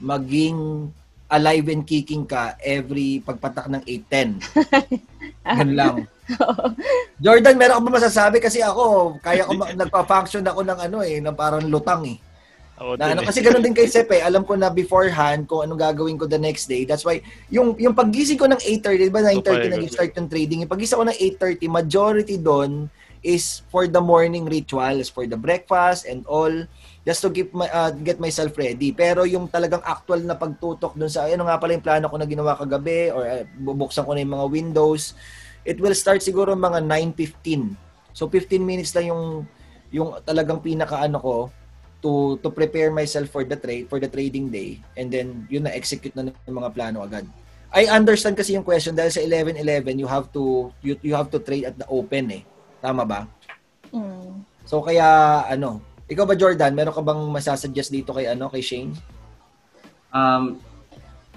maging alive and kicking ka every pagpatak ng 8-10. Ganun lang. Jordan, meron akong masasabi kasi ako, kaya ko nagpa-function ako ng ano eh, ng parang lutang eh. Oh, na, ano, kasi ganun din kay Sep eh. Alam ko na beforehand kung anong gagawin ko the next day. That's why, yung paggising ko ng 8:30, diba 9:30 okay, nag-start yung trading. Yung paggising ko ng 8:30, majority doon is for the morning rituals, for the breakfast and all, just to keep my, get myself ready. Pero yung talagang actual na pagtutok dun sa, ano nga pala yung plano ko na ginawa kagabi, or bubuksan ko na yung mga windows, it will start siguro mga 9:15. So, 15 minutes lang yung talagang pinakaano ko to prepare myself for the trade, for the trading day. And then, yun na-execute na yung mga plano agad. I understand kasi yung question dahil sa 11-11, you have to trade at the open eh. Tama ba? Mm. So, kaya, ano, ikaw ba, Jordan, meron ka bang masasuggest dito kay, ano, kay Shane?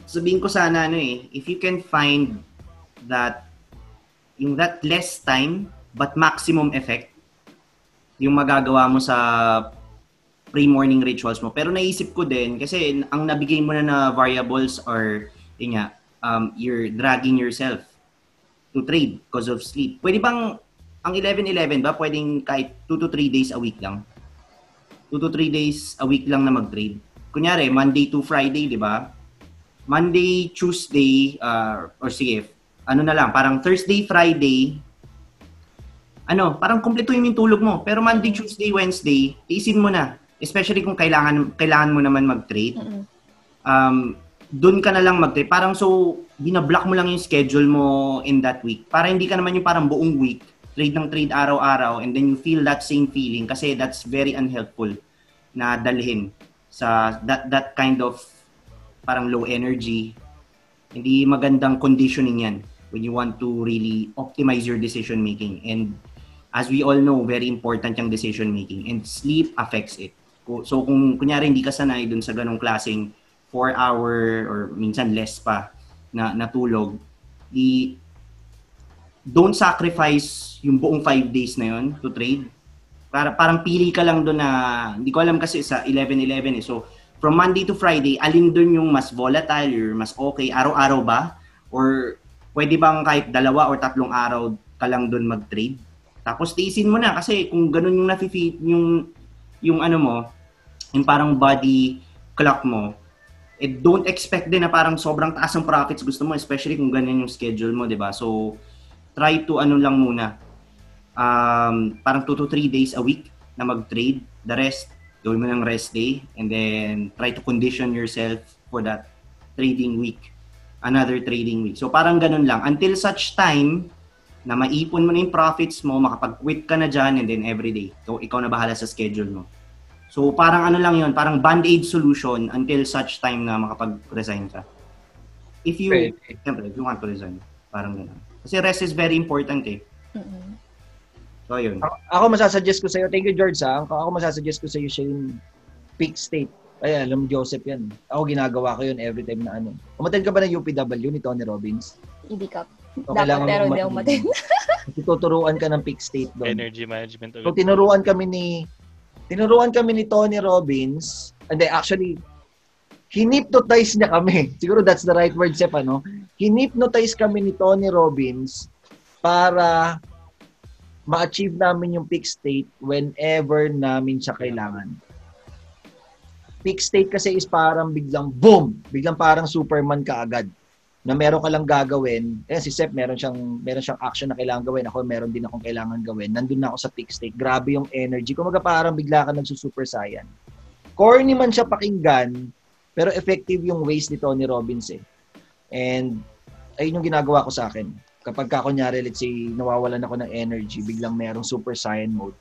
Sabihin ko sana, ano eh, if you can find that, yung that less time, but maximum effect, yung magagawa mo sa pre-morning rituals mo. Pero naisip ko din, kasi ang nabigay mo na variables are, yun nga, you're dragging yourself to trade because of sleep. Pwede bang, ang 11-11 ba, pwedeng kahit 2 to 3 days a week lang? 2 to 3 days a week lang na mag-trade. Kunyari, Monday to Friday, di ba? Monday, Tuesday, or sige, ano na lang, parang Thursday, Friday, ano, parang kumpletuhin yung tulog mo. Pero Monday, Tuesday, Wednesday, tiisin mo na. Especially kung kailangan mo naman mag-trade. Doon ka na lang mag-trade. Parang so, binablock mo lang yung schedule mo in that week. Para hindi ka naman yung parang buong week trade ng trade araw-araw and then you feel that same feeling kasi that's very unhelpful na dalhin sa that kind of parang low energy. Hindi magandang conditioning yan when you want to really optimize your decision making, and as we all know, very important yung decision making and sleep affects it. So kung kunyari hindi ka sanay dun sa ganong klaseng 4-hour or minsan less pa na natulog, don't sacrifice yung buong 5 days na yun to trade. Parang pili ka lang doon na, hindi ko alam kasi sa 11-11 eh. So, from Monday to Friday, alin doon yung mas volatile or mas okay? Araw-araw ba? Or pwede bang kahit 2 or 3 araw ka lang doon mag-trade? Tapos tiisin mo na kasi kung ganun yung nafi-feed yung ano mo, yung parang body clock mo, don't expect din na parang sobrang taas ang profits gusto mo, especially kung ganun yung schedule mo, di ba? So, try to ano lang muna, parang 2 to 3 days a week na mag-trade. The rest, gawin mo ng rest day and then try to condition yourself for that trading week. Another trading week. So parang ganun lang. Until such time na maipon mo na yung profits mo, makapag-quit ka na dyan and then every day. So ikaw na bahala sa schedule mo. So parang ano lang yun, parang band-aid solution until such time na makapag-resign ka. If you want to resign, parang ganun. Kasi rest is very important eh. Mm-hmm. So, yun. Ako masasuggest ko sa'yo, thank you George ha, ako masasuggest ko sa'yo Shane, peak state. Ay, alam Joseph yan. Ako ginagawa ko yun every time na ano. Umattend ka ba ng UPW ni Tony Robbins? Hindi ka. So, dapat pero hindi ako umattend. Tuturuan ka ng peak state doon. Energy management. So, tinuruan kami ni Tony Robbins, and actually, hinipnotize niya kami. Siguro that's the right word, Seth, ano? Hinipnotize kami ni Tony Robbins para ma-achieve namin yung peak state whenever namin siya kailangan. Peak state kasi is parang biglang boom! Biglang parang Superman ka agad. Na meron ka lang gagawin. Eh, si Seth, meron siyang action na kailangan gawin. Ako, meron din akong kailangan gawin. Nandun na ako sa peak state. Grabe yung energy. Kumaga parang bigla ka nagsusuper saiyan. Corny man siya pakinggan, pero effective yung ways ni Tony Robbins eh. And ayun yung ginagawa ko sa akin. Kapag kunyari, let's say, nawawalan ako ng energy, biglang merong super saiyan mode.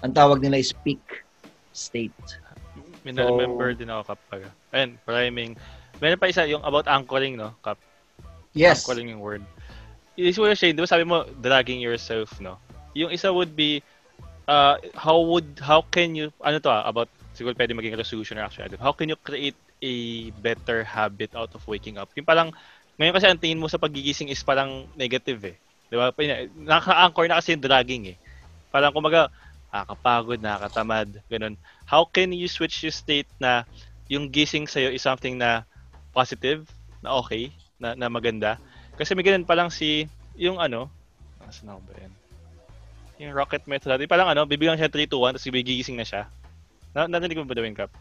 Ang tawag nila is peak state. Remember din ako kapag, and priming, Meron pa isa yung about anchoring, no, Kap? Yes. Anchoring yung word. Is what you're saying, di ba sabi mo, dragging yourself, no? Yung isa would be, how can you, ano to about, siguro pwede maging resolution or action item. How can you create a better habit out of waking up? Yung parang, ngayon kasi ang tingin mo sa pagigising is parang negative, eh. Di ba? Naka-anchor na kasi yung dragging, eh. Parang kumaga, kapagod, nakatamad, ganun. How can you switch your state na yung gising sa'yo is something na positive, na okay, na maganda. Kasi may ganun palang si, yung ano, saan ako ba yan? Yung rocket method natin, palang ano, bibigyan siya 3, 2, 1, tapos gigising na siya. Narinig mo ba daw, Kap?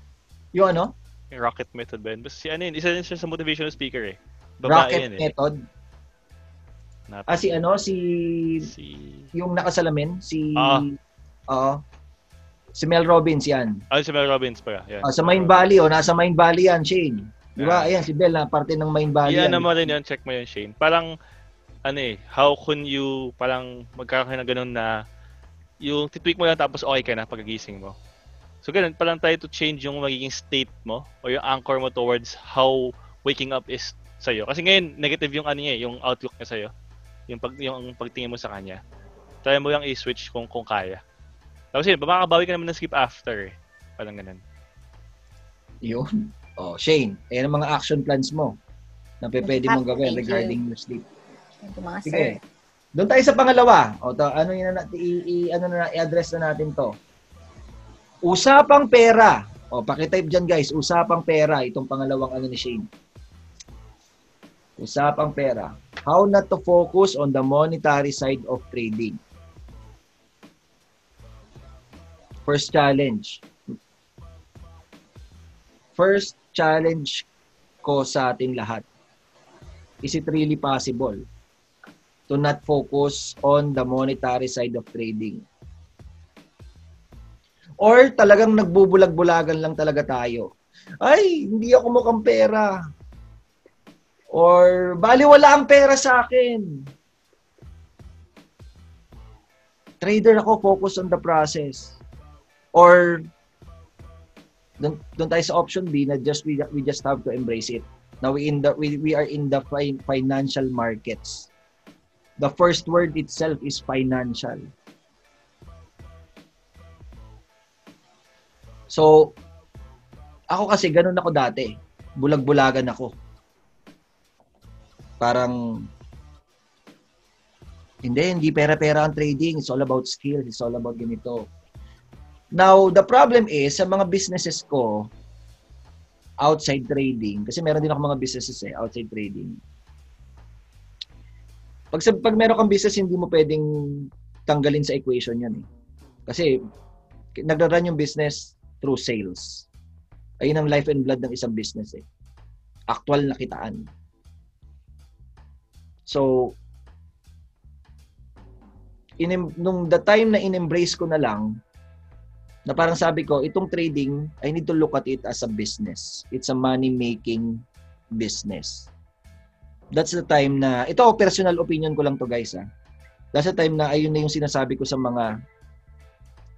Yung ano? Yung rocket method ba yun? Basta si ano yun, isa din siya sa motivational speaker eh. Babae rocket yun, method? Eh. Ah, si ano, si yung nakasalamin, si... Si Mel Robbins yan. Si Mel Robbins pa. Yeah. Sa Main Valley, nasa Main Valley yan, Shane. Di ba? Yeah. Ayan, si Bell na parte ng Main Valley. Yeah, yan naman rin yun. Check mo yun, Shane. Parang, ano eh, how can you, parang magkakaroon na ganun na, yung titweak mo lang tapos okay ka na pagkagising mo. So ganun, parang try to change yung magiging state mo o yung anchor mo towards how waking up is sa'yo. Kasi ngayon, negative yung ano eh, yung outlook niya sa'yo. Yung pagtingin mo sa kanya. Try mo lang i-switch kung kaya. Tapos yun, makakabawi ka naman ng skip after eh. Parang ganun. Yun. Oh, Shane, ayan ang mga action plans mo na pwede mong gawin regarding your sleep. Sige. Doon tayo sa pangalawa. O, ano yun na, i-address na natin to. Usapang pera. O, pakitype dyan guys. Usapang pera. Itong pangalawang ano ni Shane. Usapang pera. How not to focus on the monetary side of trading. First challenge ko sa ating lahat. Is it really possible to not focus on the monetary side of trading? Or talagang nagbubulag-bulagan lang talaga tayo. Ay, hindi ako mukhang pera. Or, baliwala ang pera sa akin. Trader ako, focus on the process. Or doon tayo sa option B na just we just have to embrace it. Now we are in the financial markets. The first word itself is financial. So ako kasi ganun ako dati. Bulag-bulagan ako. Parang hindi pera-pera ang trading. It's all about skills. It's all about ganito. Now, the problem is, sa mga businesses ko, outside trading, kasi meron din ako mga businesses outside trading. Pag meron kang business, hindi mo pwedeng tanggalin sa equation yan. Kasi, nagra-run yung business through sales. Ayun ang life and blood ng isang business. Actual na kitaan. So, nung the time na in-embrace ko na lang, na parang sabi ko, itong trading, I need to look at it as a business. It's a money-making business. That's the time na, ito personal opinion ko lang to guys. That's the time na ayun na yung sinasabi ko sa mga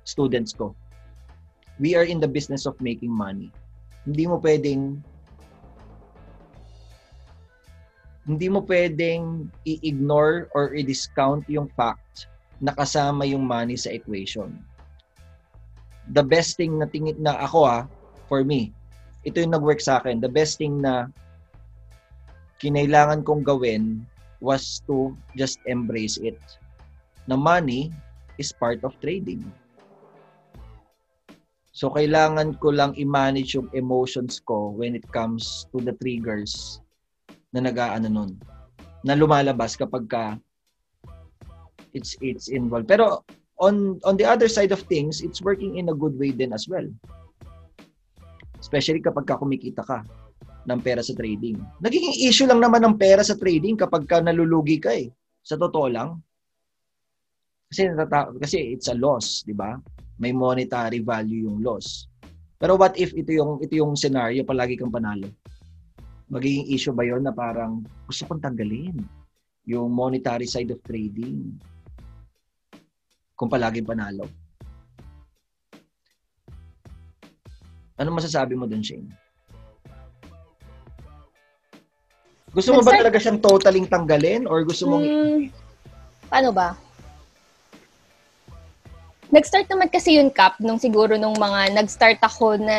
students ko. We are in the business of making money. Hindi mo pwedeng i-ignore or i-discount yung fact na kasama yung money sa equation. The best thing na tingin na ako for me, ito yung nag-work sa akin, the best thing na kinailangan kong gawin was to just embrace it. Na money is part of trading. So, kailangan ko lang i-manage yung emotions ko when it comes to the triggers na lumalabas kapag ka it's involved. Pero, on the other side of things, it's working in a good way din as well. Especially kapag kumikita ka ng pera sa trading. Nagiging issue lang naman ng pera sa trading kapag ka nalulugi ka . Sa totoo lang. Kasi it's a loss, di ba? May monetary value yung loss. Pero what if ito yung scenario palagi kang panalo? Magiging issue ba yun na parang gusto kong tanggalin yung monetary side of trading? Kung palaging panalo. Ano masasabi mo dun, Shane? Gusto mo ba talaga siyang totaling tanggalin? Or gusto mong... Paano ba? Nag-start naman kasi yung cap nung siguro nung mga nag-start ako na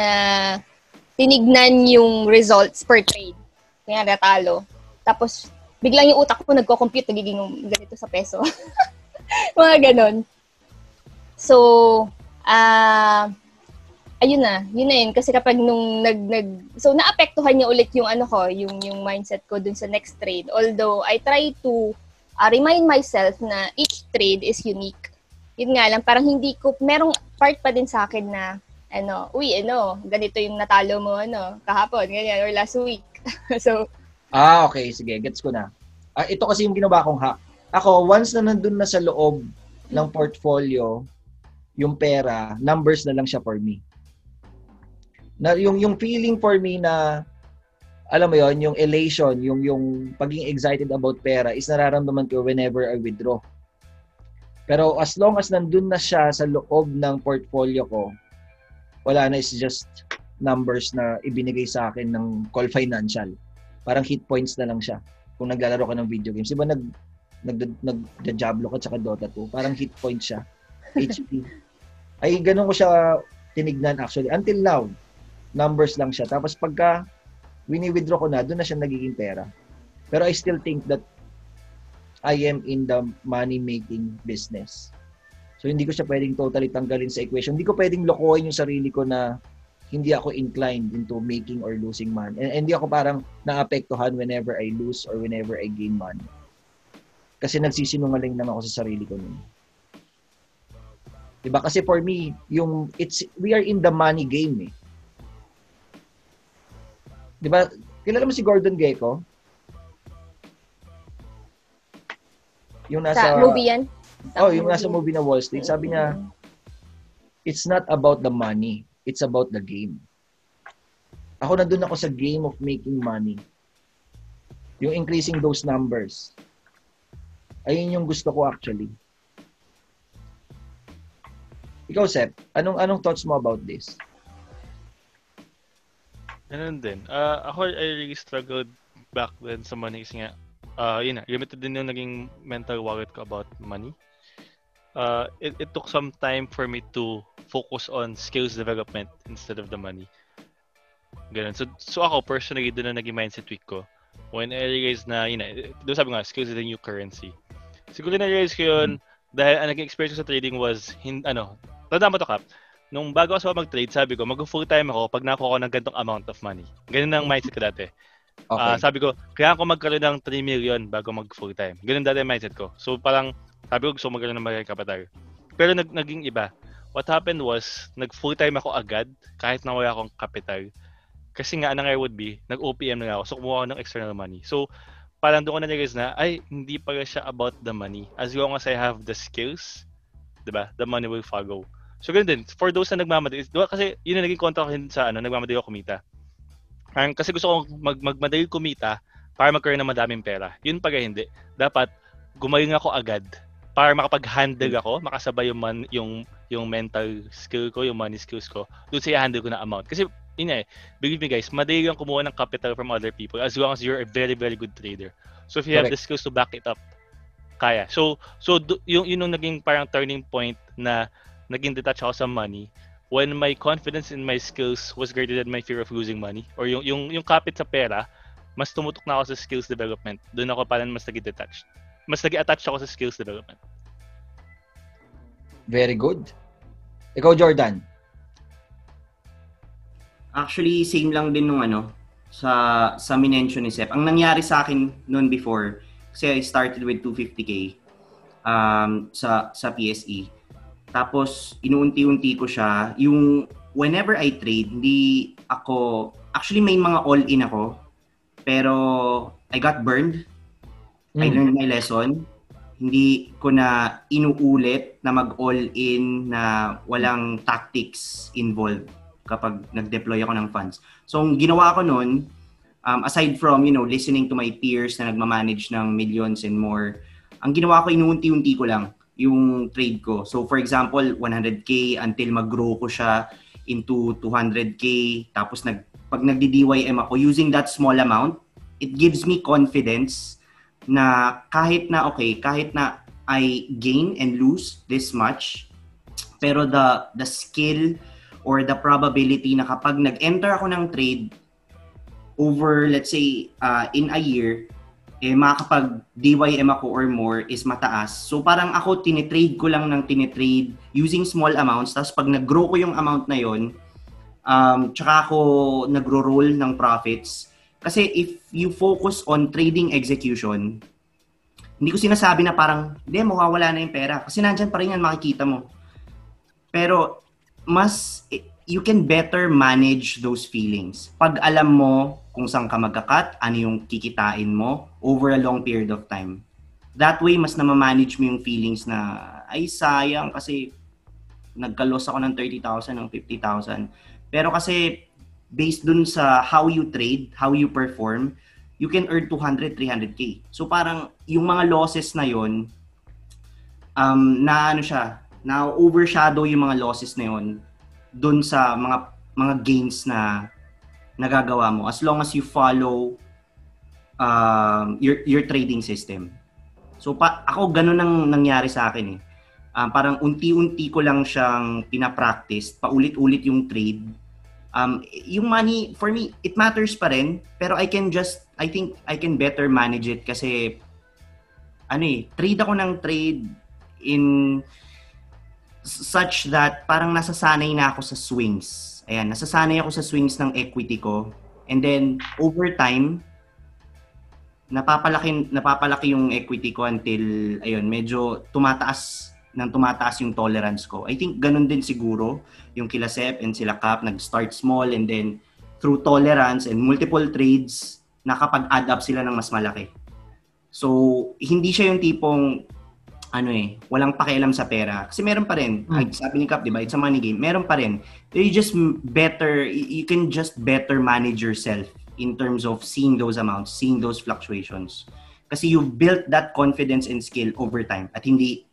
tinignan yung results per trade. Kaya natalo. Tapos, biglang yung utak ko nagko-compute, nagiging ganito sa peso. Mga ganon. So, ayun na. Yun na yun. Kasi kapag nung so, naapektuhan niya ulit yung ano ko, yung mindset ko dun sa next trade. Although, I try to remind myself na each trade is unique. Yun nga lang, parang hindi ko, merong part pa din sa akin na, ano, uy, ano, ganito yung natalo mo, ano, kahapon, ganyan, or last week. So, okay, sige, gets ko na. Ito kasi yung ginawa kong hack. Ako, once na nandun na sa loob ng portfolio, yung pera, numbers na lang siya for me. Na, yung feeling for me na, alam mo yon, yung elation, yung pagiging excited about pera is nararamdaman ko whenever I withdraw. Pero as long as nandun na siya sa loob ng portfolio ko, wala na, it's just numbers na ibinigay sa akin ng Call Financial. Parang hit points na lang siya kung naglalaro ka ng video games. Diba nag-Diablo ka tsaka Dota 2? Parang hit point siya. HP. Ay, ganun ko siya tinignan actually. Until now, numbers lang siya. Tapos pagka wini-withdraw ko na, dun na siya nagiging pera. Pero I still think that I am in the money-making business. So, hindi ko siya pwedeng totally tanggalin sa equation. Hindi ko pwedeng lokohin yung sarili ko na hindi ako inclined into making or losing money. And hindi ako parang naapektuhan whenever I lose or whenever I gain money. Kasi nagsisinungaling naman ako sa sarili ko nun. Diba? Kasi for me, we are in the money game eh. Diba? Kilala mo si Gordon Gekko? Yung nasa movie yan? Yung nasa movie na Wall Street. Sabi niya, it's not about the money. It's about the game. Ako, nandun ako sa game of making money. Yung increasing those numbers. Ayun yung gusto ko actually. Ikaw, Seth, anong thoughts mo about this? Ganun din. Ako, I really struggled back then sa money kasi nga, yun na, limited din yung naging mental wallet ko about money. It took some time for me to focus on skills development instead of the money. Ganun. So ako, personally, doon na naging mindset week ko. When I realized na, yun na, doon sabi nga, skills is the new currency. Siguro na-realize ko yun dahil ang naging experience ko sa trading was, tandaan mo to, Kap. Nung bago ako mag-trade, sabi ko, mag-full time ako pag nakuha ko ng ganitong amount of money. Ganun ang mindset ko dati. Okay. Sabi ko, kailangan ko magkaroon ng 3 million bago mag-full time. Ganun dati ang mindset ko. So parang, sabi ko gusto magkaroon ng magiging kapital. Pero naging iba. What happened was, nag-full time ako agad kahit na wala akong kapital. Kasi nga, anong I would be, nag-OPM na ako. So kumuha ako ng external money. So parang doon ko na-realize na, ay, hindi pala siya about the money. As long as I have the skills, diba, the money will follow. So ganun din, for those na nagmamadali, kasi yun na naging kontra ko sa nagmamadali ako kumita. Kasi gusto kong magmadali kumita para magkaroon ng madaming pera. Yun pag hindi. Dapat gumaling ako agad para makapag-handle ako, makasabay yung mental skill ko, yung money skills ko, doon sa i-handle ko na amount. Kasi, believe me guys, madali lang kumuha ng capital from other people as long as you're a very, very good trader. So, if you have the skills to back it up, kaya. So yung naging parang turning point na naging detached ako sa money, when my confidence in my skills was greater than my fear of losing money, or yung kapit sa pera, mas tumutok na ako sa skills development. Doon ako parang mas nag-detached. Mas nag-attached ako sa skills development. Very good. Ikaw, Jordan? Actually, same lang din nung sa minention ni Seth. Ang nangyari sa akin noon before, kasi I started with 250K sa PSE. Tapos, inuunti-unti ko siya. Yung whenever I trade, hindi ako... Actually, may mga all-in ako. Pero, I got burned. I learned my lesson. Hindi ko na inuulit na mag-all-in na walang tactics involved kapag nag-deploy ako ng funds. So, ang ginawa ko nun, aside from, listening to my peers na nagmamanage ng millions and more, ang ginawa ko, inuunti-unti ko lang yung trade ko. So, for example, 100K until mag-grow ko siya into 200K. Tapos, pag nagdi-DYM ako, using that small amount, it gives me confidence na kahit na I gain and lose this much, pero the skill or the probability na kapag nag-enter ako ng trade over, let's say, in a year, eh, makakapag DYM ako or more is mataas. So parang ako, tinitrade ko lang ng tinitrade using small amounts. Tapos pag nag-grow ko yung amount na yun, tsaka ako nagro-roll ng profits. Kasi if you focus on trading execution, hindi ko sinasabi na parang, hindi, mawawala na yung pera. Kasi nandyan pa rin yan, makikita mo. Pero mas, you can better manage those feelings. Pag alam mo kung saan ka magkakat, ano yung kikitain mo over a long period of time. That way, mas namamanage mo yung feelings na, ay sayang kasi nagka-loss ako ng 30,000, ng 50,000. Pero kasi based dun sa how you trade, how you perform, you can earn 200, 300K. So parang yung mga losses na yun, na overshadow yung mga losses na yun dun sa mga gains na nagagawa mo, as long as you follow your trading system. So ako ganun ang nangyari sa akin eh. Parang unti-unti ko lang siyang pinapractice, paulit-ulit yung trade. Yung money, for me, it matters pa rin, pero I think I can better manage it kasi trade ako ng trade in such that parang nasasanay na ako sa swings. Ayan, nasasanay ako sa swings ng equity ko. And then, over time, napapalaki yung equity ko until, ayun, medyo tumataas yung tolerance ko. I think ganun din siguro yung kila Seth and sila Cap, nag-start small and then through tolerance and multiple trades, nakapag-add up sila ng mas malaki. So, hindi siya yung tipong walang pakialam sa pera. Kasi meron pa rin. Sabi ni Cap, di ba? It's a money game. Meron pa rin. You can just better manage yourself in terms of seeing those amounts, seeing those fluctuations. Kasi you've built that confidence and skill over time. At hindi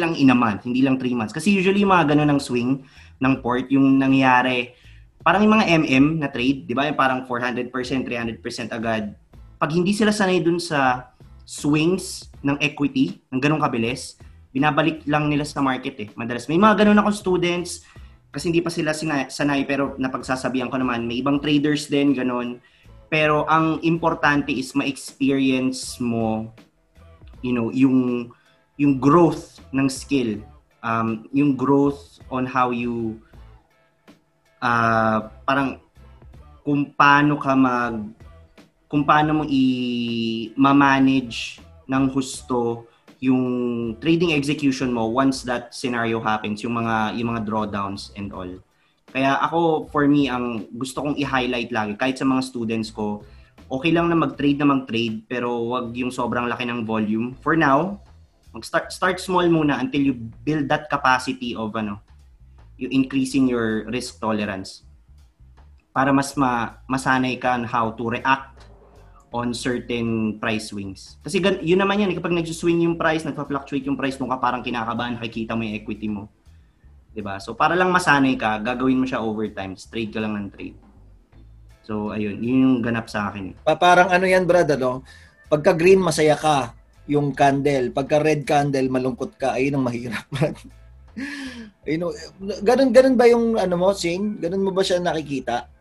lang in a month, hindi lang 3 months. Kasi usually yung mga ganun ng swing ng port, yung nangyari, parang yung mga MM na trade, di ba? Yung parang 400%, 300% agad. Pag hindi sila sanay dun sa swings ng equity, ng ganun kabilis, binabalik lang nila sa market eh. Madalas may mga ganun akong students kasi hindi pa sila sanay, pero napagsasabihan ko naman, may ibang traders din, ganun. Pero ang importante is ma-experience mo, yung growth ng skill, yung growth on how you, parang kung paano ka kung paano mo i-manage ng husto yung trading execution mo once that scenario happens, yung mga drawdowns and all. Kaya ako, for me, ang gusto kong i-highlight lagi, kahit sa mga students ko, okay lang na mag-trade, pero wag yung sobrang laki ng volume. For now, start small muna until you build that capacity of, you increasing your risk tolerance. Para mas masanay ka on how to react on certain price swings. Kasi yun naman yan, kapag nag-swing yung price, nagpa-fluctuate yung price mo ka, parang kinakabahan, nakikita mo yung equity mo. Diba? So para lang masanay ka, gagawin mo siya over time. Trade ka lang ng trade. So ayun, yun yung ganap sa akin. Parang yan, brad, pagka green, masaya ka yung candle. Pagka red candle, malungkot ka. Ayun ang mahirap, brad. Ganun ba yung mo, Sing? Ganun mo ba siya nakikita?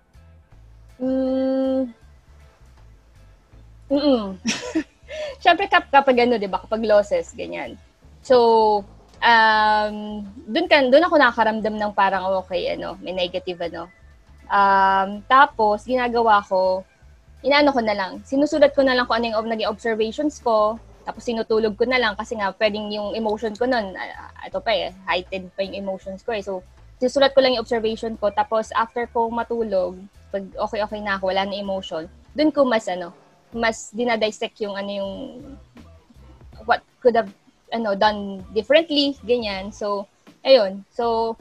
Siyempre kapag diba? Kapag losses, ganyan. So, doon ako nakaramdam ng parang okay, may negative, tapos, ginagawa ko, ko na lang. Sinusulat ko na lang kung ano yung naging observations ko, tapos sinutulog ko na lang kasi nga pwedeng yung emotion ko nun, heightened pa yung emotions ko eh. So, sinusulat ko lang yung observation ko, tapos after ko matulog, pag okay na ako, wala na emotion, doon ko mas, mas dinadissect yung what could have done differently, ganyan. So ayun, so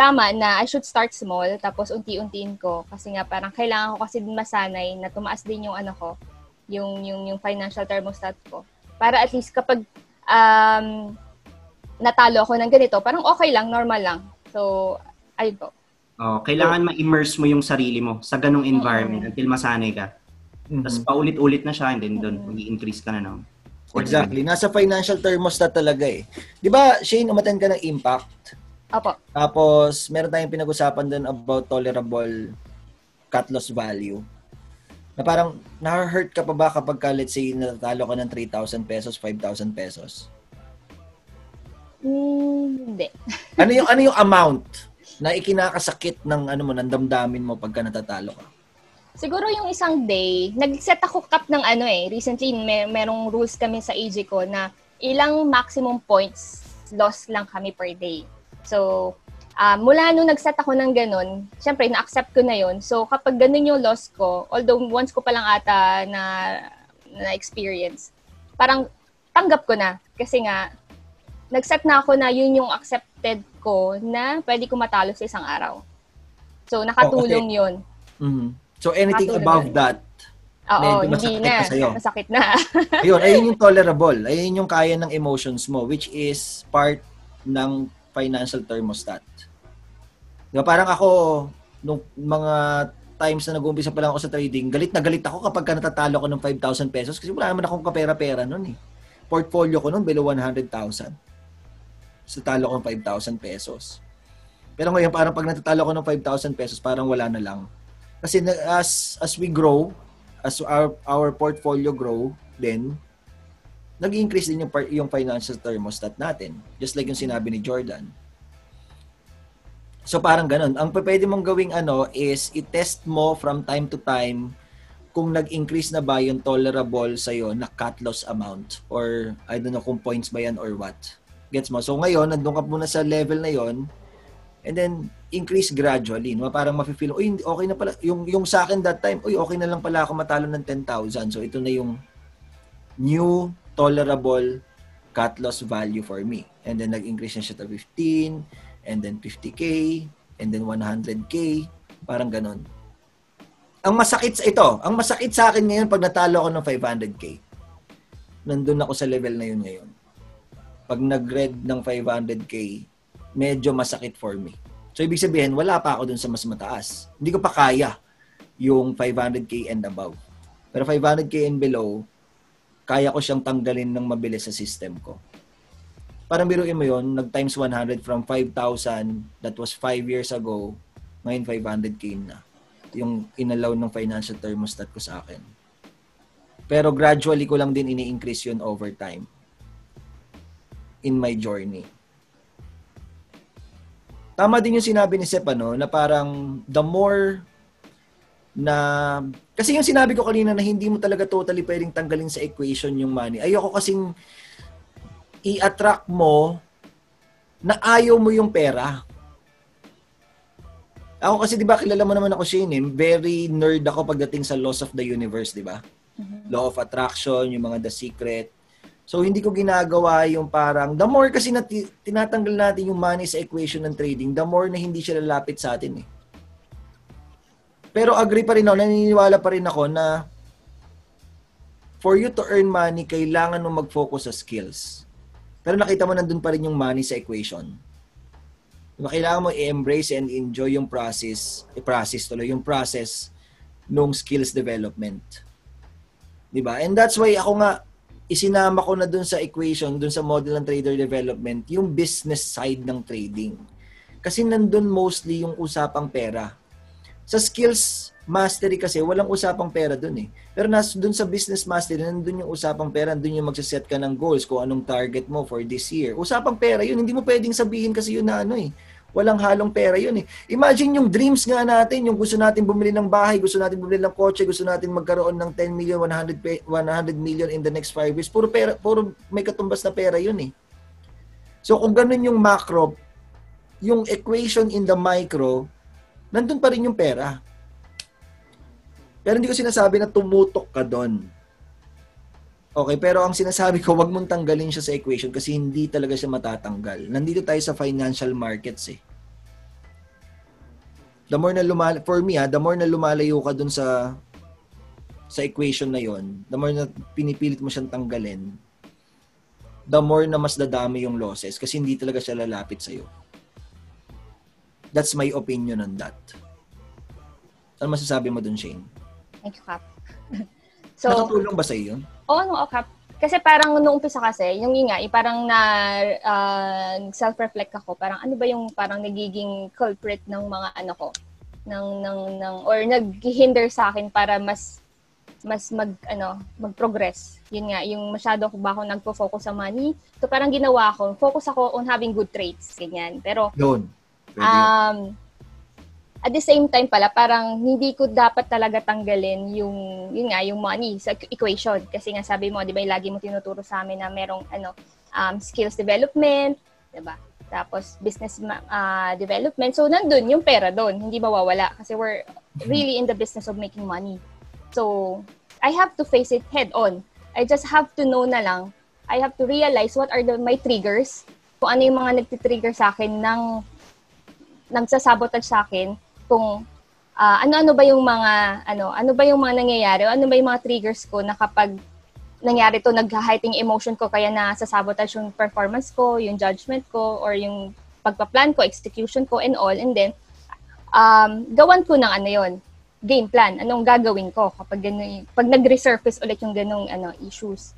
tama na I should start small, tapos unti-untiin ko kasi nga parang kailangan ko kasi masanay na tumaas din yung ko, yung financial thermostat ko, para at least kapag natalo ako ng ganito, parang okay lang, normal lang. So ayun po, kailangan ma-immerse mo yung sarili mo sa ganung environment until masanay ka. Mm-hmm. Tapos paulit-ulit na siya and then doon, mag-increase ka na ng... Exactly. Nasa financial thermostat talaga eh. Di ba, Shane, umaten ka ng impact? Apo. Tapos, meron tayong pinag-usapan doon about tolerable cut loss value. Na parang, na-hurt ka pa ba kapag ka, let's say, natalo ka ng 3,000 pesos, 5,000 pesos? Hindi. Ano yung amount na ikinakasakit ng ano mo, ng damdamin mo pagka natatalo ka? Siguro yung isang day, nag-set ako cap ng ano eh. Recently, merong rules kami sa AG ko na ilang maximum points loss lang kami per day. So, mula nung nag-set ako ng ganun, syempre, na-accept ko na yun. So, kapag ganun yung loss ko, although once ko palang ata na-experience, parang tanggap ko na. Kasi nga, nag-set na ako na yun yung accepted ko na pwede ko matalo sa isang araw. So, nakatulong yun. Mm-hmm. So, anything above that, oo, masakit na. Ayun yung tolerable. Ayun yung kaya ng emotions mo, which is part ng financial thermostat. Diba, parang ako, nung mga times na nag-umpisa pa lang ako sa trading, galit na galit ako kapag natatalo ko ng 5,000 pesos kasi wala naman akong kapera-pera nun eh. Portfolio ko nun, below 100,000. So, talo ko ng 5,000 pesos. Pero ngayon, parang pag natatalo ko ng 5,000 pesos, parang wala na lang. Kasi as we grow, as our portfolio grow, then nag-increase din yung financial thermostat natin. Just like yung sinabi ni Jordan. So parang ganun. Ang pwede mong gawing is i-test mo from time to time kung nag-increase na ba yung tolerable sa'yo na cut loss amount. Or I don't know kung points ba yan or what. Gets mo? So ngayon, nandun ka muna sa level na yon. And then, increase gradually. No? Parang mafe-feel, uy, okay na pala. Yung sa akin that time, uy, okay na lang pala ako matalo ng 10,000. So, ito na yung new, tolerable cut loss value for me. And then, nag-increase na siya to 15, and then 50K, and then 100K. Parang ganun. Ang masakit sa akin ngayon pag natalo ako ng 500K. Nandun ako sa level na yun ngayon. Pag nag-red ng 500K, medyo masakit for me. So, ibig sabihin, wala pa ako dun sa mas mataas. Hindi ko pa kaya yung 500K and above. Pero 500K and below, kaya ko siyang tanggalin ng mabilis sa system ko. Parang biruin mo yun, nag-times 100 from 5,000, that was 5 years ago, ngayon 500K na. Yung inalaw ng financial thermostat ko sa akin. Pero gradually ko lang din ini-increase yun over time in my journey. Tama din yung sinabi ni Seth, na parang the more na... Kasi yung sinabi ko kanina na hindi mo talaga totally pwedeng tanggalin sa equation yung money. Ayoko kasing i-attract mo na ayaw mo yung pera. Ako kasi, di ba, kilala mo naman ako, Shane, very nerd ako pagdating sa laws of the universe, di ba? Mm-hmm. Law of attraction, yung mga The Secret. So, hindi ko ginagawa yung parang, the more kasi na tinatanggal natin yung money sa equation ng trading, the more na hindi siya lalapit sa atin eh. Pero agree pa rin ako, naniniwala pa rin ako na for you to earn money, kailangan mo mag-focus sa skills. Pero nakita mo, nandun pa rin yung money sa equation. Kailangan mo i-embrace and enjoy yung process nung skills development. Diba? And that's why ako nga, isinama ko na dun sa equation, dun sa model ng trader development, yung business side ng trading. Kasi nandun mostly yung usapang pera. Sa skills mastery kasi, walang usapang pera dun eh. Pero dun sa business mastery, nandun yung usapang pera, nandun yung magsaset ka ng goals, kung anong target mo for this year. Usapang pera yun, hindi mo pwedeng sabihin kasi yun na Walang halong pera yun eh. Imagine yung dreams nga natin, yung gusto natin bumili ng bahay, gusto natin bumili ng kotse, gusto natin magkaroon ng 10 million, 100 million in the next 5 years. Puro pera, puro may katumbas na pera yun eh. So kung ganun yung macro, yung equation in the micro, nandun pa rin yung pera. Pero hindi ko sinasabi na tumutok ka doon. Okay, pero ang sinasabi ko, wag mong tanggalin siya sa equation kasi hindi talaga siya matatanggal. Nandito tayo sa financial markets eh. The more na lumalayo ka dun sa equation na yon, the more na pinipilit mo siyang tanggalin, the more na mas dadami yung losses kasi hindi talaga siya lalapit sa'yo. That's my opinion on that. Ano masasabi mo dun, Shane? Thank you, Cap. So, nakatulong ba sa iyo? Oo, nung OCAP. Kasi parang nung umpisa kasi, yung nga, parang na self-reflect ako, parang ano ba yung parang nagiging culprit ng mga ano ko, ng or naghihinder sa akin para mas mag-progress. Yun nga, yung masyado ko ba ako nagpo-focus sa money. So parang ginawa ko, focus ako on having good traits, ganyan. Pero yun. At the same time pala, parang hindi ko dapat talaga tanggalin yung money sa equation. Kasi nga sabi mo, di ba, lagi mo tinuturo sa amin na merong skills development, di ba? Tapos business development. So, nandun yung pera doon. Hindi mawawala. Kasi we're really in the business of making money. So, I have to face it head on. I just have to know na lang. I have to realize what are my triggers. Kung ano yung mga nagtitrigger sa akin ng nagsasabotage sa akin kung ano-ano ba yung mga ano ba yung mga nangyayari o ano ba yung mga triggers ko na kapag nangyari to, nag-heighten emotion ko kaya nasasabotage yung performance ko, yung judgment ko or yung pagpa-plan ko, execution ko and all, and then gawan ko ng game plan, anong gagawin ko kapag ganun, pag nag-resurface ulit yung ganung issues.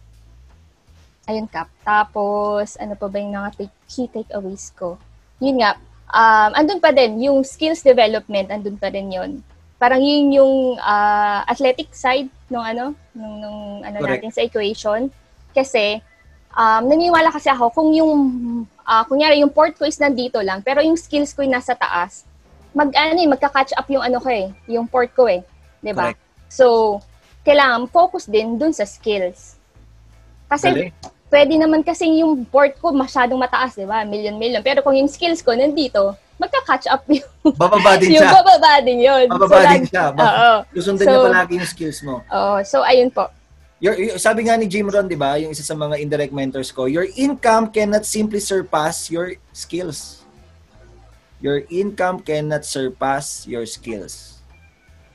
Ayun, Kap. Tapos ano pa ba yung mga key takeaways ko? Yun nga, andun pa din, yung skills development, andun pa din yun. Parang yun yung athletic side nung natin sa equation. Kasi, naniniwala kasi ako, kung yung, kunyari, yung port ko is nandito lang, pero yung skills ko yung nasa taas, magka-catch up yung yung port ko eh. Diba? Correct. So, kailangan focus din dun sa skills. Kasi, pwede naman kasi yung port ko masyadong mataas, di ba? Million. Pero kung yung skills ko nandito, magka-catch up yung... Bababa din siya. Bababa din yun. Bababa din siya. Lusundan niya palagi yung skills mo. Oo. So, ayun po. Sabi nga ni Jim Rohn, di ba? Yung isa sa mga indirect mentors ko, your income cannot simply surpass your skills. Your income cannot surpass your skills.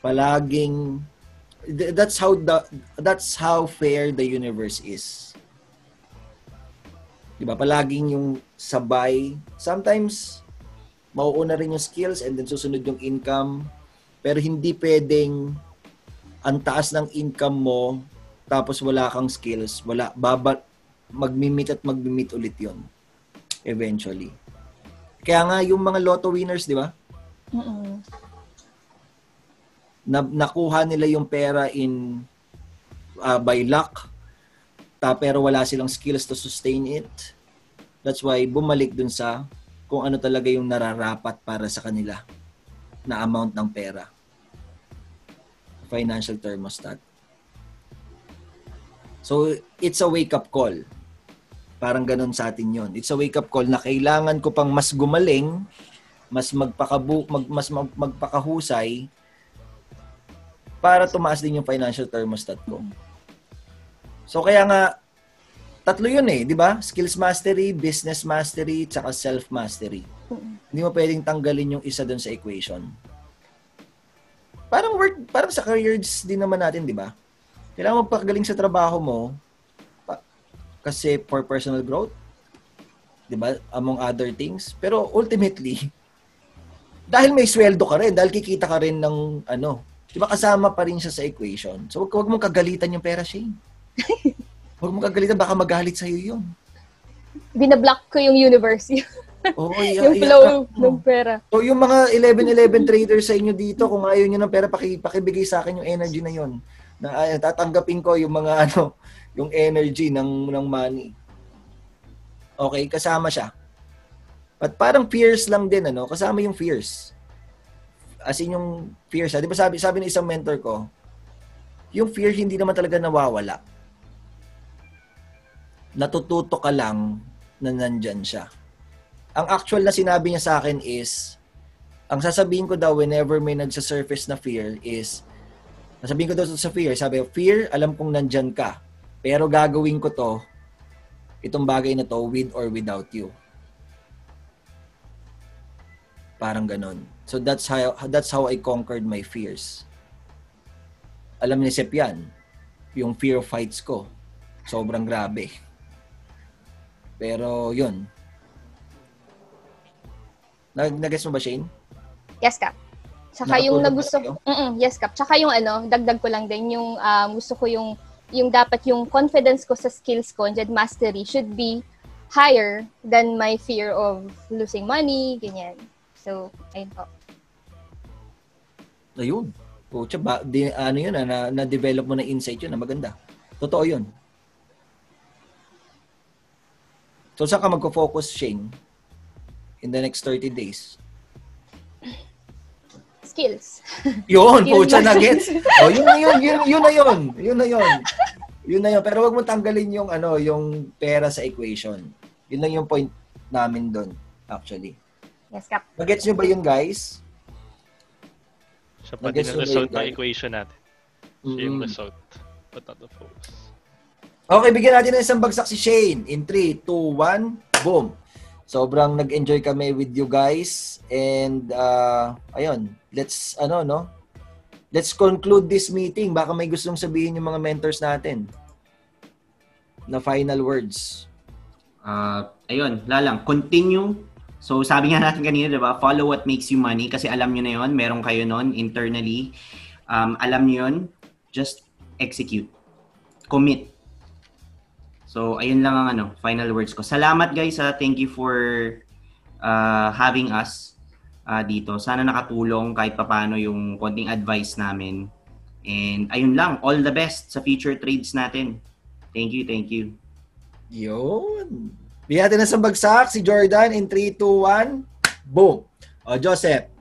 Palaging... That's how fair the universe is. Diba? Palaging yung sabay. Sometimes, mauuna rin yung skills and then susunod yung income. Pero hindi pwedeng ang taas ng income mo tapos wala kang skills. Wala. Mag-meet ulit yun. Eventually. Kaya nga yung mga lotto winners, di ba? Mm-mm. Nakuha nila yung pera in by luck. Pero wala silang skills to sustain it. That's why bumalik dun sa kung ano talaga yung nararapat para sa kanila na amount ng pera. Financial thermostat. So, it's a wake-up call. Parang ganun sa atin yun. It's a wake-up call na kailangan ko pang mas gumaling, mas magpakahusay para tumaas din yung financial thermostat ko. So, kaya nga, tatlo yun di ba? Skills mastery, business mastery, tsaka self-mastery. Hindi mo pwedeng tanggalin yung isa dun sa equation. Parang sa careers din naman natin, di ba? Kailangan magpagaling sa trabaho mo kasi for personal growth, di ba? Among other things. Pero ultimately, dahil may sweldo ka rin, dahil kikita ka rin ng di ba kasama pa rin siya sa equation. So, huwag mong kagalitan yung pera, Shane. Huwag mong kagalitan, baka magalit sa'yo yun. Binablock ko yung universe. Yung flow ng pera. So, yung mga 11-11 traders sa inyo dito, kung ayaw nyo ng pera, pakibigay sa akin yung energy na yun. Na, tatanggapin ko yung mga yung energy ng money. Okay, kasama siya. At parang fears lang din, kasama yung fears. As in yung fears. Di ba sabi ng isang mentor ko, yung fear hindi naman talaga nawawala. Natututo ka lang na nandyan siya. Ang actual na sinabi niya sa akin is, ang sasabihin ko daw whenever may nagsasurface na fear is, sasabihin ko daw sa fear, sabi, fear, alam kong nandyan ka, pero gagawin ko to, itong bagay na to, with or without you. Parang ganun. So that's how I conquered my fears. Alam ni Seth yan, yung fear of heights ko. Sobrang grabe. Pero, yun. Nag-guess mo ba, Shane? Yes, Kap. Tsaka yung nagusto ko, yes, Kap. Tsaka yung ano, dagdag ko lang din, yung gusto ko yung dapat yung confidence ko sa skills ko, and mastery should be higher than my fear of losing money, ganyan. So, ayun po. Ayun. Pucha, ano yun, na-develop mo na insight yun, na maganda. Totoo yun. So, saan ka mag-focus, Shane, in the next 30 days? Skills. Yun, pucha, nuggets. Oh, yun na yun. Pero wag mo tanggalin yung, ano, yung pera sa equation. Yun lang yung point namin doon, actually. Yes, Kap. Magets nyo ba yun, guys? Siya pa din ang result ng equation natin. Siya yung result. But not the focus. Okay, bigyan natin ng isang bagsak si Shane. In 3, 2, 1, boom! Sobrang nag-enjoy kami with you guys. And, ayun, let's, ano, no? Let's conclude this meeting. Baka may gustong sabihin yung mga mentors natin. Na final words. Ayun, lalang. Continue. So, sabi nga natin kanina, diba? Follow what makes you money kasi alam nyo na yun. Meron kayo nun internally. Alam nyo yun. Just execute. Commit. So, ayun lang ang ano, final words ko. Salamat guys. Thank you for having us dito. Sana nakatulong kahit papano yung konting advice namin. And ayun lang. All the best sa future trades natin. Thank you, thank you. Yun. Bigyan natin na sa bagsak si Jordan in 3, 2, 1. Boom! O, Joseph.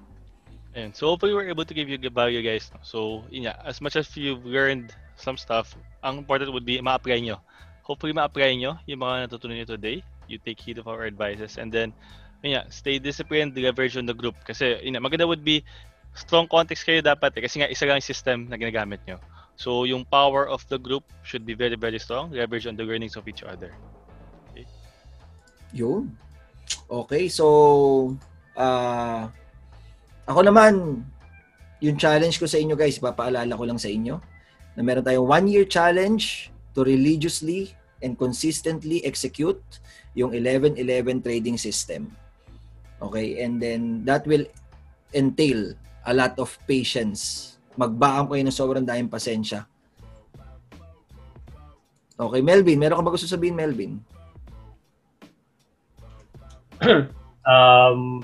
And so, hopefully, we're able to give you good value, guys. So, yun nga, as much as you've learned some stuff, ang important would be ma-apply nyo. Hopefully, ma-apply nyo yung mga natutunan nyo today. You take heed of our advices. And then, yun nga, stay disciplined, leverage on the group. Kasi, yun nga, maganda would be strong context kayo dapat. Kasi nga, isa lang yung system na ginagamit nyo. So, yung power of the group should be very, very strong. Leverage on the learnings of each other. Yun. Okay, so ako naman, yung challenge ko sa inyo guys, papaalala ko lang sa inyo na meron tayong 1-year challenge to religiously and consistently execute yung 11-11 trading system. Okay, and then that will entail a lot of patience. Magbaang kayo ng sobrang daming pasensya. Okay, Melvin, meron ka ba gusto sabihin, Melvin?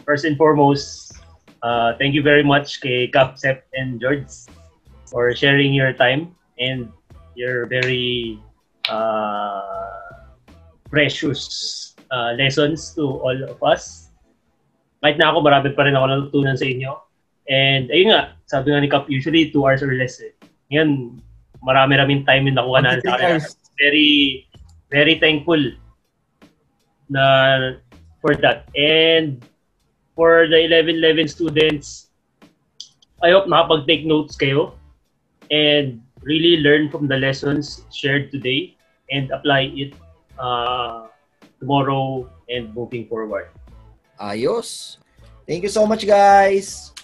First and foremost, thank you very much kay Kap, Seth, and George for sharing your time and your very precious lessons to all of us. Kahit na ako, marami pa rin ako natutunan sa inyo. And ayun nga, sabi nga ni Kap, usually 2 hours or less. Ngayon, marami-raming time yung nakuha na sa akin. Very, very thankful na for that. And for the 11-11 students, I hope nakapag-take notes kayo and really learn from the lessons shared today and apply it tomorrow and moving forward. Ayos! Thank you so much, guys!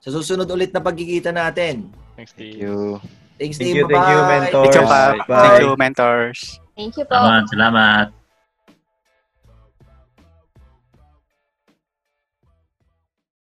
Sa susunod ulit na pagkikita natin. Thanks, Steve. Thank you. Thanks, Steve. Thank you, mentors. Bye. Thank you, mentors. Thank you, po. Salamat.